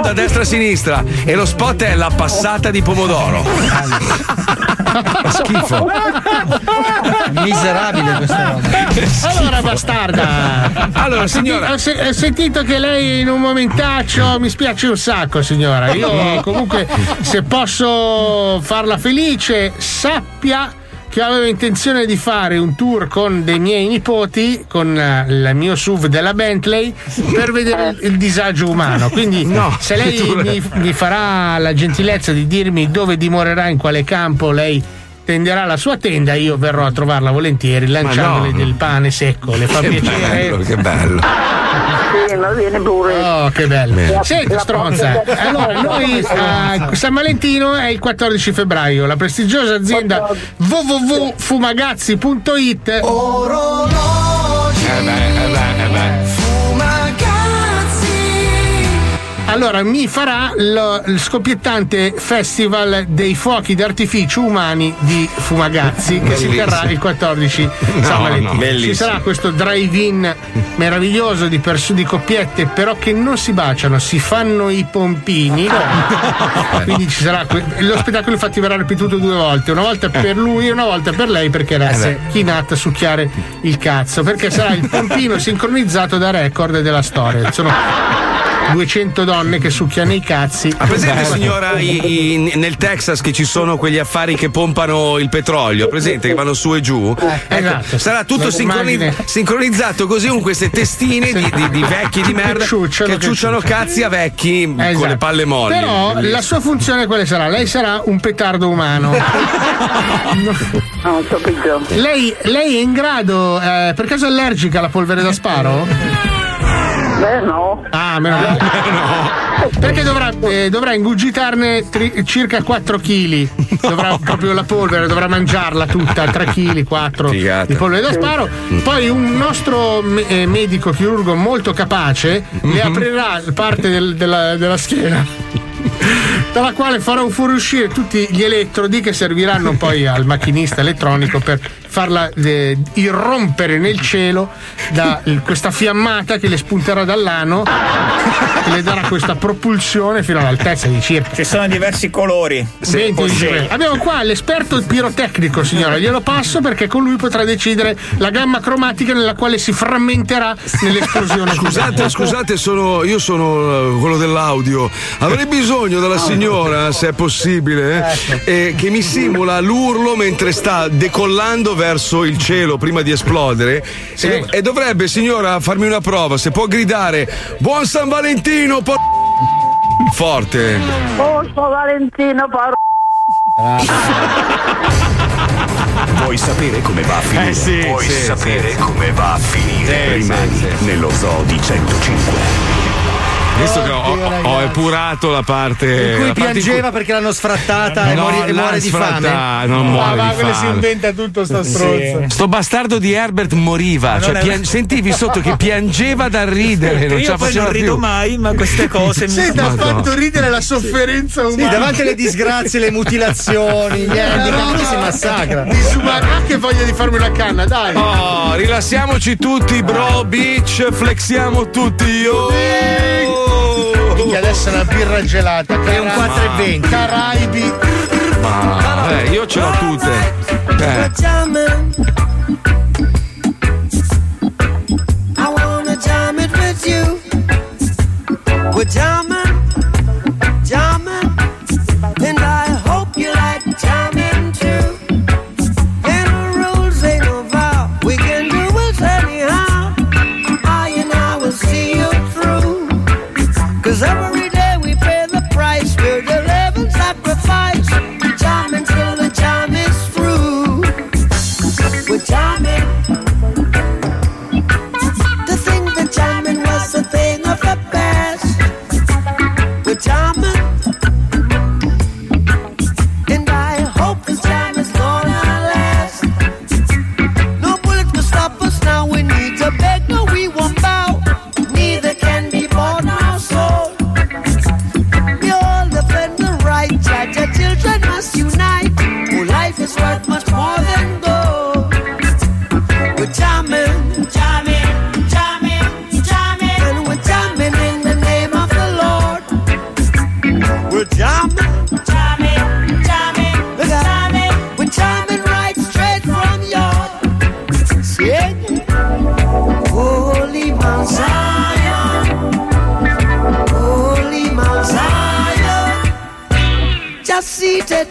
da destra a sinistra, e lo spot è la passata di pomodoro. Schifo. Miserabile questa roba. Schifo. Allora, bastarda. Allora, signora. Ho, se- ho sentito che lei in un momentaccio mi spiace un sacco, signora. Io comunque, se posso farla felice, sappia che avevo intenzione di fare un tour con dei miei nipoti con il mio S U V della Bentley per vedere il disagio umano, quindi no, se lei mi, mi farà la gentilezza di dirmi dove dimorerà, in quale campo lei tenderà la sua tenda, io verrò a trovarla volentieri lanciandole no. del pane secco, le fa che piacere. Bello, che bello. Viene pure. Oh, che bello. Senti, stronza. Allora, noi a San Valentino è il quattordici febbraio. La prestigiosa azienda w w w punto fumagazzi punto i t orologi. Eh beh, eh beh, eh beh. Allora mi farà lo, il scoppiettante festival dei fuochi d'artificio umani di Fumagazzi, che bellissimo, si terrà il quattordici no, San Valentino. No, ci sarà questo drive-in meraviglioso di, pers- di coppiette però che non si baciano, si fanno i pompini. No. Quindi ci sarà que- lo spettacolo, infatti verrà ripetuto due volte, una volta per lui e una volta per lei, perché era eh chinata a succhiare il cazzo, perché sarà il pompino sincronizzato da record della storia. Sono duecento donne che succhiano i cazzi. Ha presente, signora, i, i, nel Texas che ci sono quegli affari che pompano il petrolio, presente, che vanno su e giù? Eh, ecco, esatto. Sarà tutto sincroni- sincronizzato così, con queste testine di, di, di vecchi di merda che ciucciano, che ciucciano cazzi a vecchi esatto. con le palle molli. Però bellissimo. La sua funzione quale sarà? Lei sarà un petardo umano. No, lei, lei è in grado, eh, per caso è allergica alla polvere da sparo? Beh, no. Ah, meno male. No. Perché dovrà, eh, dovrà ingugitarne tri- circa quattro chili. Dovrà no. proprio la polvere, dovrà mangiarla tutta, tre chili, quattro Figata. Di polvere da sparo. Poi un nostro me- eh, medico chirurgo molto capace mm-hmm. le aprirà parte del, della, della schiena, dalla quale farò fuoriuscire tutti gli elettrodi che serviranno poi al macchinista elettronico per farla eh, irrompere nel cielo da il, questa fiammata che le spunterà dall'ano e le darà questa propulsione fino all'altezza di circa. Ci sono diversi colori. Sì, abbiamo qua l'esperto pirotecnico, signora, glielo passo perché con lui potrà decidere la gamma cromatica nella quale si frammenterà nell'esplosione. Scusate, scusate, sono, io sono quello dell'audio. Avrei bisogno della signora, se è possibile, eh, che mi simula l'urlo mentre sta decollando verso il cielo prima di esplodere. Sì. E, e dovrebbe, signora, farmi una prova, se può gridare "Buon San Valentino, por... forte". Buon San Valentino, por... ah. Vuoi sapere come va a finire? Eh sì, Vuoi sì, sapere sì, come va a finire? Sì, Rimani sì, sì. nello Zoo di centocinque. Visto che ho, ho, ho epurato la parte in cui piangeva in cui... perché l'hanno sfrattata no, e muore, muore di fame. Non muore ah, di fame. Si inventa tutto sta stronza. Sì. Sto bastardo di Herbert moriva, cioè, è... pian... sentivi sotto che piangeva da ridere. Non io poi non rido più. mai, ma queste cose sì, mi sì, ha fatto ridere la sofferenza sì. umana. Sì, davanti alle disgrazie, le mutilazioni, gli anni, no, no, si massacra. Disumanità, che voglia di farmi una canna, dai. Oh, rilassiamoci tutti, bro, bitch, flexiamo tutti. Oh. Che adesso è una birra gelata che è un quattro e venti Caraibi. Ma eh, io ce l'ho tutte. Eh. I wanna jam it with you. We're jamming, jamming, and I hope you like jamming too. And our rules ain't no vow. We can do it anyhow. I and I will see you through. 'Cause every day we pay the price, we're the living sacrifice. Jamming till the jam is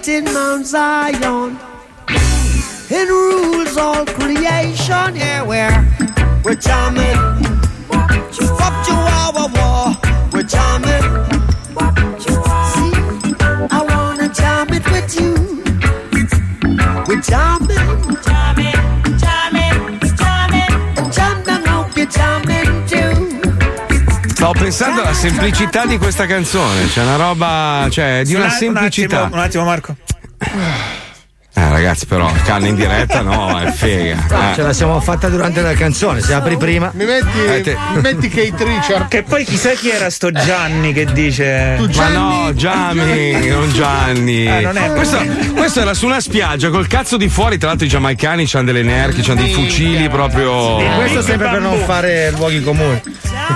sit in Mount Zion and rules all creation. Yeah, we're, we're jamming. Fuck you, our war. We're jamming. See, I wanna jam it with you. We're jamming. Jamming, jamming, jamming. And jam down, hope you're jamming too. Sto pensando alla semplicità di questa canzone, c'è una roba, cioè, di una semplicità. Un attimo, un attimo Marco. Eh ragazzi, però canna in diretta no, è figa. No, eh. Ce la siamo fatta durante la canzone, se apri prima. Mi metti, eh, te... mi metti Kate Richard. Che poi chissà chi era sto Gianni che dice. Tu Gianni, ma no, Gianni, Gianni. non Gianni. Ah, non è questo, questo era su una spiaggia col cazzo di fuori, tra l'altro i giamaicani c'hanno delle nerchi, c'hanno dei fucili proprio. E questo sempre per non fare luoghi comuni.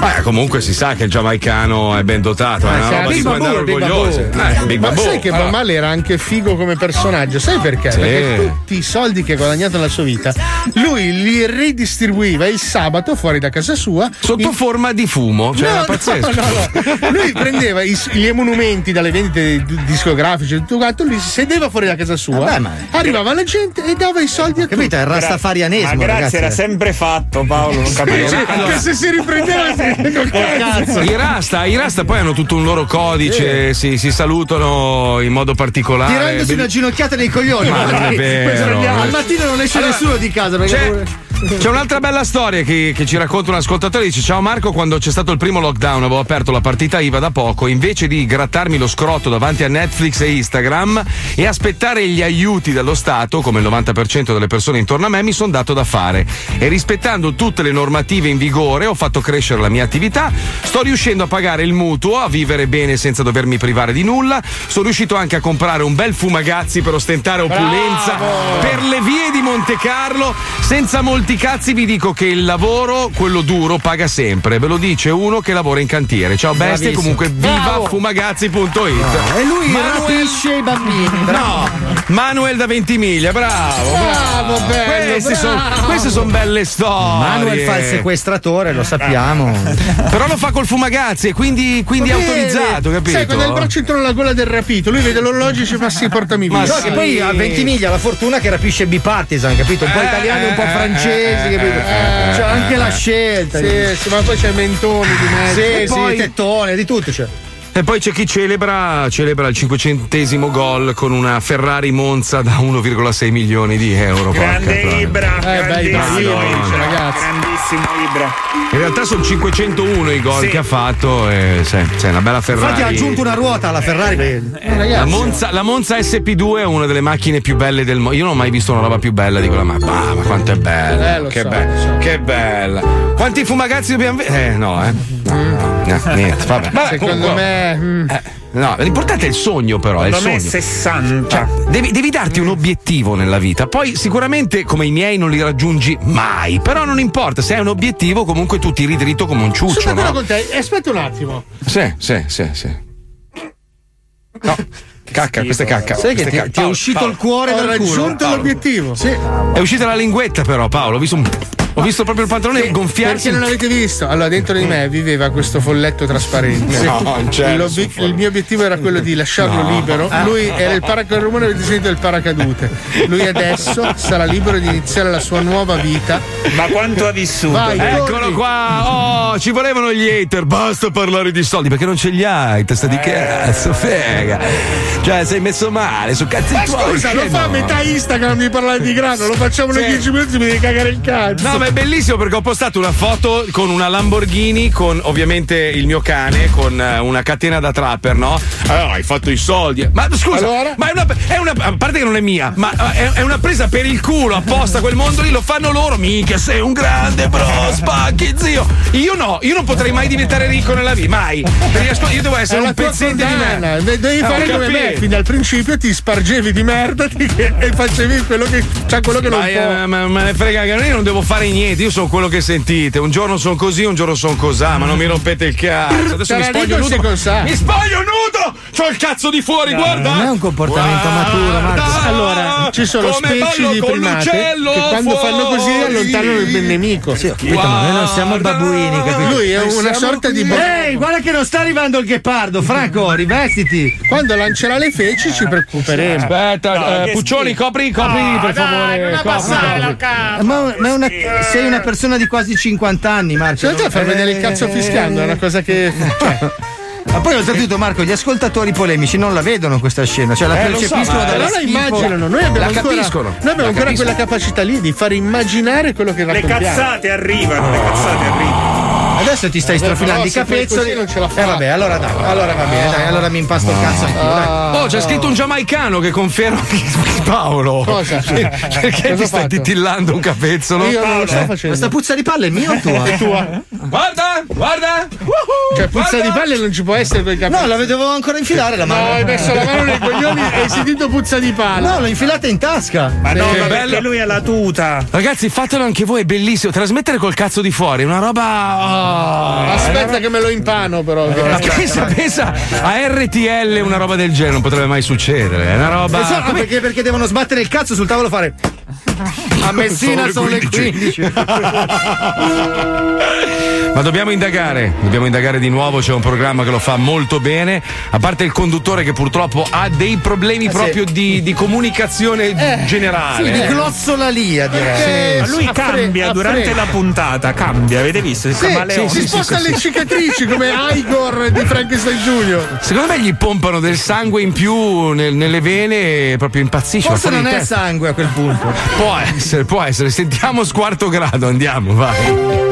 Beh, comunque si sa che il giamaicano è ben dotato, è una roba di cui andare orgoglioso. Eh, Big Babbo. Ma sai che Van Male era anche figo come personaggio, sai perché? Sì. Perché tutti i soldi che ha guadagnato nella sua vita, lui li ridistribuiva il sabato fuori da casa sua sotto in... forma di fumo, cioè no, era pazzesco. No, no, no. Lui prendeva i, gli emolumenti dalle vendite discografiche e tutto quanto, lui si sedeva fuori da casa sua, ah, beh, ma... arrivava la gente e dava i soldi a tutti. Capito? È il rastafarianesimo. Ma grazie, ragazzi, era sempre fatto, Paolo, non capivo. Sì, sì, allora... che se si riprendeva col cazzo. I rasta, i rasta poi hanno tutto un loro codice, eh. si, si salutano in modo particolare. Tirandosi una ginocchiata nei coglioni. Ma è vero. Al mattino non esce allora, nessuno di casa. Perché... C'è, c'è un'altra bella storia che, che ci racconta un ascoltatore. Dice: ciao Marco, quando c'è stato il primo lockdown avevo aperto la partita I V A da poco. Invece di grattarmi lo scrotto davanti a Netflix e Instagram e aspettare gli aiuti dallo Stato, come il novanta per cento delle persone intorno a me, mi sono dato da fare. E rispettando tutte le normative in vigore ho fatto crescere la mia attività, sto riuscendo a pagare il mutuo, a vivere bene senza dovermi privare di nulla, sono riuscito anche a comprare un bel Fumagazzi per ostentare opulenza. Bravo! Per le vie di Monte Carlo, senza molti cazzi vi dico che il lavoro, quello duro, paga sempre, ve lo dice uno che lavora in cantiere. Ciao bestie, comunque viva Fumagazzi punto it. No, e lui Manuel... rapisce i bambini. Bravo. No, Manuel da Ventimiglia, bravo, bravo, bravo. Bello, queste, bravo. Son, queste sono belle storie. Manuel fa il sequestratore, lo sappiamo. Però lo fa col Fumagazzi e quindi, quindi è autorizzato, capito? Sai, quando ha il braccio intorno alla gola del rapito, lui vede l'orologio e ci fa sì, portami via. Ma so che poi a Ventimiglia la fortuna che rapisce bipartisan, capito? Un po' italiano e un po' francese, capito? C'è anche la scelta. Sì, sì, ma poi c'è Mentoni di mezzo. Sì, sì, poi... Tettone, di tutto c'è. E poi c'è chi celebra, celebra il cinquecentesimo gol con una Ferrari Monza da uno virgola sei milioni di euro. Grande Ibra, eh, grandissimo, Ibra, ragazzi. Grandissimo Ibra. In realtà sono cinquecentouno i gol, sì, che ha fatto. E c'è, c'è una bella Ferrari. Infatti ha aggiunto una ruota alla Ferrari. Eh, eh, la, Monza, la Monza S P due è una delle macchine più belle del mondo. Io non ho mai visto una roba più bella di quella. Ma, bah, ma quanto è bella, eh, che, so, be- so. che bella. Quanti Fumagazzi dobbiamo vedere? Eh no, eh. No, no, no, niente, vabbè. Vabbè, secondo comunque, me. Mm. Eh, no, l'importante è il sogno, però. È il sogno. sessanta. Cioè, devi, devi darti un obiettivo nella vita. Poi, sicuramente, come i miei, non li raggiungi mai. Però non importa, se hai un obiettivo, comunque tu tiri dritto come un ciuccio. Sono d'accordo con te. Aspetta un attimo. Sì, sì, sì, sì. No. Cacca, questa è cacca. Sai che ti, cacca. ti è uscito Paolo, il cuore dal culo. Ho raggiunto l'obiettivo. Sì. È uscita la linguetta, però, Paolo. Ho visto un. Ho visto proprio il pantalone sì, gonfiarsi. Perché non l'avete visto? Allora, dentro di me viveva questo folletto trasparente. No, certo. Sì. Il mio obiettivo era quello di lasciarlo no. libero. Lui era il paracadute, rumore del disegno del paracadute. Lui adesso sarà libero di iniziare la sua nuova vita. Ma quanto ha vissuto? Vai, eccolo torni. qua! Oh, ci volevano gli hater. Basta parlare di soldi perché non ce li hai. Testa di cazzo, fega. Cioè, sei messo male su cazzi tuoi. Ma scusa, lo fa a metà Instagram di parlare di grano. Lo facciamo nei sì. dieci minuti e mi devi cagare il cazzo. No, è bellissimo perché ho postato una foto con una Lamborghini con ovviamente il mio cane con una catena da trapper, no? Allora hai fatto i soldi. Ma scusa, allora? ma è una, è una a parte che non è mia, ma è, è una presa per il culo apposta, quel mondo lì lo fanno loro. Minchia, sei un grande bro, spacchi zio. Io no, io non potrei mai diventare ricco nella vita, mai. Perché io devo essere è un pezzetto di merda. Devi fare eh, come me, fin dal principio ti spargevi di merda e facevi quello che cioè quello che ma non può. Eh, ma, ma ne frega che io non devo fare niente. Niente, io sono quello che sentite. Un giorno sono così, un giorno sono cosà, ma non mi rompete il cazzo. Adesso mi spoglio nudo. Mi spoglio nudo! C'ho il cazzo di fuori, no, guarda! Non è un comportamento guarda. maturo, Marco. Allora, ci sono specie di primati che quando fuori. fanno così allontanano il nemico. Sì, capito, guarda, ma noi non siamo babuini, capito? Lui è una sorta qui. di Ehi, guarda che non sta arrivando il ghepardo, Franco, rivestiti. Quando lancerà le feci ci preoccuperemo. Aspetta, no, eh, Puccioni, schif- copri, copri, no, per dai, favore. Non abbassare la casa. Ma, ma una, sei una persona di quasi cinquanta anni, Marco. Cioè, far vedere il cazzo fischiando è una cosa che. Ma poi oltretutto, Marco, gli ascoltatori polemici non la vedono questa scena, cioè la eh, percepiscono, so, la immaginano. Noi abbiamo la ancora, noi abbiamo la ancora quella capacità lì di far immaginare quello che raccontiamo. Le cazzate arrivano, le cazzate arrivano. Adesso ti stai eh, strofilando i capezzoli. Eh vabbè, allora dai, allora va bene, dai, allora mi impasto il cazzo anch'io. Dai. Oh, c'è scritto un giamaicano che conferma che Paolo. Cosa? Perché Cosa ti stai titillando un capezzolo? Io non lo sto eh? facendo. Questa puzza di palle è mia o tua? È tua. Guarda, guarda! Uh-huh, cioè puzza guarda. di palle non ci può essere per i capelli. No, la devo ancora infilare la mano. No, hai messo la mano nei coglioni e hai sentito puzza di palle. No, l'ho infilata in tasca. Ma no, che bello. Lui ha la tuta. Ragazzi, fatelo anche voi, è bellissimo. Trasmettere col cazzo di fuori, una roba. Oh, aspetta eh, che me lo impano però. Ma pensa, pensa a R T L, una roba del genere non potrebbe mai succedere. È una roba. Esatto, come... perché, perché devono sbattere il cazzo sul tavolo, fare. A Messina sono le quindici. Ma dobbiamo indagare, dobbiamo indagare di nuovo, c'è un programma che lo fa molto bene, a parte il conduttore che purtroppo ha dei problemi eh, proprio sì. di, di comunicazione eh, generale. Sì, di glossolalia direi. Sì, lui a cambia fre- durante fre- la puntata, cambia, avete visto? Si, sì, sì, si, si sposta alle sì. cicatrici come Igor di Frankenstein Junior. Secondo me gli pompano del sangue in più nel, nelle vene e proprio impazzisce. Forse non è sangue a quel punto. Può essere, può essere, sentiamo Squarto Grado, andiamo, vai.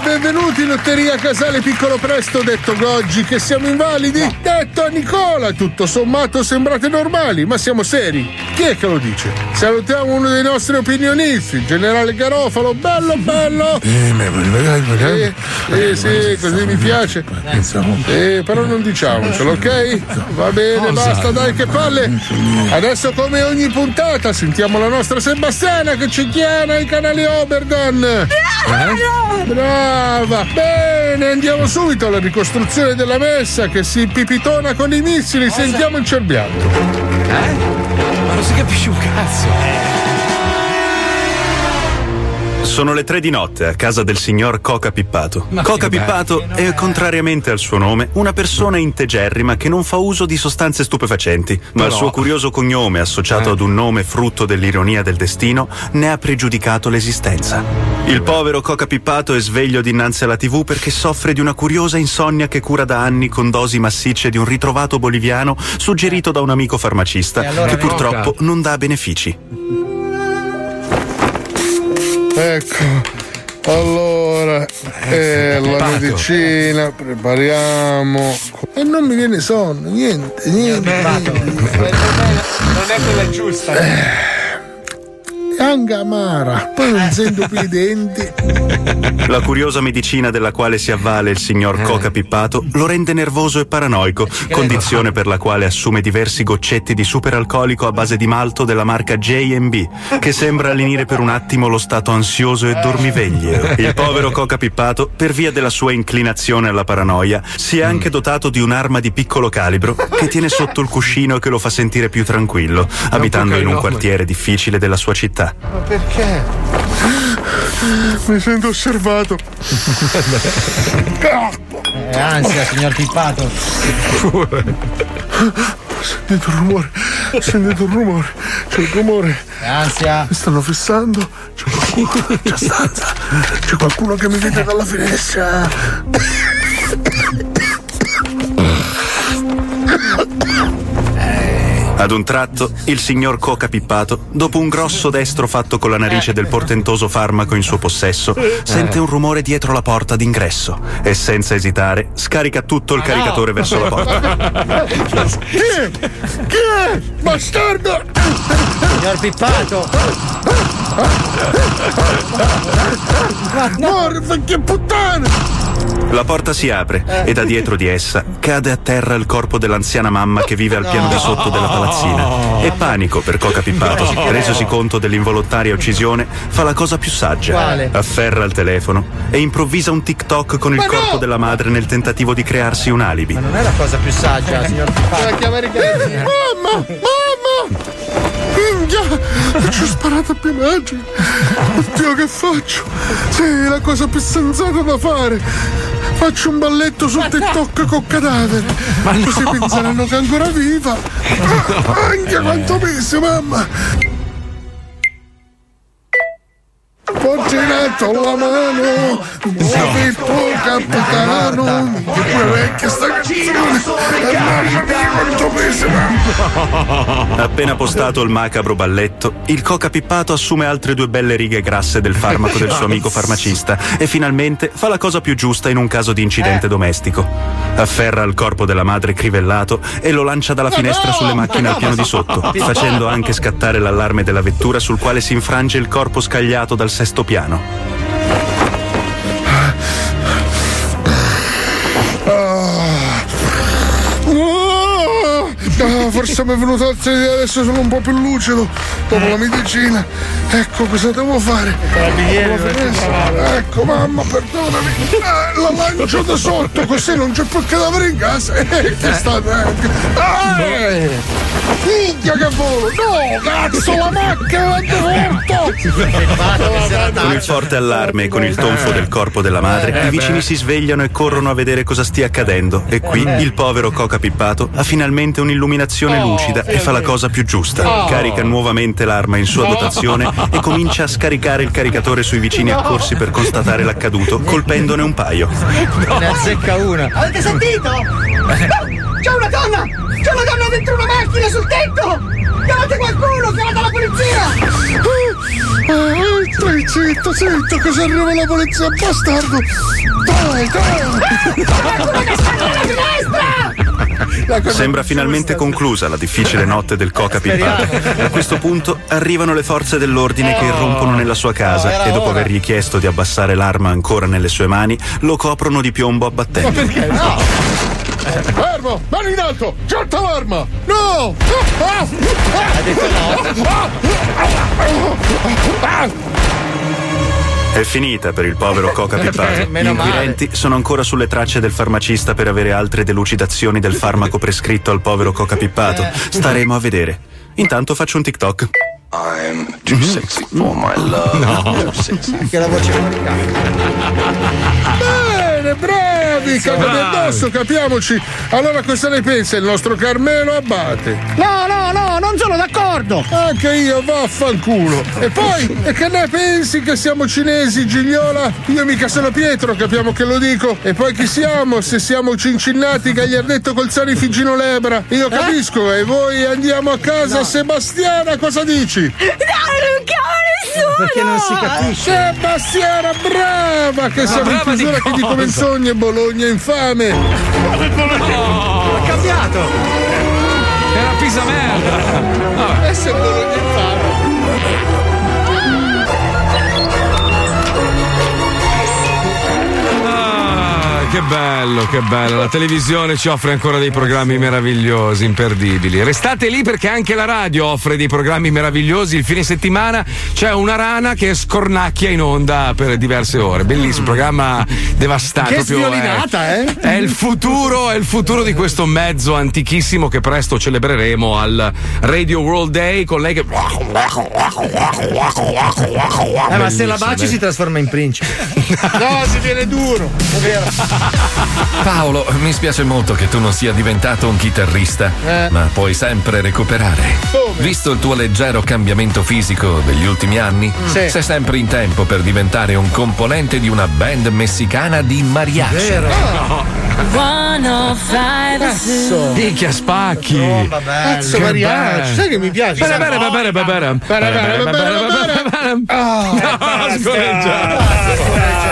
Benvenuti in Lotteria Casale Piccolo Presto, detto Goggi che siamo invalidi, no. detto a Nicola, tutto sommato sembrate normali, ma siamo seri. Chi è che lo dice? Salutiamo uno dei nostri opinionisti, il generale Garofalo, bello bello! Eh, eh, eh, eh sì, così mi piace. Eh, però non diciamocelo, ok? Va bene, basta, dai che palle! Adesso come ogni puntata sentiamo la nostra Sebastiana che ci chiama ai canali Oberdan! Eh? Bravo! Va bene, andiamo subito alla ricostruzione della messa che si pipitona con i missili. Cosa? Sentiamo il cerbiatto. Eh? Ma non si capisce un cazzo. Sono le tre di notte a casa del signor Coca Pippato. Ma Coca Pippato bello. è, contrariamente al suo nome, una persona integerrima che non fa uso di sostanze stupefacenti, ma no. il suo curioso cognome, associato eh. ad un nome frutto dell'ironia del destino, ne ha pregiudicato l'esistenza. Il povero Coca Pippato è sveglio dinanzi alla tivù perché soffre di una curiosa insonnia che cura da anni con dosi massicce di un ritrovato boliviano suggerito da un amico farmacista allora che purtroppo Coca. non dà benefici. Ecco. Allora, eh, la medicina, prepariamo. E non mi viene sonno, niente, niente. niente. Non è quella giusta. Eh. Anga amara, poi non sento più i denti. La curiosa medicina della quale si avvale il signor Coca Pippato lo rende nervoso e paranoico, condizione per la quale assume diversi goccetti di superalcolico a base di malto della marca J and B, che sembra lenire per un attimo lo stato ansioso e dormiveglio. Il povero Coca Pippato, per via della sua inclinazione alla paranoia, si è anche dotato di un'arma di piccolo calibro che tiene sotto il cuscino e che lo fa sentire più tranquillo, abitando in un quartiere difficile della sua città. Ma perché? Mi sento osservato. Eh, ansia, signor Pippato. Sentite un rumore, sentite un rumore, c'è il rumore. Eh, ansia. Mi stanno fissando, c'è qualcuno, c'è stanza, c'è qualcuno che mi vede dalla finestra. Ad un tratto, il signor Coca Pippato, dopo un grosso destro fatto con la narice del portentoso farmaco in suo possesso, sente un rumore dietro la porta d'ingresso e, senza esitare, scarica tutto il ah, caricatore no. verso la porta. Chi è? Chi è? Bastardo! Signor Pippato! Morre, vecchia puttana! La porta si apre e da dietro di essa cade a terra il corpo dell'anziana mamma che vive al piano di sotto della palazzina. E panico per Coca Pippato, resosi conto dell'involontaria uccisione, fa la cosa più saggia. Afferra il telefono e improvvisa un TikTok con il corpo della madre nel tentativo di crearsi un alibi. Ma non è la cosa più saggia, signor Pippato. Mamma! Mamma! Ci ho sparato a piumaggi. Oddio, che faccio? Sì, la cosa più sensata da fare. Faccio un balletto su TikTok con cadavere. Ma no. Così penseranno che è ancora viva. Anche ah, quanto peso, mamma. Ho girato la mano, muove il tuo capitano, che pure vecchia sta canzone. Appena postato il macabro balletto, il Coca Pippato assume altre due belle righe grasse del farmaco del suo amico farmacista e finalmente fa la cosa più giusta in un caso di incidente domestico. Afferra il corpo della madre crivellato e lo lancia dalla finestra sulle macchine al piano di sotto, facendo anche scattare l'allarme della vettura sul quale si infrange il corpo scagliato dal sesto piano. Ah, forse mi è venuto altre idee, adesso sono un po' più lucido dopo la medicina. Ecco cosa devo fare. Ecco mamma, perdonami, eh, la lancio da sotto così non c'è più cadavere in casa. Eh, che è stato anche ah, figlia che volo! No, cazzo, la macchina è. Con il forte allarme e con il tonfo del corpo della madre, i vicini si svegliano e corrono a vedere cosa stia accadendo. E qui il povero Coca Pippato ha finalmente un'illuminazione lucida e fa la cosa più giusta. Carica nuovamente l'arma in sua dotazione e comincia a scaricare il caricatore sui vicini accorsi per constatare l'accaduto, colpendone un paio. Ne azzecca una. Avete sentito? C'è una donna! C'è una donna dentro una macchina sul tetto! Chiamate qualcuno! Chiamate la polizia! Dai, dai, zitto, zitto, che se arriva la polizia, bastardo! Dai, dai! Qualcuno che sta alla finestra! Sembra finalmente conclusa la difficile notte del Coca Pippato. A questo punto arrivano le forze dell'ordine che irrompono nella sua casa e dopo avergli chiesto di abbassare l'arma ancora nelle sue mani, lo coprono di piombo abbattendo. Ma perché no? Fermo! Mani in alto! Giorta l'arma! No! Ah, ah, ah. È finita per il povero Coca Pippato. Gli inquirenti sono ancora sulle tracce del farmacista per avere altre delucidazioni del farmaco prescritto al povero Coca Pippato. Staremo a vedere. Intanto faccio un TikTok. I'm too sexy for my love. No. Che la voce bene, bravi, cagate addosso, capiamoci. Allora cosa ne pensa il nostro Carmelo Abate? No, no, no, non sono d'accordo. Anche io, vaffanculo. E poi, e che ne pensi che siamo cinesi, Gigliola? Io mica sono Pietro, capiamo che lo dico. E poi chi siamo? Se siamo Cincinnati, Gagliardetto, Colzani, Figino, Lebra. Io capisco, eh? E voi andiamo a casa, no. Sebastiana, cosa dici? No, non chiamo nessuno! Perché non si capisce? Sebastiana, brava! Che no, siamo in chiusura, che dico menzogne, Bologna infame! Oh, ha cambiato! Era Pisa merda! Adesso è Bologna infame! Che bello, che bello. La televisione ci offre ancora dei programmi meravigliosi, imperdibili. Restate lì perché anche la radio offre dei programmi meravigliosi. Il fine settimana c'è una rana che scornacchia in onda per diverse ore. Bellissimo, programma devastato. Che sviolinata, eh. eh! È il futuro, è il futuro di questo mezzo antichissimo che presto celebreremo al Radio World Day con lei che... Eh, ma se la baci si trasforma in principe. No, si viene duro, è vero. Paolo, mi spiace molto che tu non sia diventato un chitarrista, eh. ma puoi sempre recuperare. Come? Visto il tuo leggero cambiamento fisico degli ultimi anni, mm. sì. sei sempre in tempo per diventare un componente di una band messicana di mariachi. Vero? Oh. cento cinque Picchia spacchi. Tromba, cazzo, che mariachi. Sai che mi piace. Bene, bene, bene, bene, bene. No, scorreggiato.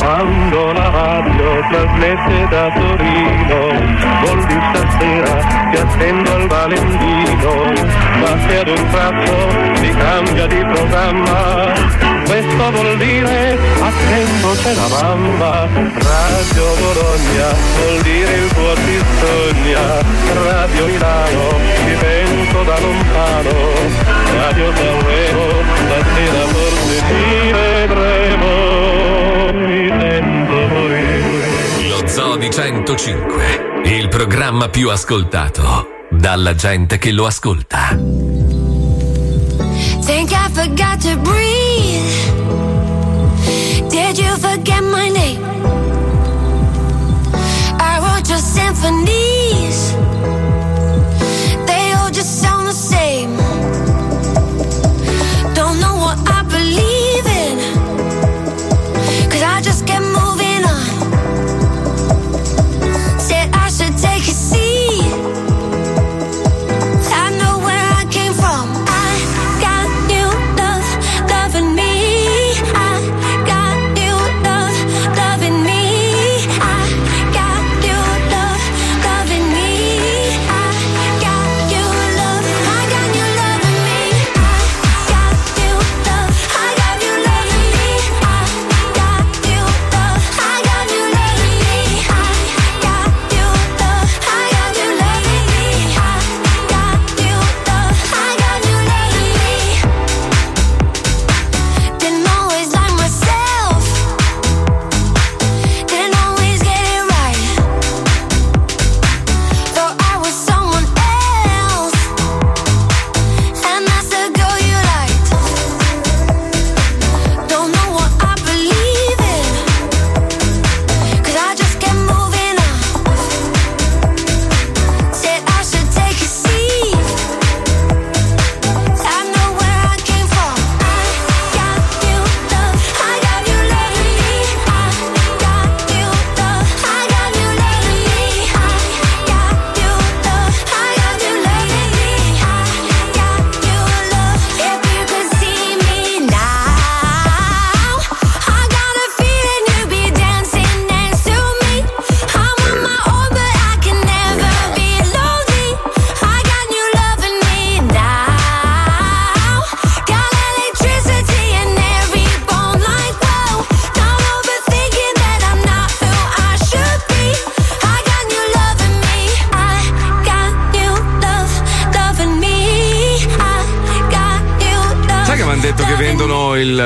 Quando la radio trasmette da Torino, volvi stasera, ti attendo al Valentino, ma se ad un tratto si cambia di programma, questo cosa vuol dire? Attento c'è la mamma. Radio Bologna vuol dire il tuo ti sogna. Radio Milano ti penso da lontano. Radio Sanremo stasera forse ti vedremo. Mi sento morire. Lo Zoo di centocinque, il programma più ascoltato dalla gente che lo ascolta. Think I forgot to breathe. Did you forget my name? I wrote your symphonies. They all just sound the same. Don't know what I believe in, 'cause I just kept moving on. Said I should take a seat.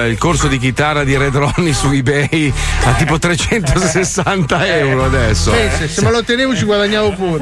Il corso di chitarra di Red Ronnie su eBay a tipo trecentosessanta euro adesso. Eh, se, se me lo tenevo ci guadagnavo pure.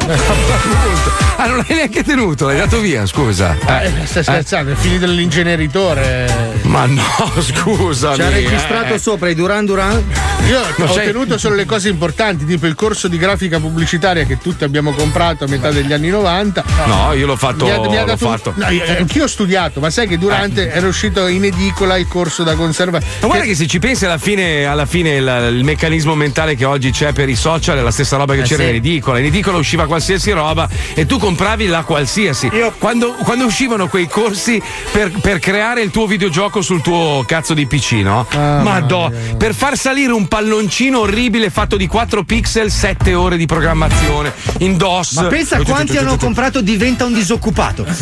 Ah, non l'hai neanche tenuto, l'hai dato via, scusa. Eh, eh, stai scherzando, eh. È finito l'inceneritore. Ma no, scusa. Ci ha registrato eh. sopra i Duran Duran. Io no, ho sei... tenuto solo le cose importanti, tipo il corso di grafica pubblicitaria che tutti abbiamo comprato a metà degli anni novanta. No, io l'ho fatto. Mi ha, mi ha dato l'ho un... fatto. No, io, anch'io ho studiato, ma sai che durante eh. era uscito in edicola il corso da conservare. Ma guarda che, che se ci pensi alla fine, alla fine il, il meccanismo mentale che oggi c'è per i social è la stessa roba che eh c'era sì. in edicola. In edicola usciva qualsiasi roba e tu compravi la qualsiasi. Io... Quando, quando uscivano quei corsi per, per creare il tuo videogioco sul tuo cazzo di P C, no? Ah, Madò, mia. Per far salire un palloncino orribile fatto di quattro pixel, sette ore di programmazione in DOS. Ma pensa oh, quanti oh, hanno oh, comprato Diventa un disoccupato. eh,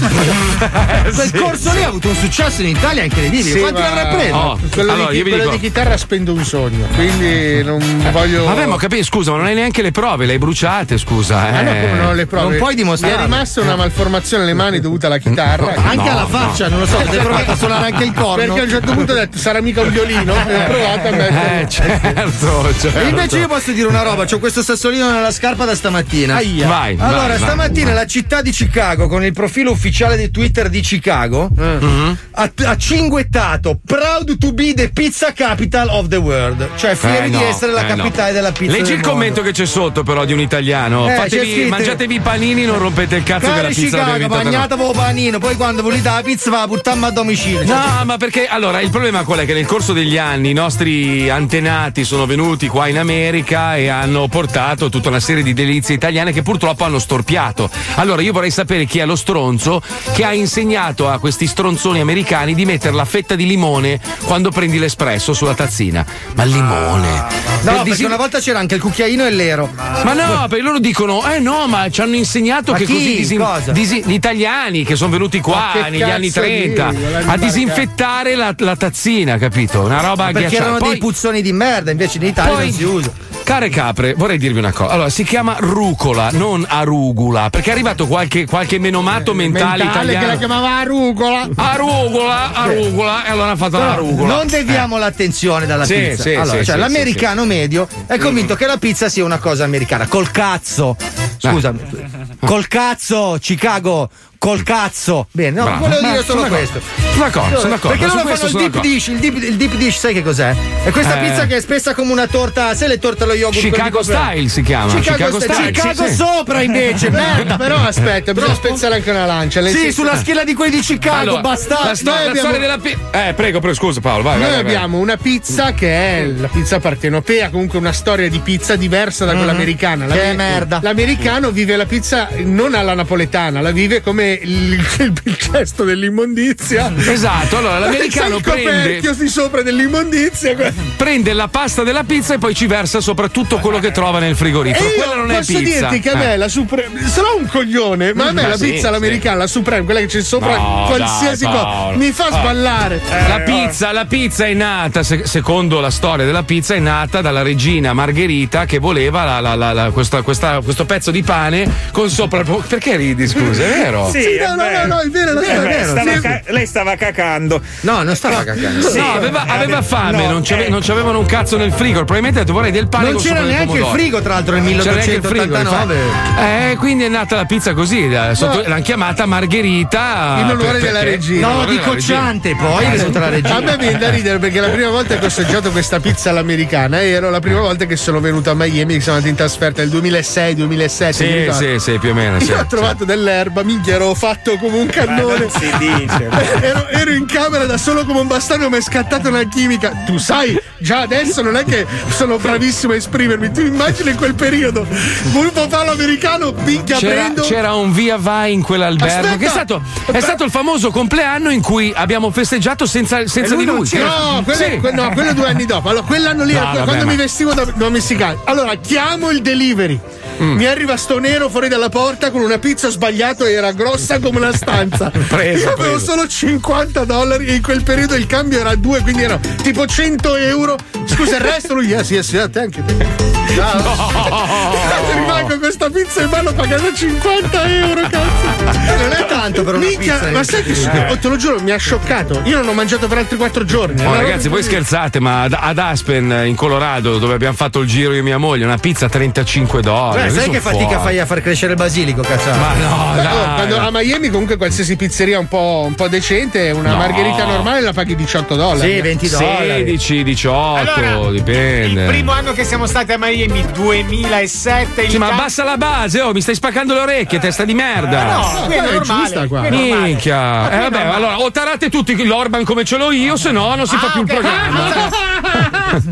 Quel sì, corso sì. lì ha avuto un successo in Italia incredibile. Sì, quanti ma... l'avrà preso? Oh, quello allora, di, quello dico... di chitarra spendo un sogno, quindi non eh, voglio. Vabbè, ma capisci, scusa, ma non hai neanche le prove, le hai bruciate, scusa. Eh. Ma no, come non ho le prove? Non puoi dimostrare. Mi è rimasta una malformazione alle mani dovuta alla chitarra. No, anche no, alla faccia, no. non lo so, ho provato a suonare anche il corno. Perché a un certo punto ho detto sarà mica un violino e ho provato a mettere. Eh, certo, certo. E invece io posso dire una roba, c'ho questo sassolino nella scarpa da stamattina. Aia. Vai. Allora, vai, stamattina vai. La città di Chicago, con il profilo ufficiale di Twitter di Chicago, mm-hmm. ha, ha cinguettato Proud to be the pizza capital of the world. Cioè fieri eh no, di essere la eh capitale no. della pizza. Leggi il mondo. Commento che c'è sotto però di un italiano. Eh, Fatevi, scritto... Mangiatevi i panini, non rompete il cazzo. Cari che la pizza Chicago, deve mangiatevi il panino, poi quando volete la pizza va a buttarmi a domicilio. No, cioè... ma perché allora il problema qual è? Che nel corso degli anni i nostri antenati sono venuti qua in America e hanno portato tutta una serie di delizie italiane che purtroppo hanno storpiato. Allora io vorrei sapere chi è lo stronzo che ha insegnato a questi stronzoni americani di mettere la fetta fetta di limone quando prendi l'espresso sulla tazzina. Ma il limone. Ah, no, per perché una volta c'era anche il cucchiaino e l'ero. Ma, ma no, perché loro dicono: eh no, ma ci hanno insegnato ma che chi? così disin- disin- gli italiani che sono venuti qua negli anni trenta Dio, a disinfettare la, la tazzina, capito? Una roba agghiacciata. Perché erano poi, dei puzzoni di merda, invece in Italia poi, non si usa. Care capre, vorrei dirvi una cosa. Allora, si chiama rucola, non arugula, perché è arrivato qualche, qualche menomato eh, mentale, mentale italiano che la chiamava arugola. Arugola, arugola, e allora ha fatto la rugola. Non deviamo eh. l'attenzione dalla sì, pizza. Sì, allora, sì, cioè, sì, l'americano sì, medio è convinto mm. che la pizza sia una cosa americana. Col cazzo. Scusa. Ah. Col cazzo, Chicago. Col cazzo. Bene, no, bravo. Volevo dire solo questo. Sono d'accordo, sono d'accordo. Perché loro fanno il deep dish, il deep, il deep dish, sai che cos'è? È questa eh. pizza che è spessa come una torta, sai le torte allo yogurt? Chicago Style si chiama. Chicago, Chicago Style. Chicago sì, sopra sì. invece. Merda, però aspetta, però spezzare anche una lancia. Sì, sì, sulla schiena di quelli di Chicago, allora, bastardo. La storia, la storia abbiamo... della pi... Eh, prego, prego, scusa Paolo, vai. Noi vai, abbiamo vai. una pizza che è la pizza partenopea, comunque una storia di pizza diversa da quella mm-hmm. americana. La che merda. L'americano vive la pizza non alla napoletana, la vive come Il, il, il cesto dell'immondizia, esatto. Allora l'americano il prende di sopra dell'immondizia, prende la pasta della pizza e poi ci versa sopra tutto quello che trova nel frigorifero. E quella non posso è pizza. Posso dirti che a me eh. la Supreme, sarò un coglione, ma a me ma la sì, pizza l'americana, sì. la Supreme, quella che c'è sopra no, qualsiasi dai, cosa, mi fa sballare. Eh, la pizza, la pizza è nata se, secondo la storia della pizza è nata dalla regina Margherita che voleva la, la, la, la, questa, questa, questo pezzo di pane con sopra. Perché ridi? Scusa, è vero? Sì, sì, no, no, no, no, è vero, è vero. Stava sì. ca- lei stava cacando. No, non stava cacando. Sì, no, aveva, aveva fame, no, non, c'ave- eh. non c'avevano un cazzo nel frigo. Probabilmente ha detto vorrei del pane. Non c'era neanche il frigo, tra l'altro, nel milleottocentottantanove Eh, quindi è nata la pizza così. No. Sotto, l'hanno chiamata Margherita. In onore per, della regina. No, di Cocciante, poi è stata la regina. A me viene da ridere perché la prima volta che ho assaggiato questa pizza all'americana ero la prima volta che sono venuto a Miami, che sono andato in trasferta nel duemilasei duemilasette Sì, sì, sì, più o meno. Io ho trovato dell'erba, minchia. Ero fatto come un cannone. Non si dice. ero, ero in camera da solo come un bastardo, mi è scattata una chimica. Tu sai, già adesso non è che sono bravissimo a esprimermi. Tu immagini quel periodo. Volevo farlo americano, minchia c'era, prendo. C'era un via vai in quell'albergo. Aspetta, che è stato, è bra- stato il famoso compleanno in cui abbiamo festeggiato senza, senza lui di lui. No, quello, sì. que- no, quello due anni dopo. Allora, quell'anno lì, no, quando vabbè, mi ma... vestivo da, da messicano. Allora, chiamo il delivery. Mm. Mi arriva sto nero fuori dalla porta con una pizza sbagliata e era grossa come una stanza. Preso, io avevo preso. solo cinquanta dollari e in quel periodo il cambio era a due, quindi era tipo cento euro Scusa, il resto lui yes, yes, yes, te anche te. No. No. Rimango questa pizza in mano pagando cinquanta euro cazzo. Non è tanto per una Mica, pizza. Ma sai che eh. te lo giuro, mi ha scioccato. Io non ho mangiato per altri quattro giorni Oh, ragazzi, voi scherzate, ma ad Aspen in Colorado, dove abbiamo fatto il giro io e mia moglie, una pizza a trentacinque dollari Beh, sai che fatica fuori. fai a far crescere il basilico, cazzo? Ma no, dai, allora, quando a Miami comunque qualsiasi pizzeria un po', un po' decente, una no. margherita normale la paghi diciotto dollari Sì, venti dollari sedici, diciotto allora, dipende. Il primo anno che siamo stati a Miami duemilasette Cioè, ma can... abbassa la base, oh, mi stai spaccando le orecchie, eh, testa di merda. No, no, è giusta qua. Minchia. Eh, vabbè, allora, o tarate tutti l'Orban come ce l'ho io, se no non si ah, fa okay. più il programma.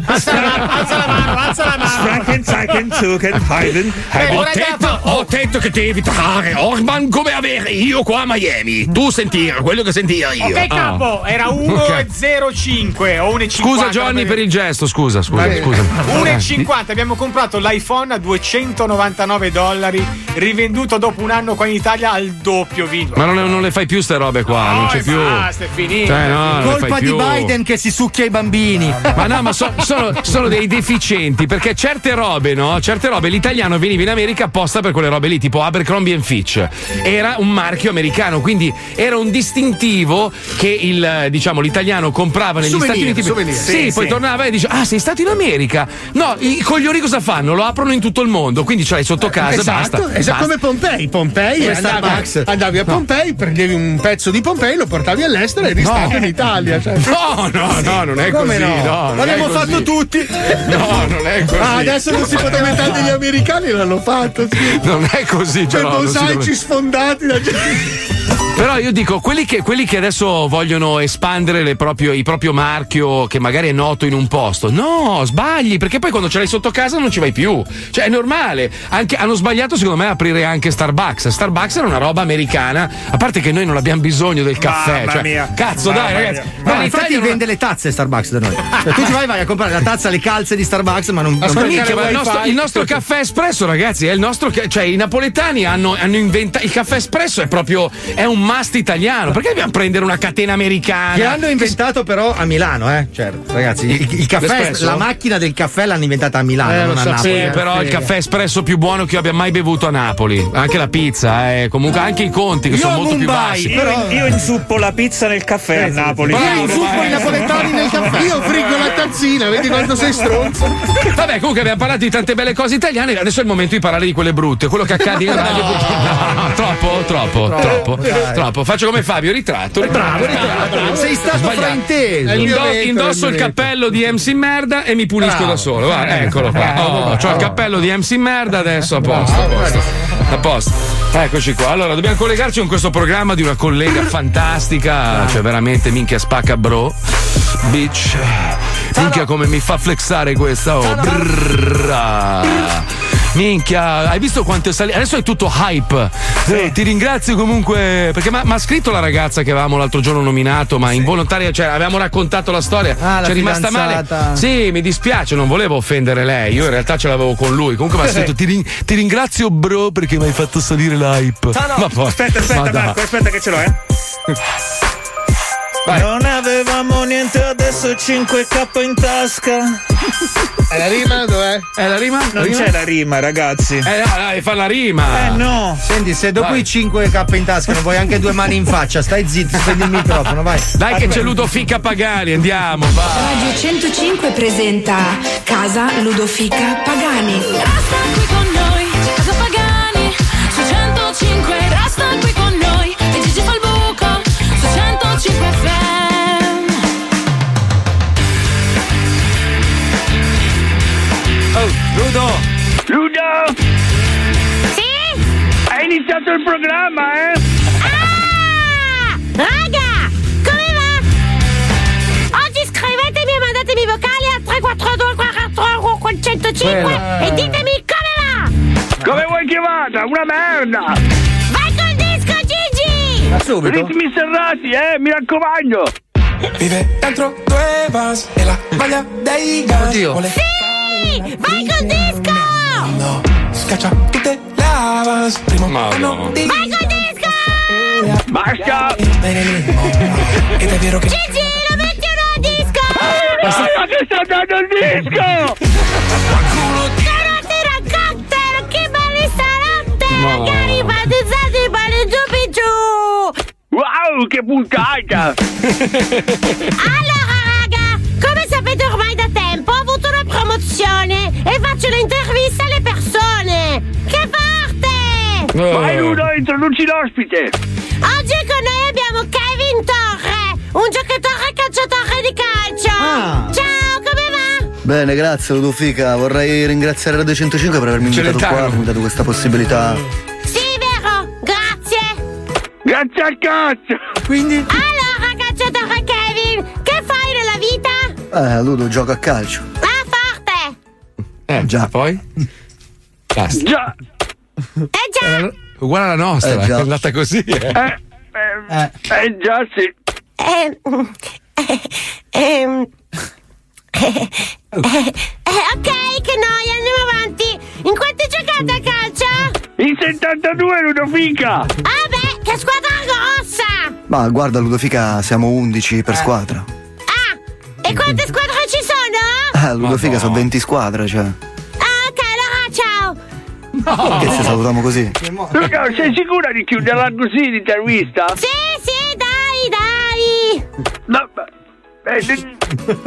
Alza la mano, alza la mano, alza la mano. Ho detto, ho detto che devi trattare Orban come avere io qua a Miami. Tu sentire quello che sentivo io. Ok, capo, era uno e zero cinque o uno e cinquanta Scusa Johnny per il gesto, scusa, scusa, scusa. uno e cinquanta abbiamo comprato l'iPhone a duecentonovantanove dollari rivenduto dopo un anno qua in Italia al doppio video. Ma non, non le fai più ste robe qua, no, non c'è più. Basta, è finito. Cioè, no, colpa di Biden che si succhia i bambini. Ma no, ma so, sono, sono dei deficienti perché certe robe, no? Certe robe l'italiano veniva in America apposta per quelle robe lì, tipo Abercrombie and Fitch. Era un marchio americano, quindi era un distintivo che il, diciamo, l'italiano comprava negli souvenir, Stati Uniti. Souvenir. Sì, sì, sì, poi tornava e diceva: ah, sei stato in America? No, i coglioni cosa fanno? Lo aprono in tutto il mondo, quindi ce l'hai sotto casa, esatto, basta. Esatto, come Pompei. Pompei è Starbucks. Andavi a Pompei, no. prendevi un pezzo di Pompei, lo portavi all'estero e ristavi no. in Italia. Cioè. No, no, sì. no, non è come così. No? No, l'abbiamo fatto tutti. No, non è così. Ah, adesso non si può lamentare degli americani, l'hanno fatto. Sì. Non è così, cioè. Per mosaici sfondati da gente. Però io dico, quelli che, quelli che adesso vogliono espandere le proprio, il proprio marchio, che magari è noto in un posto, no, sbagli, perché poi quando ce l'hai sotto casa non ci vai più. Cioè è normale. Anche, hanno sbagliato secondo me a aprire anche Starbucks. Starbucks era una roba americana, a parte che noi non abbiamo bisogno del caffè. Mamma cioè, mia. Cazzo, mamma dai mia. Ragazzi. Ma no, infatti non... vende le tazze Starbucks da noi. Cioè, tu ci vai, vai a comprare la tazza, le calze di Starbucks, ma non, non mica, ma il, nostro, il nostro caffè espresso, ragazzi, è il nostro, cioè i napoletani hanno, hanno inventato il caffè espresso, è proprio, è un must italiano. Perché dobbiamo prendere una catena americana? Che hanno inventato però a Milano, eh? Cioè, ragazzi, il, il caffè, l'espresso? La macchina del caffè l'hanno inventata a Milano, eh, non so, a Napoli. Sì, però sì, il caffè espresso più buono che io abbia mai bevuto a Napoli. Anche la pizza, eh, comunque anche i conti che io sono molto Mumbai, più bassi. Io, però... io inzuppo la pizza nel caffè a Napoli. Bravo, io inzuppo i napoletani nel caffè. Io friggo la tazzina, vedi quanto sei stronzo. Vabbè, comunque abbiamo parlato di tante belle cose italiane, adesso è il momento di parlare di quelle brutte, quello che accade in radio. No, no, troppo, troppo, troppo, troppo, troppo. Faccio come Fabio, ritratto. Bravo, ritratto. Bravo. Sei stato sbagliato. Frainteso. Indo- vento, indosso il cappello di M C Merda e mi pulisco bravo. Da solo. Guarda, eccolo qua. Oh, c'ho il cappello di M C Merda adesso, a posto, a posto. A posto. Eccoci qua. Allora, dobbiamo collegarci con questo programma di una collega fantastica, cioè veramente minchia spacca bro. Bitch. Minchia come mi fa flexare questa, oh. Brrrra. Minchia, hai visto quanto è salito? Adesso è tutto hype. Sì. Eh, ti ringrazio comunque. Perché mi ha scritto la ragazza che avevamo l'altro giorno nominato, ma sì. involontaria, cioè avevamo raccontato la storia. Ah, ci è rimasta male. Sì, mi dispiace, non volevo offendere lei. Io in realtà ce l'avevo con lui. Comunque mi ha scritto: ti, rin- ti ringrazio, bro, perché mi hai fatto salire l'hype. No, no. Ma poi, aspetta, aspetta, ma Marco, aspetta, che ce l'ho, eh. Vai. Non avevamo niente, adesso cinque k in tasca. È la rima? Dov'è? È la rima? Non la rima? C'è la rima, ragazzi. Eh, dai, fa la rima. Eh, no. Senti, se dopo vai. I cinque k in tasca non vuoi anche due mani in faccia, stai zitto, spendi il microfono, vai. Dai, che c'è Ludovica Pagani, andiamo, vai. Radio centocinque presenta Casa Ludovica Pagani. Resta qui con noi, c'è Casa Pagani. Su centocinque, resta qui con noi. E Gigi fa il buco. centocinque F M. Oh, Ludo! Ludo! Sì? Hai iniziato il programma, eh? Ah! Raga! Come va? Oggi scrivetemi e mandatemi vocali a tre quattro due quattro cinque Bella. E ditemi come va! Come vuoi che vada? Una merda! Ritmi serrati, eh, mi raccomando. Vive dentro due vas e la maglia dei gas. Oddio. Sì, vai col disco. No, scaccia che te lavas. Primo mano. Vai col disco. Basta. Ed è vero che Gigi, lo metti un disco. Ma che sta dando il disco. Carote raccolte, che belle salate. Che arrivate, zate, bale giù per giù. Wow, che puntata! Allora raga, come sapete ormai da tempo ho avuto una promozione e faccio le interviste alle persone. Che parte! Vai Ludo, introduci l'ospite. Oggi con noi abbiamo Kevin Torre, un giocatore calciatore di calcio. Ah. Ciao, come va? Bene, grazie Ludovica. Vorrei ringraziare Radio centocinque per avermi invitato qua, avermi dato questa possibilità. Grazie al cazzo! Quindi? Allora, calciatore Kevin, che fai nella vita? Eh, Ludo, gioco a calcio. Ah, forte! Eh, già. Poi? Basta. Già! Eh, già! Era uguale alla nostra, eh, è andata così. Eh, eh, eh, eh già, sì. Eh, eh, eh, eh, eh, ok, che noia, andiamo avanti. In quanto giocate a calcio? In settantadue, Ludovica! Ah, beh, che squadra grossa! Ma guarda, Ludovica, siamo undici per eh. squadra. Ah, e quante squadre ci sono? Ah, Ludovica, no. Sono venti squadre, cioè. Ah, ok, allora ciao! No. Che se salutiamo così? Luca, sei sicura di chiuderla così l'intervista? Sì, sì, dai, dai! No, eh, d-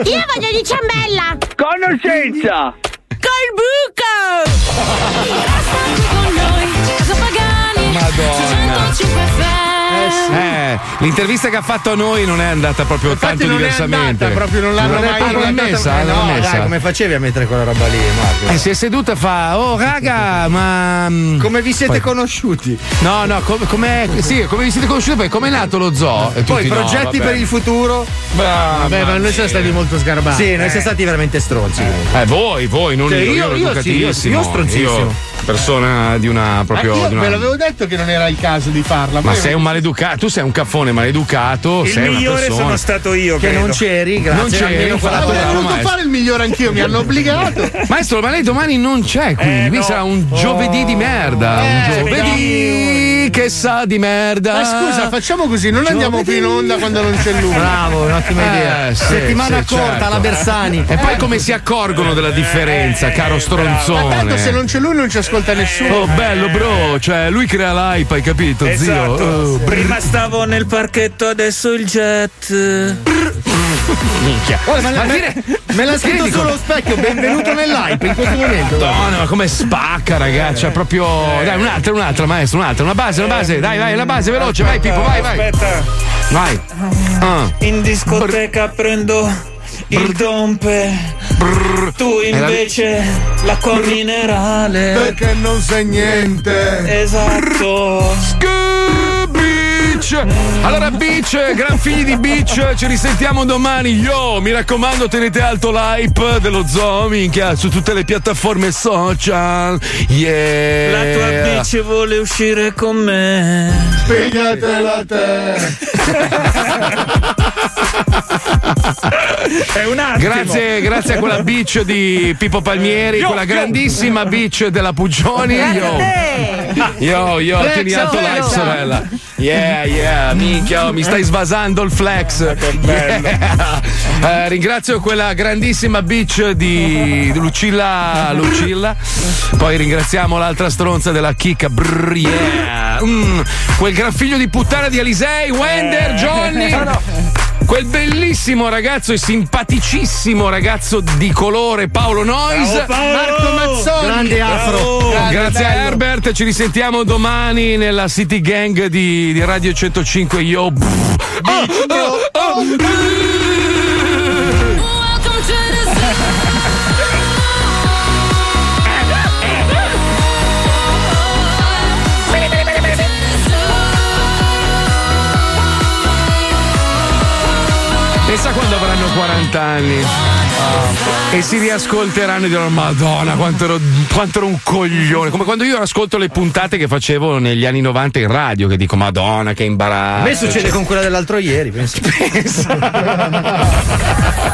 Io voglio di ciambella! Con o senza? Col buco! Madonna. Eh, sì. eh, l'intervista che ha fatto a noi non è andata proprio infatti tanto non diversamente. È andata, proprio non l'hanno non mai andata, messa, eh, no, messa. Dai, come facevi a mettere quella roba lì, Marco? Eh, si è seduta e fa: oh raga, ma come vi siete poi... conosciuti? No, no, com- com'è sì, come vi siete conosciuti? Poi com'è nato lo zoo? E poi progetti no, per il futuro. Ah, vabbè, ma noi siamo stati molto sgarbati. Sì, noi eh. siamo stati veramente stronzi. Eh, eh voi, voi, non cioè, io, io, io, sì, io, io stronzissimo. Io... persona di una proprio. Ma io ve l'avevo detto che non era il caso di farla. Ma sei un maleducato, tu sei un caffone maleducato. Il sei migliore una sono stato io. Che credo. Non c'eri, grazie. Non c'eri. Avevo voluto fare il migliore anch'io, mi hanno obbligato. Maestro, ma lei domani non c'è, quindi eh, qui no. sarà un giovedì oh. di merda. Eh, un giovedì che sa di merda. Ma scusa, facciamo così, non giovedì. andiamo più in onda quando non c'è lui. Bravo, un'ottima idea. Eh, sì, settimana sì, corta, certo. la Bersani. E eh. poi come si accorgono della differenza, eh, caro stronzone? Ma tanto se non c'è lui non c'è ascolta nessuno. Oh bello bro, cioè lui crea l'hype, hai capito, esatto, zio? Oh, sì. Prima stavo nel parchetto, adesso il jet. Minchia. Oh, ma ma dire, me l'ha scritto sullo specchio, benvenuto nell'hype in questo momento. No, no, come spacca, ragazza, eh, proprio. Eh. Dai, un'altra, un'altra, maestro, un'altra, una base, una base. Dai, vai, la base veloce, aspetta, vai Pippo, vai, vai. Aspetta. Vai. Ah. In discoteca Brr. prendo il dompe, brr, tu invece la... l'acqua brr, minerale perché non sai niente. Esatto. Beach. Allora Beach, gran figli di Beach, ci risentiamo domani. Yo, mi raccomando, tenete alto l'hype dello zoo, minchia, su tutte le piattaforme social. Yeah. La tua Beach vuole uscire con me. Spiegatela te. È un attimo. Grazie, grazie a quella beach di Pippo Palmieri, yo, quella yo. grandissima beach della Pugioni. Io, io, io, tieni alto live, sorella. Yeah, yeah, minchia, oh, mi stai svasando il flex. Yeah. Eh, ringrazio quella grandissima beach di Lucilla, Lucilla. Poi ringraziamo l'altra stronza della chicca. Brr, yeah. mm, quel gran figlio di puttana di Alisei, Wender, Johnny. No, no. Quel bellissimo ragazzo e simpaticissimo ragazzo di colore Paolo Noise, Marco Mazzoli, grande afro. Grande, grazie bello. a Herbert, ci risentiamo domani nella City Gang di, di Radio centocinque. Yo. Oh, oh, oh, oh. Pensa quando avranno quaranta anni oh. e si riascolteranno e diranno: Madonna, quanto ero, quanto ero un coglione. Come quando io ascolto le puntate che facevo negli anni novanta in radio, che dico: Madonna, che imbarazzo. A me succede cioè... con quella dell'altro ieri, penso. Pensa.